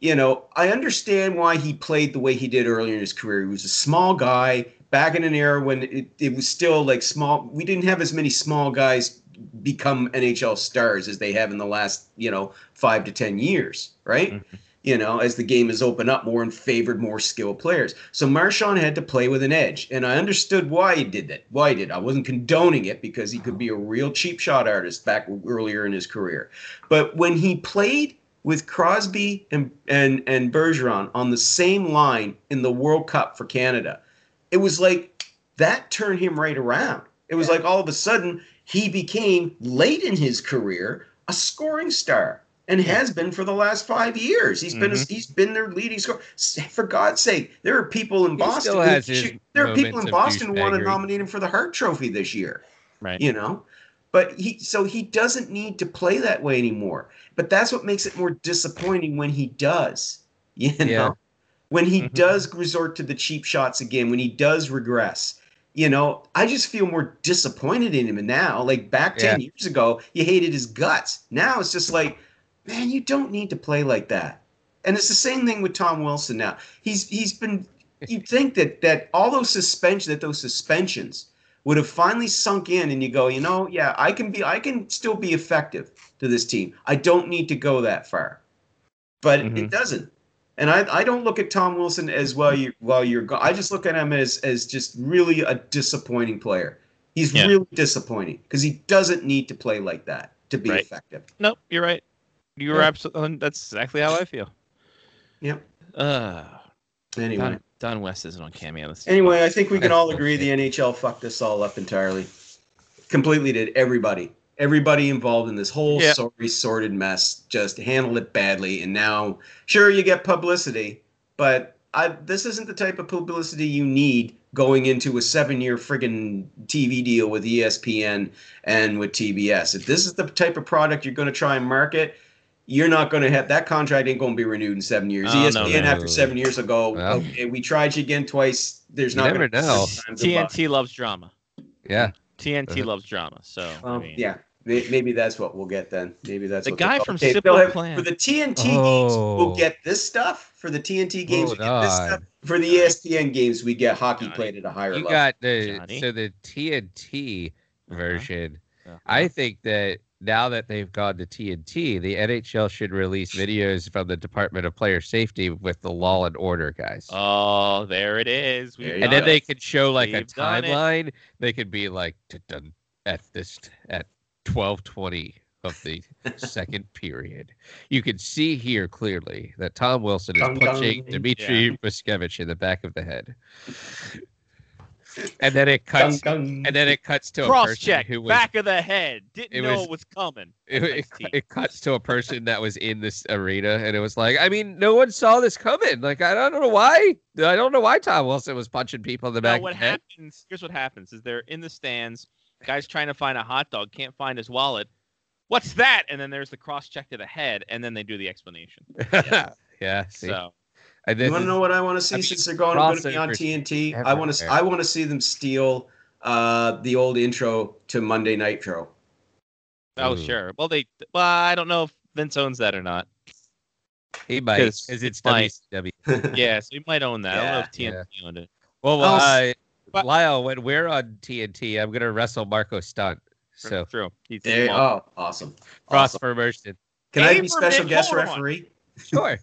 you know, I understand why he played the way he did earlier in his career. He was a small guy back in an era when it, it was still like small. We didn't have as many small guys become N H L stars as they have in the last, you know, five to ten years, right? Mm-hmm. You know, as the game has opened up more and favored more skilled players. So Marchand had to play with an edge, and I understood why he did that. Why he did. I wasn't condoning it because he could be a real cheap shot artist back earlier in his career. But when he played with Crosby and, and and Bergeron on the same line in the World Cup for Canada, it was like that turned him right around. It was like all of a sudden he became, late in his career, a scoring star. and has been for the last five years. He's mm-hmm. been a, he's been their leading scorer. For God's sake, there are people in he Boston. Who, shoot, there are people in Boston who want to nominate him for the Hart Trophy this year. Right. You know, but he so he doesn't need to play that way anymore. But that's what makes it more disappointing when he does. You know, yeah. when he mm-hmm. does resort to the cheap shots again, when he does regress. You know, I just feel more disappointed in him now. Like back ten yeah. years ago, you hated his guts. Now it's just like, man, you don't need to play like that. And it's the same thing with Tom Wilson now. He's he's been. You'd think that that all those suspension that those suspensions would have finally sunk in, and you go, you know, yeah, I can be, I can still be effective to this team. I don't need to go that far, but mm-hmm. it doesn't. And I, I don't look at Tom Wilson as well. You while you're gone, I just look at him as as just really a disappointing player. He's yeah. really disappointing because he doesn't need to play like that to be right. effective. Nope, you're right. You're yeah. absolutely. That's exactly how I feel. Yep. Uh, anyway, Don, Don West isn't on Cameo. This anyway, I think we can all agree the N H L fucked this all up entirely. Completely did. Everybody, everybody involved in this whole yep. sorry, sordid mess just handled it badly, and now, sure, you get publicity, but I, this isn't the type of publicity you need going into a seven-year friggin' T V deal with E S P N and with T B S. If this is the type of product you're going to try and market. You're not going to have that contract ain't going to be renewed in seven years. Oh, E S P N no, no. after seven years ago, well, okay, we tried you again twice. There's not going to be T N T loves drama. Yeah, T N T uh-huh. loves drama. So um, I mean. yeah, maybe that's what we'll get then. Maybe that's the what guy from okay, Simple have, Plan for the T N T oh. games. We'll get this stuff for the T N T games. Hold we get this stuff for the E S P N games. We get hockey Johnny. played at a higher you level. You got the Johnny. so the T N T version. Uh-huh. Uh-huh. I think that. Now that they've gone to T N T, the N H L should release videos from the Department of Player Safety with the Law and Order guys. Oh, there it is. We've and then it. they could show like We've a timeline. They could be like at this at twelve twenty of the second period. You can see here clearly that Tom Wilson is Tom punching Tom. Dmitry yeah. Vuskevich in the back of the head. And then it cuts. Dun, dun. And then it cuts to cross a person check, who was back of the head. Didn't it know was, it was coming. It, it, it cuts to a person that was in this arena, and it was like, I mean, no one saw this coming. Like, I don't know why. I don't know why Tom Wilson was punching people in the back. Now, what of the head. happens? Here's what happens: is they're in the stands. Guy's trying to find a hot dog, can't find his wallet. What's that? And then there's the cross check to the head, and then they do the explanation. Yeah. yeah see? So. You want to know what I want to see I mean, since they're going, going to be on T N T? I want to I want to see them steal uh, the old intro to Monday Night Show. Oh, Ooh. sure. Well, they. Well, I don't know if Vince owns that or not. He might, because it's W C W. Yeah, so he might own that. Yeah. I don't know if T N T yeah. owned it. Well, well uh, but, Lyle, when we're on T N T, I'm gonna wrestle Marco Stunt. So true. There, oh, awesome. Cross awesome. for immersion. Can Averman, I be special guest referee? Sure.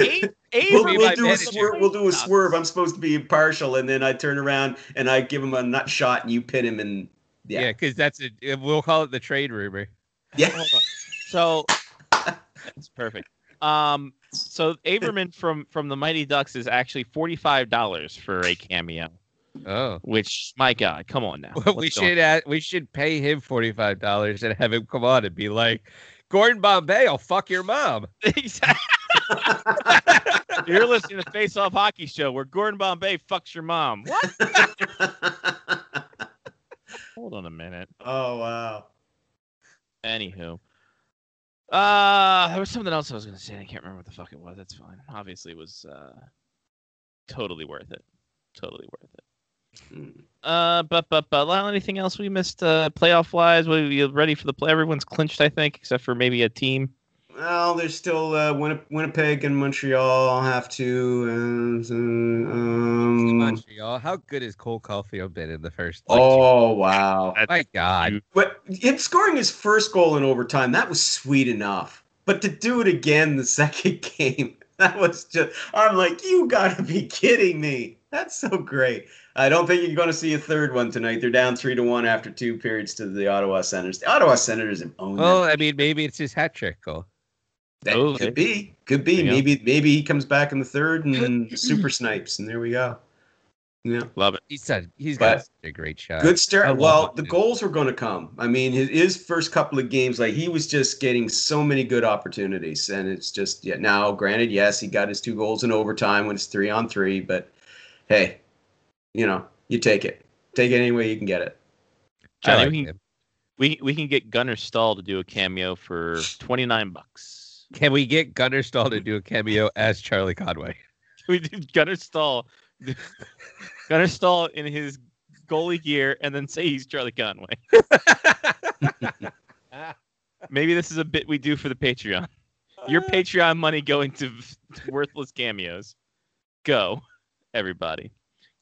Eight, eight we'll, we'll, do a swir- we'll do a swerve. I'm supposed to be impartial, and then I turn around and I give him a nut shot, and you pin him. And yeah, because yeah, that's it. We'll call it the trade rumor. Yeah. Hold on. So that's perfect. Um, so Averman from from the Mighty Ducks is actually forty-five dollars for a cameo. Oh, which my God, come on now. Well, we should add, we should pay him forty-five dollars and have him come on and be like, Gordon Bombay, I'll fuck your mom. Exactly. You're listening to Face Off Hockey Show, where Gordon Bombay fucks your mom. What? Hold on a minute. Oh wow. Anywho, uh, there was something else I was going to say. I can't remember what the fuck it was. That's fine. Obviously, it was uh, totally worth it. Totally worth it. Uh, but but but Lyle, anything else we missed? Uh, playoff wise, we we're ready for the play. Everyone's clinched, I think, except for maybe a team. Well, there's still uh, Winni- Winnipeg and Montreal have to. Uh, um, Montreal. How good has Cole Caulfield been in the first? Like, oh, two- wow. My God. But him scoring his first goal in overtime, that was sweet enough. But to do it again the second game, that was just. I'm like, you got to be kidding me. That's so great. I don't think you're going to see a third one tonight. They're down three to one after two periods to the Ottawa Senators. The Ottawa Senators have owned Well, them. I mean, maybe it's his hat trick goal. That oh, could be, could be. Maybe, maybe he comes back in the third and super snipes, and there we go. Yeah, love it. He said he's got but a great shot. Good start. Well, the goals were going to come. I mean, his, his first couple of games, like he was just getting so many good opportunities, and it's just yeah. Now, granted, yes, he got his two goals in overtime when it's three on three, but hey, you know, you take it, take it any way you can get it. Charlie, like we, can, we we can get Gunnar Stahl to do a cameo for twenty nine bucks. Can we get Gunnar Stahl to do a cameo as Charlie Conway? We did Gunnar Stahl. Gunnar Stahl in his goalie gear and then say he's Charlie Conway. Maybe this is a bit we do for the Patreon. Your Patreon money going to worthless cameos. Go, everybody.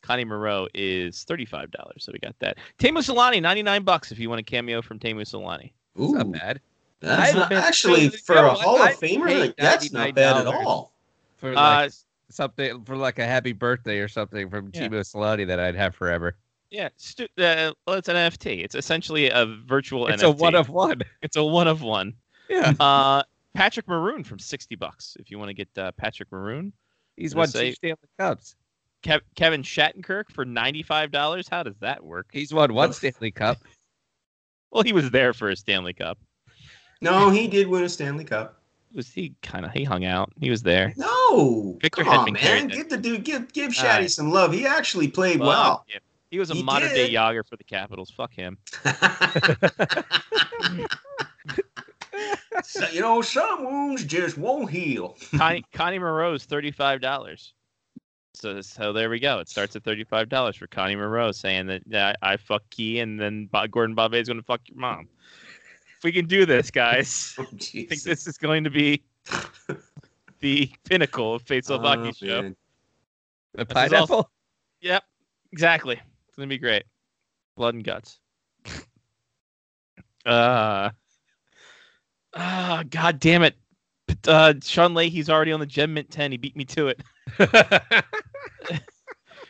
Connie Moreau is thirty-five dollars, so we got that. Tamu Solani, ninety-nine bucks if you want a cameo from Tamu Solani. Ooh, not bad. That's not, actually, for a Hall of Famer, like, that's not bad at all. For like, uh, something for like a happy birthday or something from yeah. Timo Solani that I'd have forever. Yeah, stu- uh, well, it's an N F T. It's essentially a virtual it's N F T. It's a one of one. It's a one of one. Yeah. Uh, Patrick Maroon from sixty bucks. If you want to get uh, Patrick Maroon, he's won two Stanley Cups. Kev- Kevin Shattenkirk for ninety-five dollars. How does that work? He's won one Stanley Cup. Well, he was there for a Stanley Cup. No, he did win a Stanley Cup. Was he kind of he hung out? He was there. No, Victor come on, man. Give the dude, give give Shatty right. some love. He actually played well. well. Yeah. He was a he modern did. day Yager for the Capitals. Fuck him. So, you know, some wounds just won't heal. Connie, Connie Moreau's thirty-five dollars. So so there we go. It starts at thirty-five dollars for Connie Moreau saying that yeah, I fuck Key and then Gordon Bombay is going to fuck your mom. We can do this, guys. Oh, I think this is going to be the pinnacle of Face Off Hockey Show. Man. The pineapple? Also... Yep, exactly. It's going to be great. Blood and guts. uh, uh, God damn it. Uh, Sean Leahy's already on the Gem Mint ten. He beat me to it.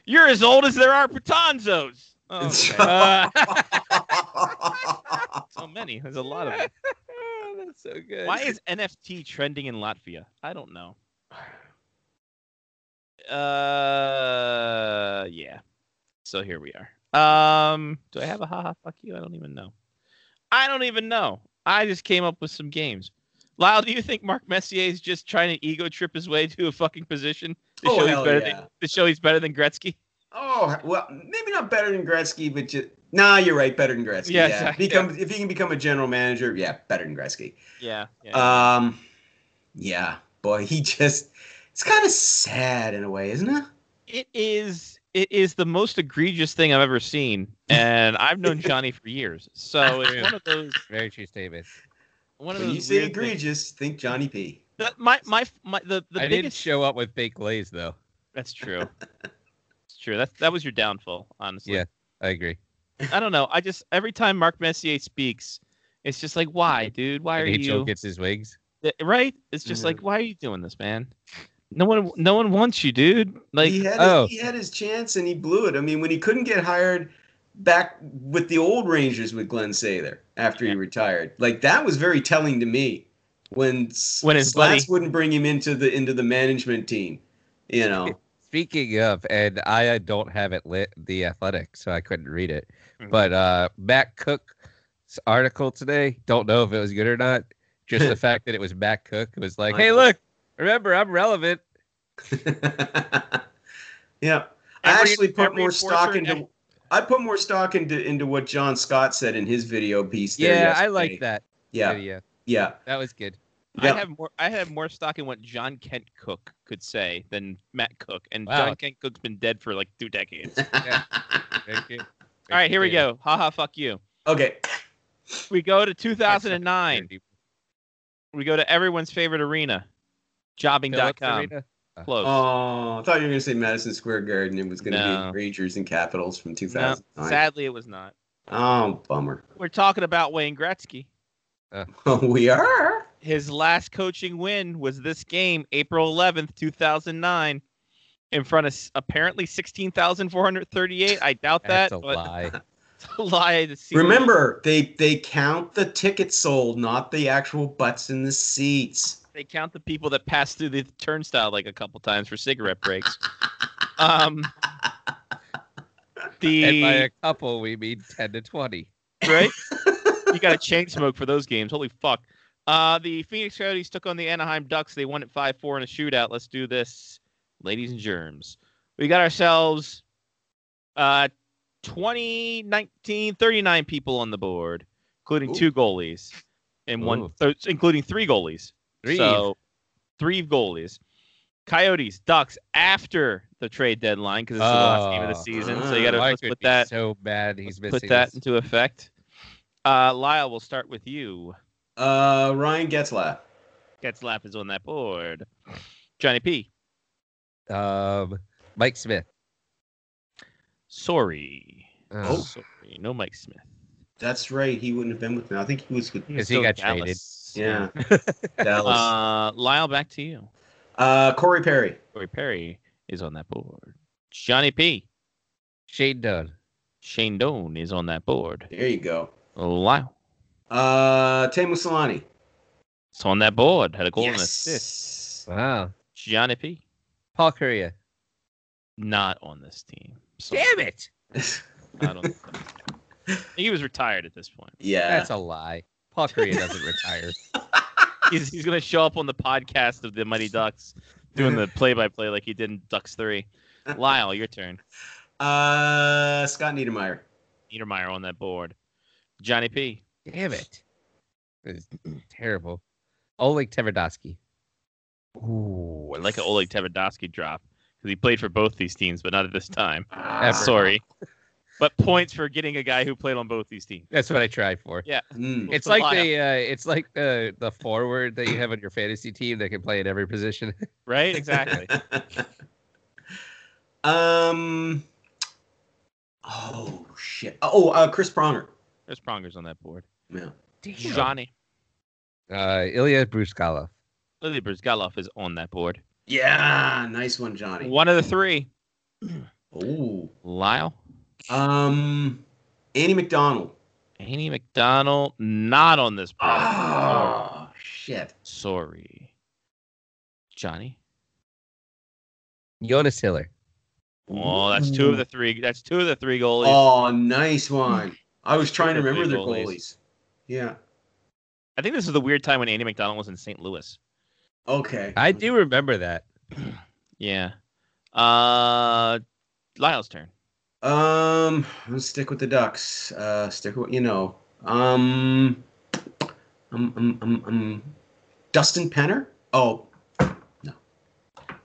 You're as old as there are Patanzos. Oh, okay. uh, so many. There's a lot of them. Oh, that's so good. Why is N F T trending in Latvia? I don't know. Uh, yeah. So here we are. Um, do I have a haha? Fuck you! I don't even know. I don't even know. I just came up with some games. Lyle, do you think Mark Messier is just trying to ego trip his way to a fucking position to oh, show he's better yeah. than to show he's better than Gretzky? Oh, well, maybe not better than Gretzky, but just, nah, you're right, better than Gretzky. Yeah, yeah. Exactly. Become, if you can become a general manager, yeah, better than Gretzky. Yeah. Yeah. Um, yeah, boy, he just, it's kind of sad in a way, isn't it? It is. It is the most egregious thing I've ever seen, and I've known Johnny for years, so it's one of those. Very true statement. One of when those you say egregious, things. Think Johnny P. The, my, my, my, the, the I biggest... didn't show up with baked lays, though. That's true. Sure, that that was your downfall, honestly. Yeah, I agree. I don't know. I just every time Mark Messier speaks, it's just like, why, dude? Why and are H O you? Gets his wigs, right? It's just yeah. like, why are you doing this, man? No one, no one wants you, dude. Like, he had, oh. his, he had his chance and he blew it. I mean, when he couldn't get hired back with the old Rangers with Glenn Sather after yeah. he retired, like that was very telling to me. When when his Slats buddy wouldn't bring him into the into the management team, you know. Speaking of, and I don't have it lit, The Athletic, so I couldn't read it. Mm-hmm. But uh, Matt Cook's article today, don't know if it was good or not. Just the fact that it was Matt Cook was like, hey, look, remember, I'm relevant. Yeah. I actually put more stock into I put more stock into into what John Scott said in his video piece. There yeah, yesterday. I like that. Yeah. Video. Yeah. That was good. Yep. I have more. I have more stock in what John Kent Cook could say than Matt Cook, and wow. John Kent Cook's been dead for like two decades. Yeah. Thank you. Thank All right, here we go. Ha ha, fuck you. Okay. We go to two thousand nine. We go to everyone's favorite arena, jobbing dot com. Close. Oh, I thought you were going to say Madison Square Garden. It was going to no. be Rangers and Capitals from two thousand nine. No, sadly, it was not. Oh, bummer. We're talking about Wayne Gretzky. Uh. We are. His last coaching win was this game, April eleventh, two thousand nine, in front of apparently sixteen thousand four hundred thirty-eight. I doubt that. That's a but lie. It's a lie. To see Remember, they, they count the tickets sold, not the actual butts in the seats. They count the people that pass through the turnstile like a couple times for cigarette breaks. um, The and by a couple, we mean ten to twenty. Right? You got to chain smoke for those games. Holy fuck. Uh, the Phoenix Coyotes took on the Anaheim Ducks. They won at five four in a shootout. Let's do this, ladies and germs. We got ourselves uh, twenty, nineteen, thirty-nine people on the board, including Ooh. two goalies and Ooh. one, th- including three goalies. Three. So three goalies. Coyotes, Ducks after the trade deadline because it's oh, the last game of the season. So you got to put that. So bad he's missing. Put that this. into effect. Uh, Lyle, we'll start with you. Uh, Ryan Getzlaff. Getzlaff is on that board. Johnny P. Um, Mike Smith. Sorry. Oh, sorry. No Mike Smith. That's right. He wouldn't have been with me. I think he was with. Because he got traded. Yeah. Dallas. Uh, Lyle, back to you. Uh, Corey Perry. Corey Perry is on that board. Johnny P. Shane Doan. Shane Doan is on that board. There you go. Lyle. Uh, Teemu Solani. It's on that board. Had a goal yes. and assist. Wow. Johnny P. Paul Kariya. Not on this team. So damn it! Not on this team. He was retired at this point. Yeah. That's a lie. Paul Kariya doesn't retire. He's, he's going to show up on the podcast of the Mighty Ducks doing the play-by-play like he did in Ducks three. Lyle, your turn. Uh, Scott Niedermayer. Niedermayer on that board. Johnny P. Damn it. It's terrible. Oleg Tverdovsky. Ooh, I like an Oleg Tverdovsky drop because he played for both these teams, but not at this time. Ah. Sorry. But points for getting a guy who played on both these teams. That's what I try for. Yeah. Mm. It's, like the, uh, it's like the it's like the forward that you have on your fantasy team that can play at every position. Right? Exactly. um. Oh, shit. Oh, uh, Chris Pronger. Chris Pronger's on that board. Yeah. Damn. Johnny. Uh, Ilya Bruskalov. Ilya Bruskalov is on that board. Yeah. Nice one, Johnny. One of the three. Oh. Lyle. Um, Andy McDonald. Andy McDonald, not on this board. Oh, shit. Sorry. Johnny? Jonas Hiller. Oh, that's two of the three. That's two of the three goalies. Oh, nice one. I was trying to remember their goalies. goalies. Yeah. I think this is the weird time when Andy McDonald was in Saint Louis. Okay. I do remember that. Yeah. Uh, Lyle's turn. Um, let's stick with the Ducks. Uh, stick with what you know. Um, um, um, um, um, Dustin Penner? Oh, no.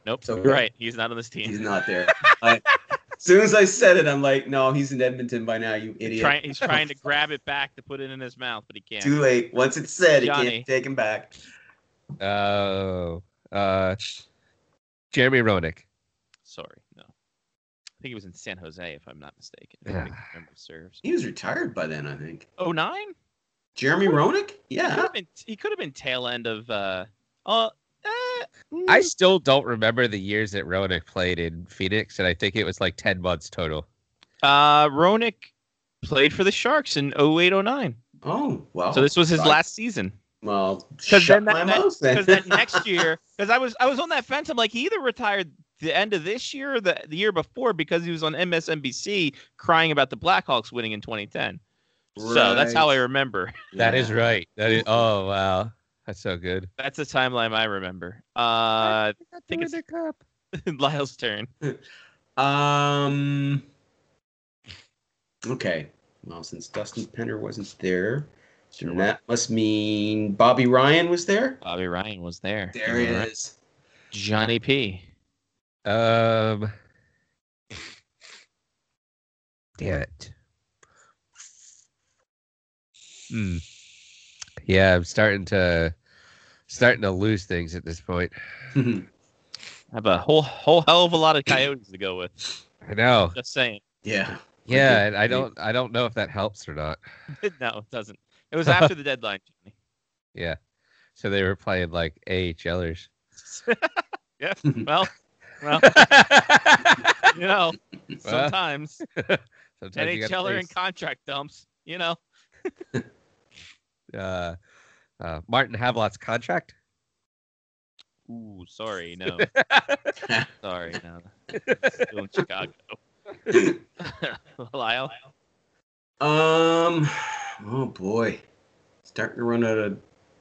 Nope. So, you're right. He's not on this team. He's not there. I, as soon as I said it, I'm like, no, he's in Edmonton by now, you idiot. He's trying, he's trying to grab it back to put it in his mouth, but he can't. Too late. Once it's said, Johnny. He can't take him back. Oh, uh, uh, Jeremy Roenick. Sorry. I think he was in San Jose, if I'm not mistaken. Yeah. Serves. He was retired by then, I think. Oh nine? Jeremy Roenick? Yeah. He could have been, he could have been tail end of... Uh, uh, uh, I still don't remember the years that Roenick played in Phoenix, and I think it was like ten months total. Uh, Roenick played for the Sharks in oh eight oh nine. Oh, wow. So this was his last season. Well, shut then that, my that, mouth then. Because that next year... Because I was, I was on that fence. I'm like, he either retired... the end of this year or the, the year before because he was on M S N B C crying about the Blackhawks winning in twenty ten. Right. So that's how I remember. That yeah. is right. That is. Oh, wow. That's so good. That's the timeline I remember. Uh, I think it's cup. Lyle's turn. um. Okay. Well, since Dustin Penner wasn't there, sure. that must mean Bobby Ryan was there? Bobby Ryan was there. There he is. Johnny P. Um, damn it. Hmm. Yeah, I'm starting to starting to lose things at this point. I have a whole whole hell of a lot of Coyotes to go with. I know. Just saying. Yeah. Yeah, and I don't I don't know if that helps or not. No, it doesn't. It was after the deadline, Johnny. Yeah. So they were playing like A H Lers. Yeah. Well. Well, you know, well, sometimes, sometimes N H L and contract dumps, you know. uh, uh, Martin Havlot's contract? Ooh, sorry, no. Sorry, no. Still in Chicago. Lyle? Um, oh boy. Starting to run out of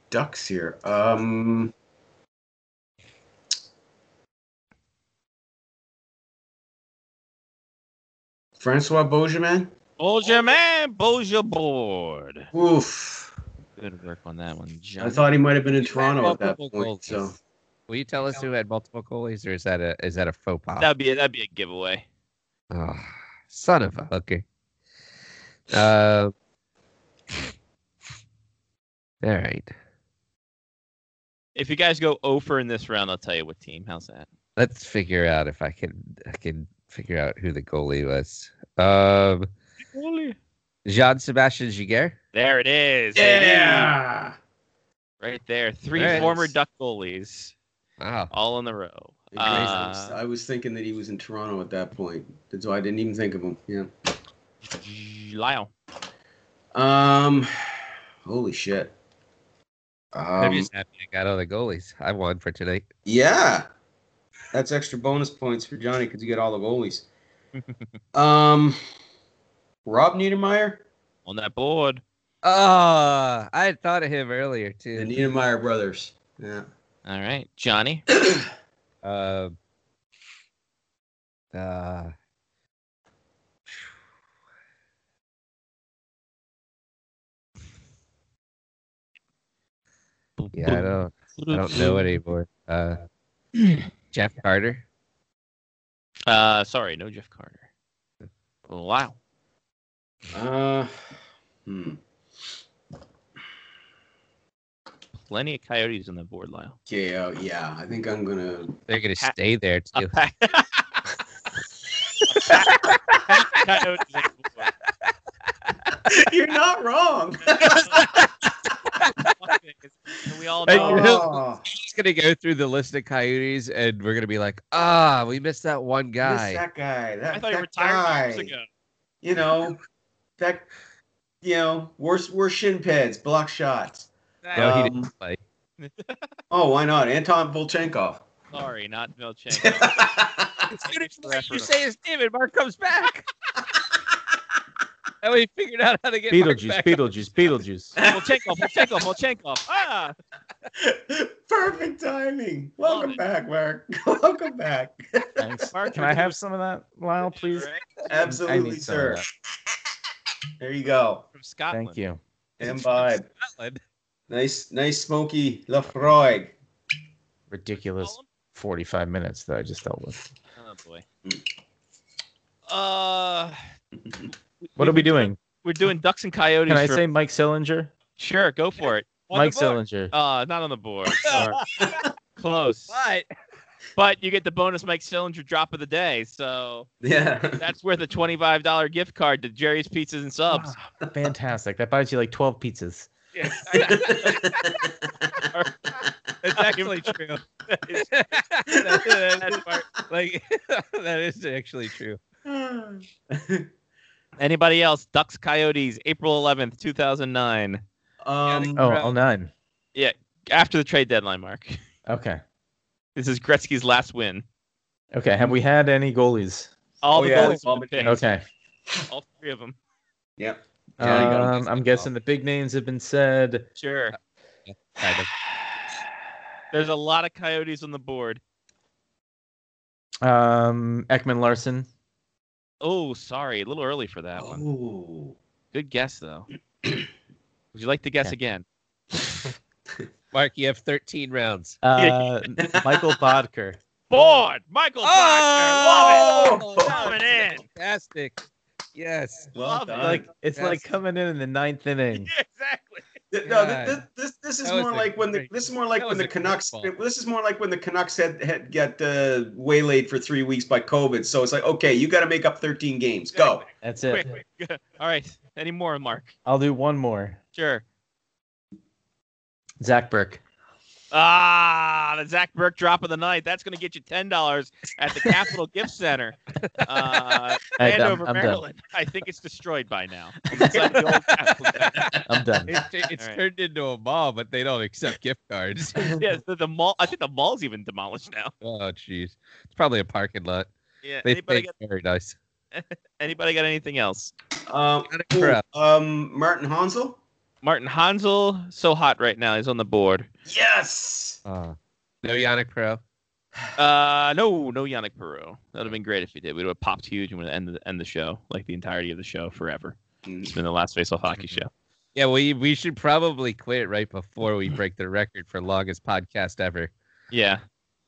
ducks here. Um, Francois Beauchemin? Beauchemin, Beaujeboard. Oof. Good work on that one, John. I thought he might have been in Toronto at that point. Goals. So, will you tell us who had multiple goalies, or is that a is that a faux pas? That'd be a, that'd be a giveaway. Oh, son of a hooker. Uh, all right. If you guys go over in this round, I'll tell you what team. How's that? Let's figure out if I can. I can figure out who the goalie was. Um, goalie. Jean-Sébastien Giguère. There it is. Yeah. Right there. Three there former Duck goalies. Wow. All in the row. Uh, I was thinking that he was in Toronto at that point. So I didn't even think of him. Yeah. Lyle. Um, holy shit. Um, I'm just happy I got all the goalies. I won for tonight. Yeah. That's extra bonus points for Johnny because you get all the goalies. um, Rob Niedermeyer. On that board. Oh, I had thought of him earlier, too. The Niedermeyer brothers. Yeah. All right. Johnny. uh, uh, yeah, I don't, I don't know anymore. Uh, Jeff Carter. Uh, sorry, no Jeff Carter. Wow. Uh, hmm. Plenty of Coyotes on the board, Lyle. Yeah, uh, yeah. I think I'm gonna. They're gonna pack, stay there too. Pack. Coyotes on the board. You're not wrong. We all know. Oh. He's gonna go through the list of Coyotes, and we're gonna be like, ah, we missed that one guy. That guy. That, I thought that he retired guy. Years ago. You know, that. You know, worse, worse shin pads, block shots. No, um, he didn't play. Oh, why not? Anton Volchenkov. Sorry, not Volchenkov. As soon as you say his name, and Mark comes back. And we figured out how to get Beetlejuice, Mark back Beetlejuice, Beetlejuice, Beetlejuice. Volchenkov, Volchenkov, Volchenkov. Ah! Perfect timing. Welcome back, Mark. Welcome back. Thanks. Mark, can I have some of that, Lyle, please? Absolutely, sir. There you go. From Scotland. Thank you. And vibe. Scotland. Nice, nice smoky Lafroig. Ridiculous forty-five minutes that I just dealt with. Oh, boy. Uh, what are we doing? We're doing Ducks and Coyotes. Can I for... say Mike Sillinger? Sure, go for it. On Mike Sillinger. Uh, not on the board. Close. But... But you get the bonus Mike Sillinger drop of the day, so yeah, that's worth a twenty-five dollar gift card to Jerry's Pizzas and Subs. Oh, fantastic! That buys you like twelve pizzas. Yeah, it's actually true. That is, that, that part, like that is actually true. Anybody else? Ducks Coyotes, April eleventh, two thousand nine. Um. Oh, all nine. Yeah, after the trade deadline, Mark. Okay. This is Gretzky's last win. Okay, have we had any goalies? All oh, the yeah, goalies all been picked. Okay. All three of them. Yep. Yeah, um, I'm guessing the big names have been said. Sure. There's a lot of Coyotes on the board. Um, Ekman Larson. Oh, sorry. A little early for that oh. one. Good guess, though. Would you like to guess yeah. again? Mark, you have thirteen rounds. Uh, Michael Bodker. Board! Michael oh! Bodker! Love it! Oh, coming in! Fantastic. Yes. Well Love done. It. Like, it's Fantastic. Like coming in in the ninth inning. Yeah, exactly. No, this, this, this, is more like when the, this is more like when the Canucks this is more like when the Canucks had, had got uh, waylaid for three weeks by COVID. So it's like, okay, you got to make up thirteen games. Go. That's it. Quick, quick. All right. Any more, Mark? I'll do one more. Sure. Zach Burke. Ah, the Zach Burke drop of the night. That's going to get you ten dollars at the Capital Gift Center. Uh, right, Andover, I'm, I'm Maryland. Done. I think it's destroyed by now. It's like the old Capital Center. I'm done. It's, it's right. turned into a mall, but they don't accept gift cards. Yeah, the, the mall. I think the mall's even demolished now. Oh, jeez. It's probably a parking lot. Yeah, they, anybody they, got, very nice. Anybody got anything else? Um, um, Martin Hansel. Martin Hansel, so hot right now. He's on the board. Yes. Uh, no Yannick Perreault. Uh, no, no Yannick Perreault. That would have been great if he did. We would have popped huge and would end the, end the show, like the entirety of the show forever. It's been the last Face Off Hockey Show. Yeah, we we should probably quit right before we break the record for longest podcast ever. Yeah.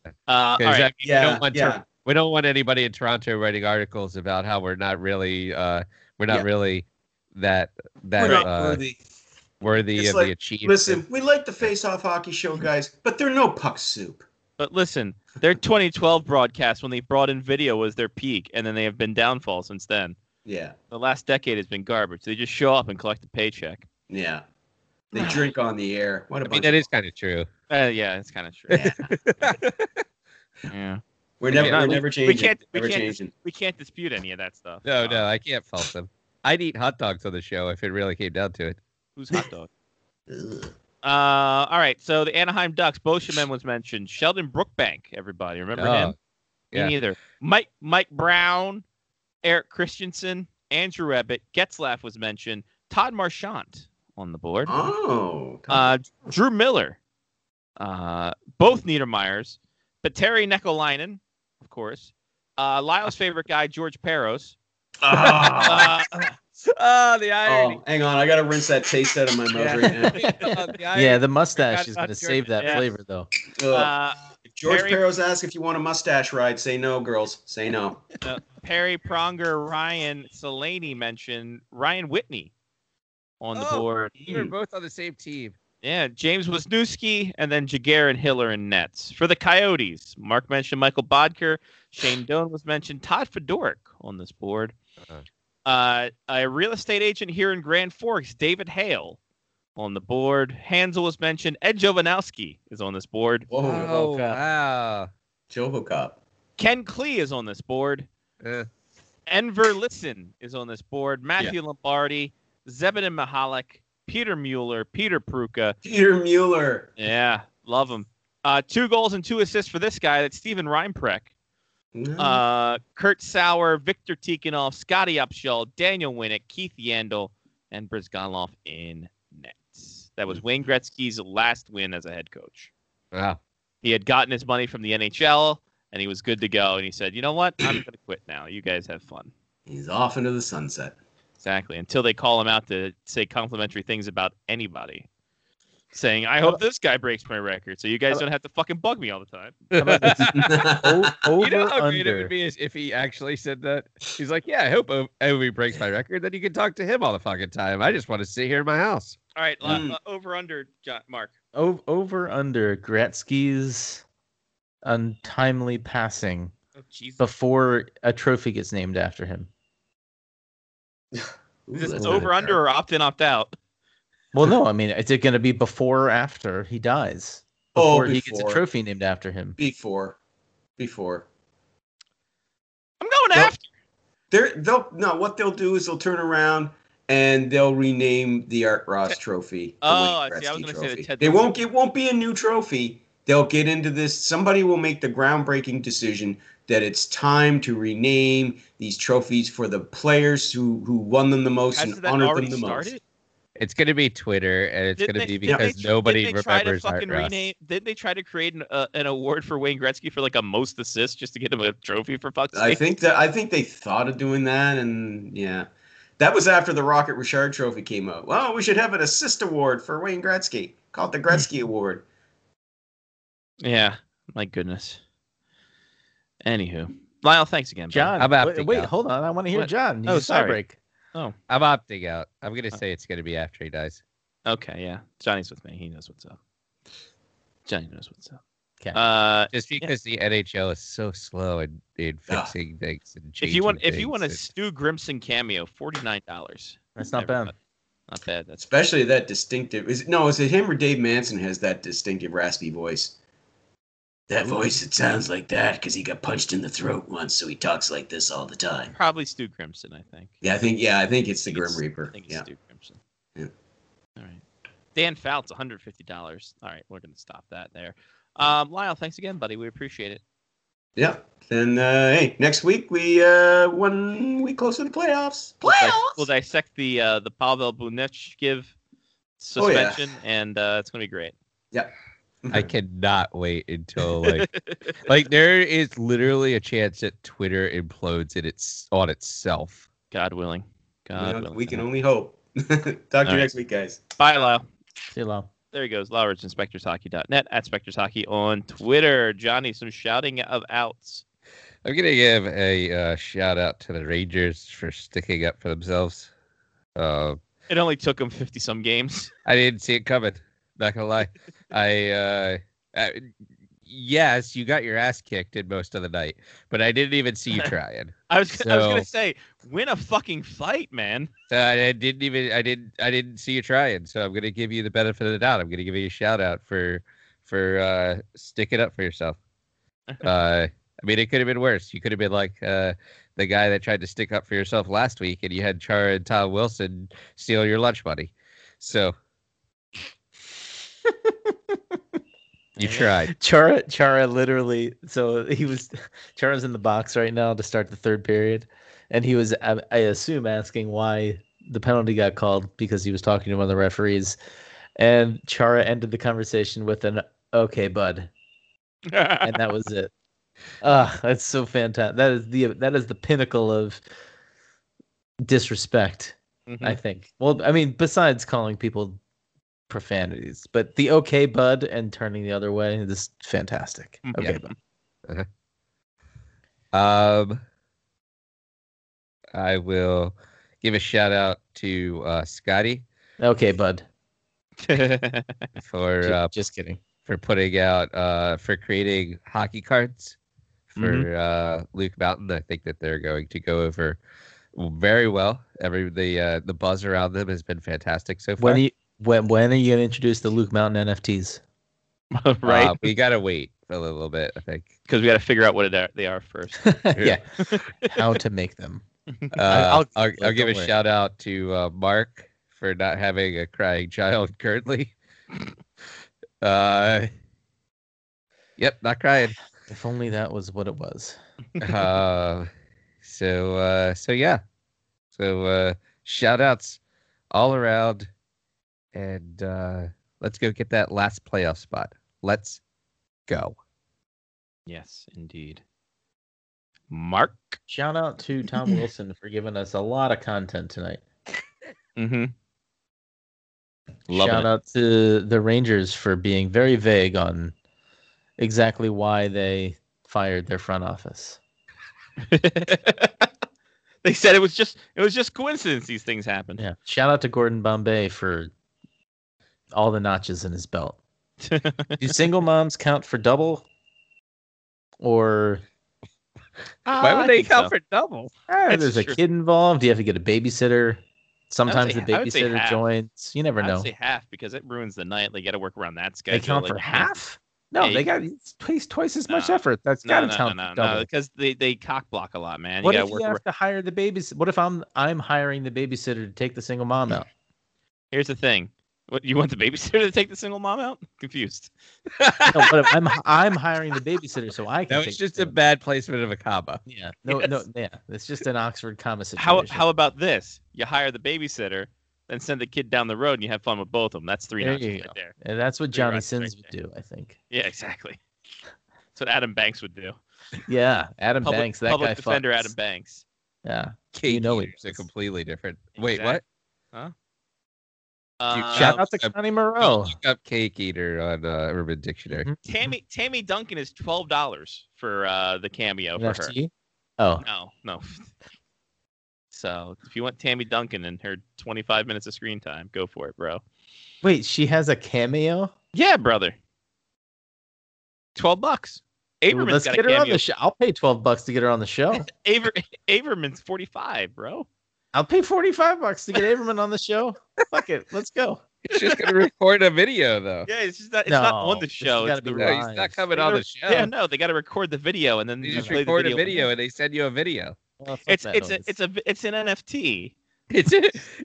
Uh, all right. I mean, yeah, we don't want yeah. to, we don't want anybody in Toronto writing articles about how we're not really uh we're not yeah. really that that we're not uh, worthy. worthy it's of like, the achievement. Listen, we like the Face Off Hockey Show guys, but they're no puck soup. But listen, their twenty twelve broadcast when they brought in video was their peak, and then they have been downfall since then. Yeah. The last decade has been garbage. They just show up and collect the paycheck. Yeah. They drink on the air. What a I mean, that is kind of true. Uh, yeah, it's kind of true. Yeah. yeah. We're never, we're never changing. We can't, we, can't changing. we can't dispute any of that stuff. No, no, I can't fault them. I'd eat hot dogs on the show if it really came down to it. Who's hot dog? uh, all right, so the Anaheim Ducks, Beauchemin was mentioned. Sheldon Brookbank, everybody. Remember oh, him? Yeah. Me neither. Mike Mike Brown, Eric Christensen, Andrew Ebbett, Getzlaff was mentioned. Todd Marchant on the board. Oh. Uh, Drew Miller. Uh, both Niedermeyers. Petteri Nokelainen, of course. Uh, Lyle's favorite guy, George Parros. Oh. uh, oh, the irony. Oh, hang on. I got to rinse that taste out of my mouth yeah. right now. uh, the yeah, the mustache is going to save that yeah. flavor, though. Uh, if George Perry... Parros asks if you want a mustache ride, say no, girls. Say no. Uh, Perry Pronger, Ryan Selene mentioned Ryan Whitney on the oh, board. We were both on the same team. Yeah, James Wisniewski, and then Jagger and Hiller in nets. For the Coyotes, Mark mentioned Michael Bodker. Shane Doan was mentioned. Todd Fedoric on this board. Uh-huh. Uh, a real estate agent here in Grand Forks, David Hale, on the board. Hansel was mentioned. Ed Jovanowski is on this board. Whoa, oh, wow. Joe Hookup. Ken Klee is on this board. Uh. Enver Lisson is on this board. Matthew yeah. Lombardi, Zebedin Mihalik, Peter Mueller, Peter Pruka. Peter Mueller. Yeah, love him. Uh, two goals and two assists for this guy. That's Steven Reinprecht. Mm-hmm. Uh, Kurt Sauer, Victor Tikhonov, Scotty Upshaw, Daniel Winnick, Keith Yandel, and Brizgalov in nets. That was Wayne Gretzky's last win as a head coach. Wow. He had gotten his money from the N H L, and he was good to go. And he said, you know what? I'm going to quit now. You guys have fun. He's off into the sunset. Exactly. Until they call him out to say complimentary things about anybody. Saying, I hope this guy breaks my record so you guys don't have to fucking bug me all the time. Over, you know how great under. It would be if he actually said that? He's like, yeah, I hope Ovi breaks my record. Then you can talk to him all the fucking time. I just want to sit here in my house. All right, mm. uh, over, under, John, Mark. O- over, under, Gretzky's untimely passing oh, before a trophy gets named after him. Is this over, under, or opt in, opt out? Well, no, I mean, is it going to be before or after he dies? Before, oh, before he gets a trophy named after him. Before. Before. I'm going they'll, after. They're, they'll No, what they'll do is they'll turn around and they'll rename the Art Ross trophy. Oh, I see. I was going to say the Ted. They won't, it won't be a new trophy. They'll get into this. Somebody will make the groundbreaking decision that it's time to rename these trophies for the players who, who won them the most Has and honored them the started? most. It's going to be Twitter, and it's going to be because they, nobody remembers Art Ross. Didn't they try to create an, uh, an award for Wayne Gretzky for like a most assist just to get him a trophy for fuck's sake? I think that I think they thought of doing that, and yeah, that was after the Rocket Richard Trophy came out. Well, we should have an assist award for Wayne Gretzky. Call it the Gretzky Award. Yeah, my goodness. Anywho, Lyle, thanks again, John. I'm opting wait, out. hold on, I want to hear what? John. Oh, sorry. Break. Oh, I'm opting out. I'm going to say it's going to be after he dies. Okay, yeah. Johnny's with me. He knows what's up. Johnny knows what's up. Okay. Uh, Just because yeah. the N H L is so slow in, in fixing uh, things and changing If you want, if you want a and... Stu Grimson cameo, forty-nine dollars. That's not Never bad. Not bad. That's Especially bad. that distinctive. Is it, no, is it him or Dave Manson has that distinctive raspy voice? That voice, it sounds like that because he got punched in the throat once, so he talks like this all the time. Probably Stu Grimson, I think. Yeah, I think. Yeah, I think it's the Grim it's, Reaper. I think it's yeah. Stu Grimson. Yeah. All right. Dan Fouts, one hundred fifty dollars. All right, we're gonna stop that there. Um, Lyle, thanks again, buddy. We appreciate it. Yeah. Then, uh, hey, next week, we uh, one week closer to the playoffs. Playoffs! We'll dissect the uh, the Pavel Buchnevich give suspension, oh, yeah. and uh, it's going to be great. Yeah. I cannot wait until, like, like, there is literally a chance that Twitter implodes it it's on itself. God willing. God we willing. We can only hope. Talk to All you right. next week, guys. Bye, Lyle. See you, Lyle. There he goes, Lyle Richardson, Specters Hockey dot net, at Specters Hockey on Twitter. Johnny, some shouting of outs. I'm going to give a uh, shout-out to the Rangers for sticking up for themselves. Uh, it only took them fifty-some games. I didn't see it coming, not going to lie. I, uh, I, yes, you got your ass kicked in most of the night, but I didn't even see you trying. I was so, I was going to say, win a fucking fight, man. Uh, I didn't even I didn't I didn't see you trying, so I'm going to give you the benefit of the doubt. I'm going to give you a shout-out for, for uh, sticking up for yourself. Uh I mean, it could have been worse. You could have been like uh, the guy that tried to stick up for yourself last week, and you had Chara and Tom Wilson steal your lunch money. So you tried. Chara, Chara, literally. So he was Chara's in the box right now to start the third period, and he was, I, I assume, asking why the penalty got called because he was talking to one of the referees, and Chara ended the conversation with an "Okay, bud," and that was it. Ah, oh, that's so fantastic. That is the that is the pinnacle of disrespect, mm-hmm. I think. Well, I mean, besides calling people profanities, but the okay bud and turning the other way is fantastic. Okay, yeah. bud. Uh-huh. Um, I will give a shout out to uh, Scotty. Okay, bud. for uh, just kidding. For putting out uh, for creating hockey cards. For mm-hmm. uh, Luke Mountain, I think that they're going to go over very well. Every the uh, the buzz around them has been fantastic so far. When are you, when, when are you going to introduce the Luke Mountain N F Ts? Right, uh, we got to wait a little bit, I think, because we got to figure out what it, they are first. Yeah, how to make them. Uh, I'll, I'll, I'll give a worry. shout out to uh, Mark for not having a crying child currently. Uh, yep, not crying. If only that was what it was. uh, so, uh, so yeah. So, uh, shout outs all around. And uh, let's go get that last playoff spot. Let's go. Yes, indeed. Mark? Shout out to Tom Wilson for giving us a lot of content tonight. Mm-hmm. Loving shout it. out to the Rangers for being very vague on exactly why they fired their front office. They said it was just it was just coincidence these things happened. Yeah. Shout out to Gordon Bombay for all the notches in his belt. Do single moms count for double? Or uh, why would they count so. for double? Oh, there's true. a kid involved. Do you have to get a babysitter? Sometimes the babysitter joins. You never know. I would say half because it ruins the night. They got to work around that schedule. They count like, for half? No, eight. They got place twice as much no. effort. That's no, got to no, count. No, no, no, because they, they cock block a lot, man. You what if work you have around... to hire the babysitter? What if I'm I'm hiring the babysitter to take the single mom out? Here's the thing: what you want the babysitter to take the single mom out? Confused. No, what if I'm I'm hiring the babysitter so I can. That was just a bad placement of a comma. Yeah, no, yes. no, yeah, it's just an Oxford comma situation. How how about this? You hire the babysitter, then send the kid down the road, and you have fun with both of them. That's three there notches right there. And that's what three Johnny Sins right would do, I think. Yeah, exactly. That's what Adam Banks would do. Yeah, Adam public, Banks. That public guy defender fucks. Adam Banks. Yeah, Kate you know it. It's a completely different. Exactly. Wait, what? Huh? Uh, shout out to Connie Moreau. Look up Cake Eater on uh, Urban Dictionary. Mm-hmm. Tammy Tammy Duncan is twelve dollars for uh, the cameo for her. Oh no, no. So if you want Tammy Duncan and her twenty-five minutes of screen time, go for it, bro. Wait, she has a cameo? Yeah, brother. Twelve bucks. Averman's Let's got get a cameo. Her on the show. I'll pay twelve bucks to get her on the show. Aver Averman's forty-five, bro. I'll pay forty-five bucks to get Averman on the show. Fuck it, let's go. He's just gonna record a video, though. Yeah, it's just not. It's no, not on the show. It's the, no, he's not coming they on the show. Yeah, no, they got to record the video and then you just record the video a video and they send you a video. Well, it's it's a, it's a it's an N F T. It's a,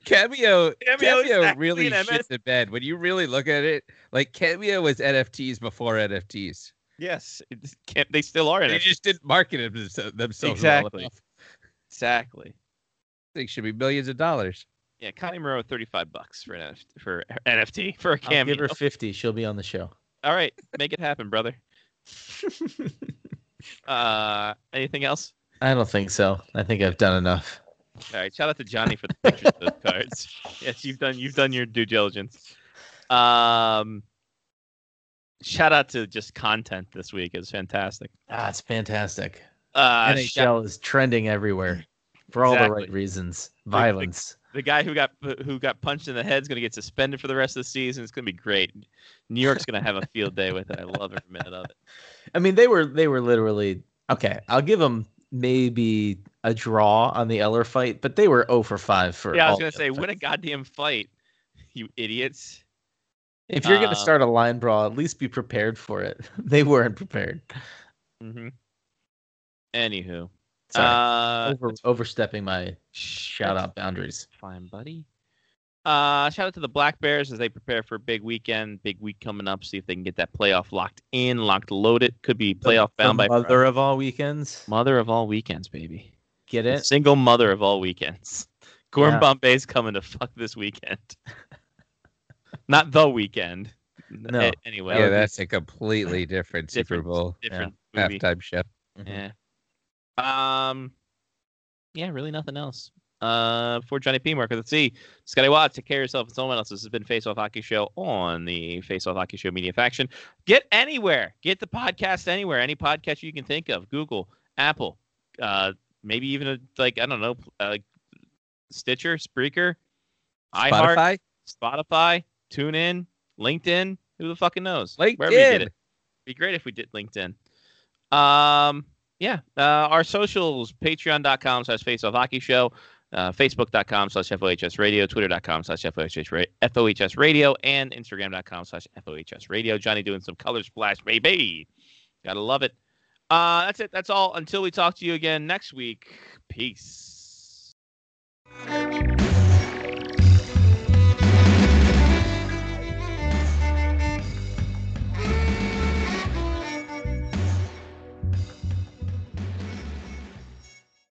Cameo. Cameo, Cameo really shits the bed when you really look at it. Like Cameo was N F Ts before N F Ts. Yes, it can't, they still are in they it. They just didn't market it themselves. Exactly. Well exactly. They should be millions of dollars. Yeah, Connie Moreau, thirty-five bucks for an N F T, for N F T for a cameo. I'll give her fifty. She'll be on the show. All right, make it happen, brother. uh, anything else? I don't think so. I think I've done enough. All right, shout out to Johnny for the pictures of those cards. Yes, you've done you've done your due diligence. Um, shout out to just content this week. It's fantastic. Ah, it's fantastic. Uh, N H L shout- is trending everywhere for exactly. all the right reasons. Violence. The, the, the guy who got who got punched in the head is going to get suspended for the rest of the season. It's going to be great. New York's going to have a field day with it. I love every minute of it. I mean, they were they were literally okay. I'll give them. Maybe a draw on the Eller fight, but they were zero for five for. Yeah, I was gonna say, win a goddamn fight, you idiots! If you're uh, gonna start a line brawl, at least be prepared for it. They weren't prepared. Mm-hmm. Anywho, sorry, uh, Over, overstepping my shout out boundaries. Fine, buddy. Uh, shout out to the Black Bears as they prepare for a big weekend, big week coming up. See if they can get that playoff locked in, locked, loaded. Could be playoff the, bound the by mother Friday. Of all weekends. Mother of all weekends, baby. Get it? The single mother of all weekends. Gorm yeah. Bombay's coming to fuck this weekend. Not the weekend. No. A- anyway. Yeah, that's a completely different Super Bowl. Different yeah. halftime show. Mm-hmm. Yeah. Um. Yeah. Really, nothing else. Uh, for Johnny P. Marker, let's see. Scotty Waz, take care of yourself and someone else. This has been Face Off Hockey Show on the Face Off Hockey Show Media Faction. Get anywhere. Get the podcast anywhere. Any podcast you can think of. Google, Apple, uh, maybe even a, like, I don't know, uh, Stitcher, Spreaker, iHeart, Spotify, TuneIn, LinkedIn. Who the fucking knows? LinkedIn. Wherever you get it. It'd be great if we did LinkedIn. Um, yeah. Uh, our socials, patreon.com slash Face Off Hockey Show. Uh, Facebook.com slash FOHS radio, Twitter.com slash FOHS radio, and Instagram.com slash FOHS radio. Johnny doing some color splash, baby. Gotta love it. Uh, that's it. That's all. Until we talk to you again next week. Peace.